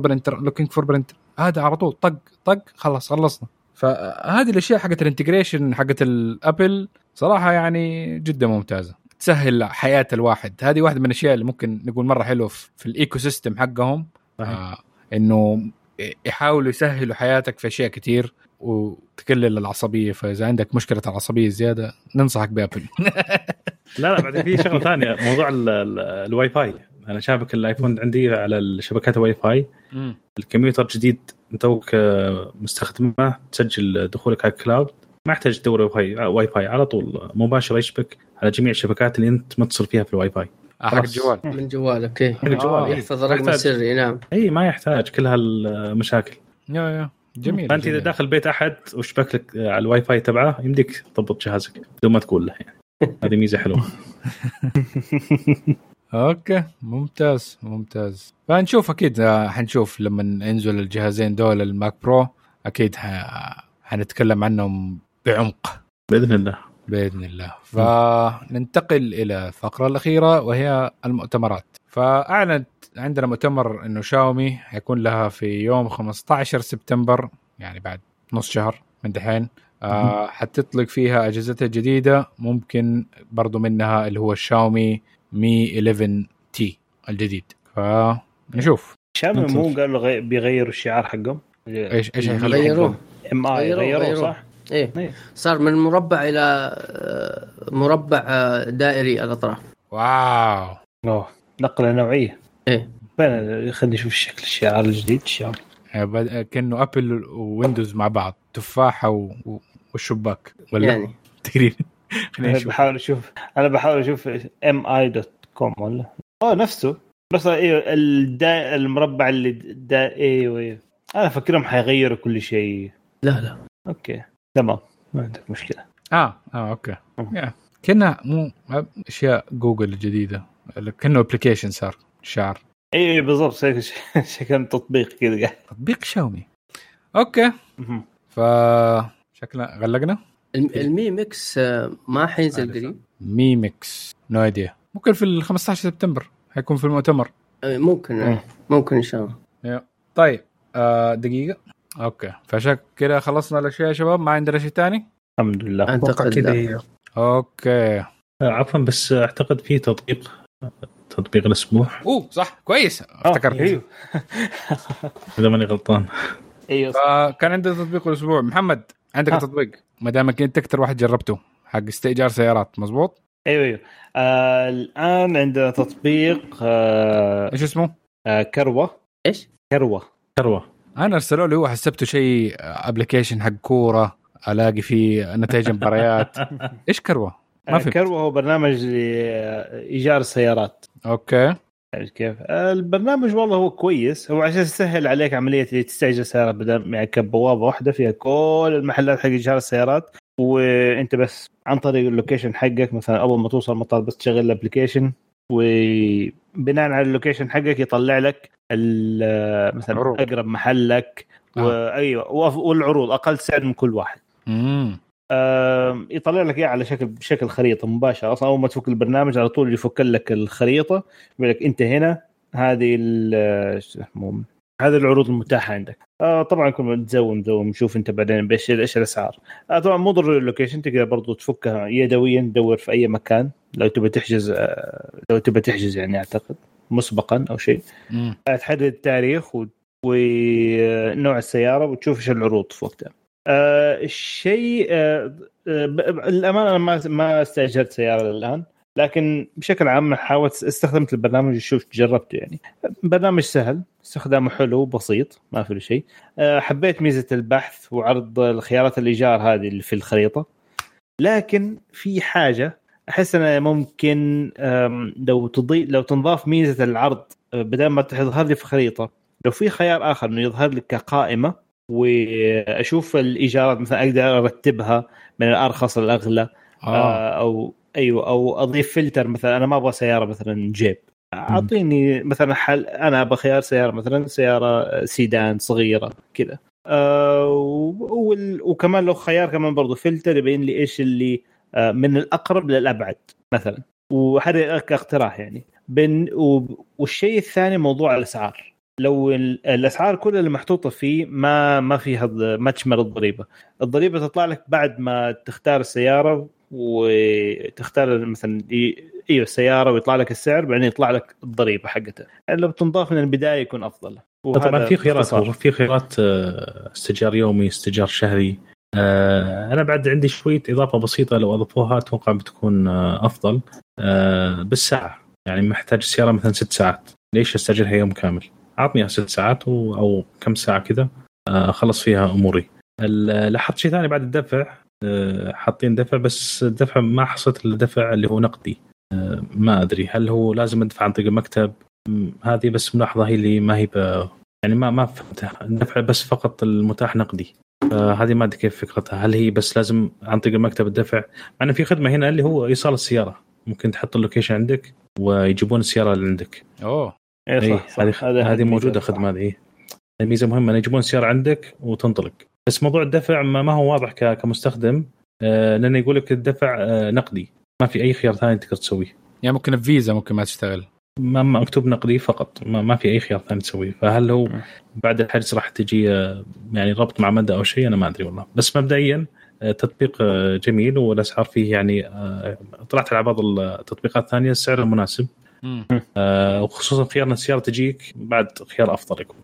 برينتر هذا على طول طق خلصنا. فهذه الاشياء حقت الانتجريشن حقت الابل صراحه يعني جدا ممتازه، تسهل حياه الواحد. هذه واحده من الاشياء اللي ممكن نقول مره حلوه في الايكو سيستم حقهم، انه يحاولوا يسهلوا حياتك في اشياء كتير وتقلل العصبيه. فاذا عندك مشكله العصبيه زياده ننصحك بابل. لا بعدين في شغله ثانيه، موضوع الواي فاي. انا شابك الايفون عندي على الشبكات الواي فاي. الكمبيوتر جديد انتوك مستخدمه، تسجل دخولك على الكلاود، ما يحتاج تدور واي فاي على طول مباشره، يشبك على جميع الشبكات اللي انت متصل فيها في الواي فاي حق الجوال من جوالك. إيه. يحفظ رقم سري. نعم اي ما يحتاج كل هالمشاكل. يا جميل. فانت اذا داخل بيت احد وشبك لك على الواي فاي تبعه يمديك تضبط جهازك بدون ما تقول له يعني. هذه ميزه حلوه. اوكي ممتاز. فنشوف اكيد حنشوف لما ننزل الجهازين دول الماك برو، اكيد حنتكلم عنهم بعمق باذن الله. فننتقل الى الفقره الاخيره وهي المؤتمرات. فاعلنت عندنا مؤتمر انه شاومي هيكون لها في يوم 15 سبتمبر، يعني بعد نص شهر من دحين، حتطلق فيها اجهزتها الجديده، ممكن برضو منها اللي هو الشاومي مي 11 تي الجديد. فنشوف شاومي مو قالوا بيغيروا الشعار حقهم؟ ايش هيغيروه؟ ما يغيروه صح. إيه صار من مربع إلى مربع دائري الأطراف. واو نقلة نوعية. إيه بنا خلينا نشوف شكل الشعار الجديد. الشعار كأنه أبل وويندوز مع بعض، تفاحة والشباك ولا يعني تقريبا. أنا بحاول أشوف mi.com ولا نفسه إيه المربع اللي إيه أنا فكرهم حيغيروا كل شيء. لا أوكي تمام ما عندك مشكله. اوكي كنا مو اشياء جوجل الجديده، كانه ابلكيشن صار شعر. اي بالضبط شكل تطبيق كذا، تطبيق شاومي. اوكي فشكلنا غلقنا. المي ميكس ما حينزل قريب. مي ميكس نو ايديا، ممكن في ال 15 سبتمبر هيكون في المؤتمر. ممكن ان شاء الله. طيب دقيقه. اوكي فشك كده خلصنا الاشياء يا شباب، ما عندنا شيء ثاني الحمد لله. انتقل. اوكي عفوا بس اعتقد في تطبيق الاسبوع. صح كويس افتكرت. ايوه اذا ماني غلطان. ايوه كان عندنا تطبيق الاسبوع. محمد عندك تطبيق ما دامك انت اكثر واحد جربته حق استئجار سيارات مزبوط؟ ايوه. الان عندنا تطبيق ايش اسمه؟ كروه. انا ارسلوا لي هو حسبته شيء ابلكيشن حق كوره الاقي فيه نتائج مباريات. ايش كروه؟ ما في كروه، هو برنامج لايجار السيارات. اوكي كيف البرنامج؟ والله هو كويس، هو عشان يسهل عليك عمليه اللي تستاجر سياره، بدل معك بوابه واحده فيها كل المحلات حق ايجار السيارات، وانت بس عن طريق اللوكيشن حقك مثلا اول ما توصل مطار بس تشغل الابلكيشن، وبناء على اللوكيشن حقك يطلع لك مثلا عروض. اقرب محلك وايوه والعروض اقل سعر من كل واحد. يطلع لك اياه على شكل خريطه مباشره. اصلا اول ما تفك البرنامج على طول يفك لك الخريطه، يقول لك انت هنا، هذه العروض المتاحه عندك. طبعا كل تزوم شوف انت بعدين ايش الاسعار. طبعا مو ضروري اللوكيشن، تقدر برضو تفكها يدويا، تدور في اي مكان لو تبي تحجز يعني اعتقد مسبقا او شيء. تحدد التاريخ ونوع السياره وتشوف ايش العروض في وقتها. الشيء الامانه ما استاجرت سياره الان، لكن بشكل عام حاولت استخدمت البرنامج وشوفت جربته. يعني برنامج سهل، استخدامه حلو بسيط ما في شيء. حبيت ميزه البحث وعرض الخيارات الايجار هذه اللي في الخريطه، لكن في حاجه احس انها ممكن لو تنضاف ميزه العرض بدل ما تظهر لي في خريطه لو في خيار آخر إنه يظهر لك كقائمة وأشوف الإيجارات مثلا أقدر أرتبها من الأرخص للأغلى أو أيوة، أو أضيف فلتر مثلا أنا ما أبغى سيارة مثلا جيب، أعطيني مثلا حل أنا بخيار سيارة مثلا سيارة سيدان صغيرة كذا. وكمان لو خيار كمان برضو فلتر يبين لي إيش اللي من الأقرب للأبعد مثلا، وهذا اقتراح يعني. والشيء الثاني موضوع الأسعار، لو الأسعار كلها اللي محطوطة فيه ما فيها ما تشمل الضريبة. الضريبة تطلع لك بعد ما تختار السيارة وتختار مثلا ايوه السيارة ويطلع لك السعر، بعدين يطلع لك الضريبة حقتها. لو بتنضاف من البداية يكون أفضل. طبعا في خيارات، في خيارات استئجار يومي، استئجار شهري. أنا بعد عندي شوية إضافة بسيطة لو أضفوها أتوقع بتكون أفضل. بالساعة يعني محتاج السيارة مثلا 6 ساعات، ليش أستأجرها يوم كامل؟ أعطني 6 ساعات أو كم ساعة كذا أخلص فيها أموري. لاحظت شيء ثاني بعد الدفع، حاطين دفع بس الدفع ما حصلت الدفع اللي هو نقدي، ما أدري هل هو لازم أدفع عن طريق المكتب؟ هذه بس ملاحظة هي اللي ما هي يعني ما فهمتها. الدفع بس فقط المتاح نقدي، هذه ما أدري كيف فكرتها. هل هي بس لازم عن طريق المكتب الدفع؟ أنا في خدمة هنا اللي هو إيصال السيارة، ممكن تحط اللوكيشن عندك ويجيبون السيارة اللي عندك. أوه إيه هذه موجودة خدمة هذه، الميزة مهمة، يجيبون السيارة عندك وتنطلق. بس موضوع الدفع ما هو واضح كمستخدم، لأنه يقول لك الدفع نقدي، ما في أي خيار ثاني تقدر تسويه. يعني ممكن فيزا ممكن ما تشتغل، ما مكتوب نقدي فقط، ما في أي خيار ثاني تسويه. فهل هو بعد الحجز راح تجي يعني ربط مع مدى أو شيء؟ أنا ما أدري والله. بس مبدئيا تطبيق جميل والأسعار فيه يعني طلعت على بعض التطبيقات الثانية السعر مناسب، وخصوصا خيار أن السيارة تجيك بعد خيار أفضل يكون.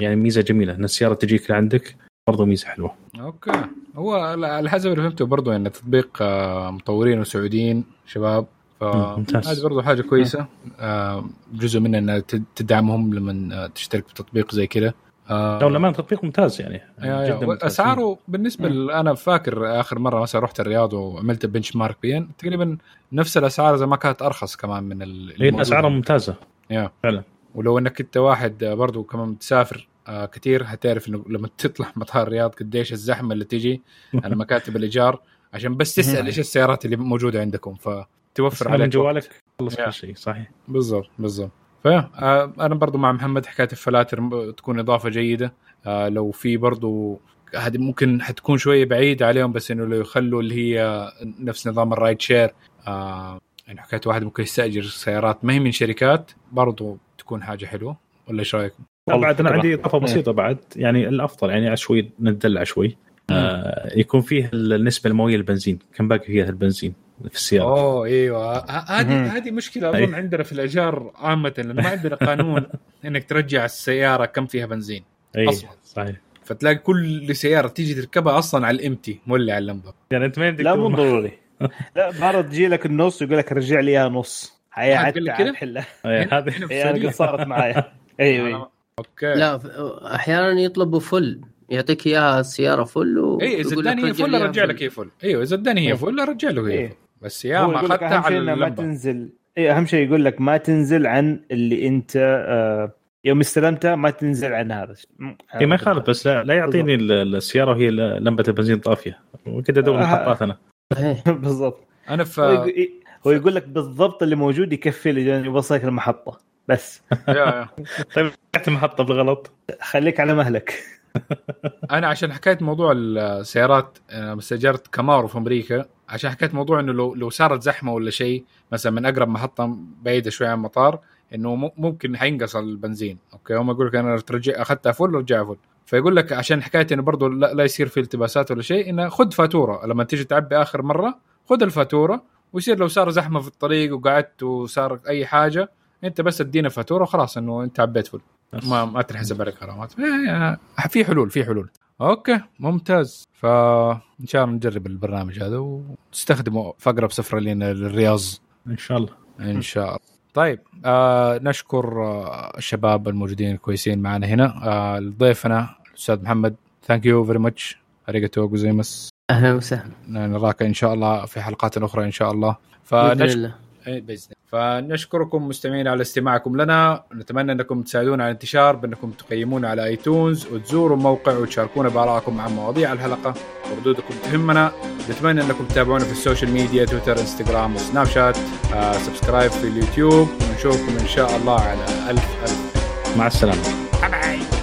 يعني ميزة جميلة أن السيارة تجيك لعندك، برضو ميزة حلوة. أوكي، هو على حسب اللي فهمته برضو يعني تطبيق مطورين وسعوديين شباب، فهذا برضو حاجة كويسة. جزء منها أن تدعمهم لمن تشترك بتطبيق زي كده. لو لما تطبيق ممتاز يعني جدا. أسعاره بالنسبة أنا فاكر آخر مرة مثلا رحت الرياض وعملت بنش مارك بين تقريبا نفس الأسعار، إذا ما كانت أرخص كمان من الأسعار ممتازة فعلا. ولو أنك أنت واحد برضو كمان تسافر كتير هتعرف إنه لما تطلع مطار الرياض قديش الزحمة اللي تيجي على مكاتب الإيجار عشان بس تسأل إيش السيارات اللي موجودة عندكم، فتوفر على جوالك خلص كل شيء. صحيح بالضبط بالضبط. فأنا برضو مع محمد حكاية الفلاتر تكون إضافة جيدة. لو في برضو هذه ممكن هتكون شوية بعيدة عليهم، بس إنه لو يخلوا اللي هي نفس نظام الرايد شير، يعني حكاية واحد ممكن يستأجر سيارات ما هي من شركات، برضو تكون حاجة حلوة. ولا إيش رأيكم؟ بعد أنا عندي إضافة بسيطة بعد، يعني الأفضل يعني شوي نتدلع شوي، يكون فيه النسبة المئوية للبنزين، كم باقي فيها البنزين في السيارة. أوه أيوة، هذه مشكلة أظن عندنا في الأجار عامة، لأن ما عندنا قانون إنك ترجع السيارة كم فيها بنزين أصلاً. صحيح، فتلاقي كل سيارة تيجي تركبها أصلاً على الإمتي مولع اللمبة. يعني أنت ما عندك لا مو ضروري لا بعرض تجي لك النص يقول لك رجع لي يا نص، هيا عدت على الحلة. هذه أنا صارت معايا. أيوة أوكي. لا أحياناً يطلبوا فل، يعطيك اياها السياره فل اي اذا اداني هي فل ارجع لك هي فل. ايوه اذا اداني هي فل ارجع له هي. بس يا ما اخذتها على ما تنزل. اي اهم شيء يقول لك ما تنزل عن اللي انت يوم استلمتها، ما تنزل عن هذا. اي ما يخالف، بس لا يعطيني السياره وهي لمبه البنزين طافيه وكذا دور المحطات انا. بالضبط انا هو يقول لك بالضبط اللي موجود يكفي لي يوصلك المحطه بس. طيب رحت المحطه بالغلط، خليك على مهلك. أنا عشان حكيت موضوع السيارات استأجرت كامارو في أمريكا، عشان حكيت موضوع إنه لو صارت زحمة ولا شيء مثلا من أقرب محطة بعيدة شوية عن مطار، إنه ممكن هينقص البنزين. أوكي، هم يقولك أنا ترجع أخذتها فل ورجع فل، فيقول لك عشان حكاية إنه برضو لا يصير في التباسات ولا شيء، إنه خد فاتورة لما تيجي تعبي آخر مرة، خد الفاتورة، ويصير لو صار زحمة في الطريق وقعدت وصار أي حاجة أنت بس تدينا فاتورة وخلاص إنه أنت عبيت فل، ما تنحسب عليك غرامات. في حلول، في حلول. اوكي ممتاز. فان شاء الله نجرب البرنامج هذا وتستخدمه في اقرب سفره لنا للرياض ان شاء الله. ان شاء الله. طيب نشكر الشباب الموجودين الكويسين معنا هنا. ضيفنا الاستاذ محمد، ثانك يو فيري ماتش، اريغاتو جوزيماس، اهلا وسهلا، نراك ان شاء الله في حلقات اخرى ان شاء الله. باذن الله. فنشكركم مستمعين على استماعكم لنا، نتمنى أنكم تساعدونا على الانتشار بأنكم تقيمونا على آيتونز وتزوروا الموقع وتشاركونا بآرائكم عن مواضيع الحلقة، وردودكم تهمنا. نتمنى أنكم تتابعونا في السوشيال ميديا، تويتر، انستغرام وسناب شات، سبسكرايب في اليوتيوب، ونشوفكم إن شاء الله على ألف ألف. مع السلامة. باي.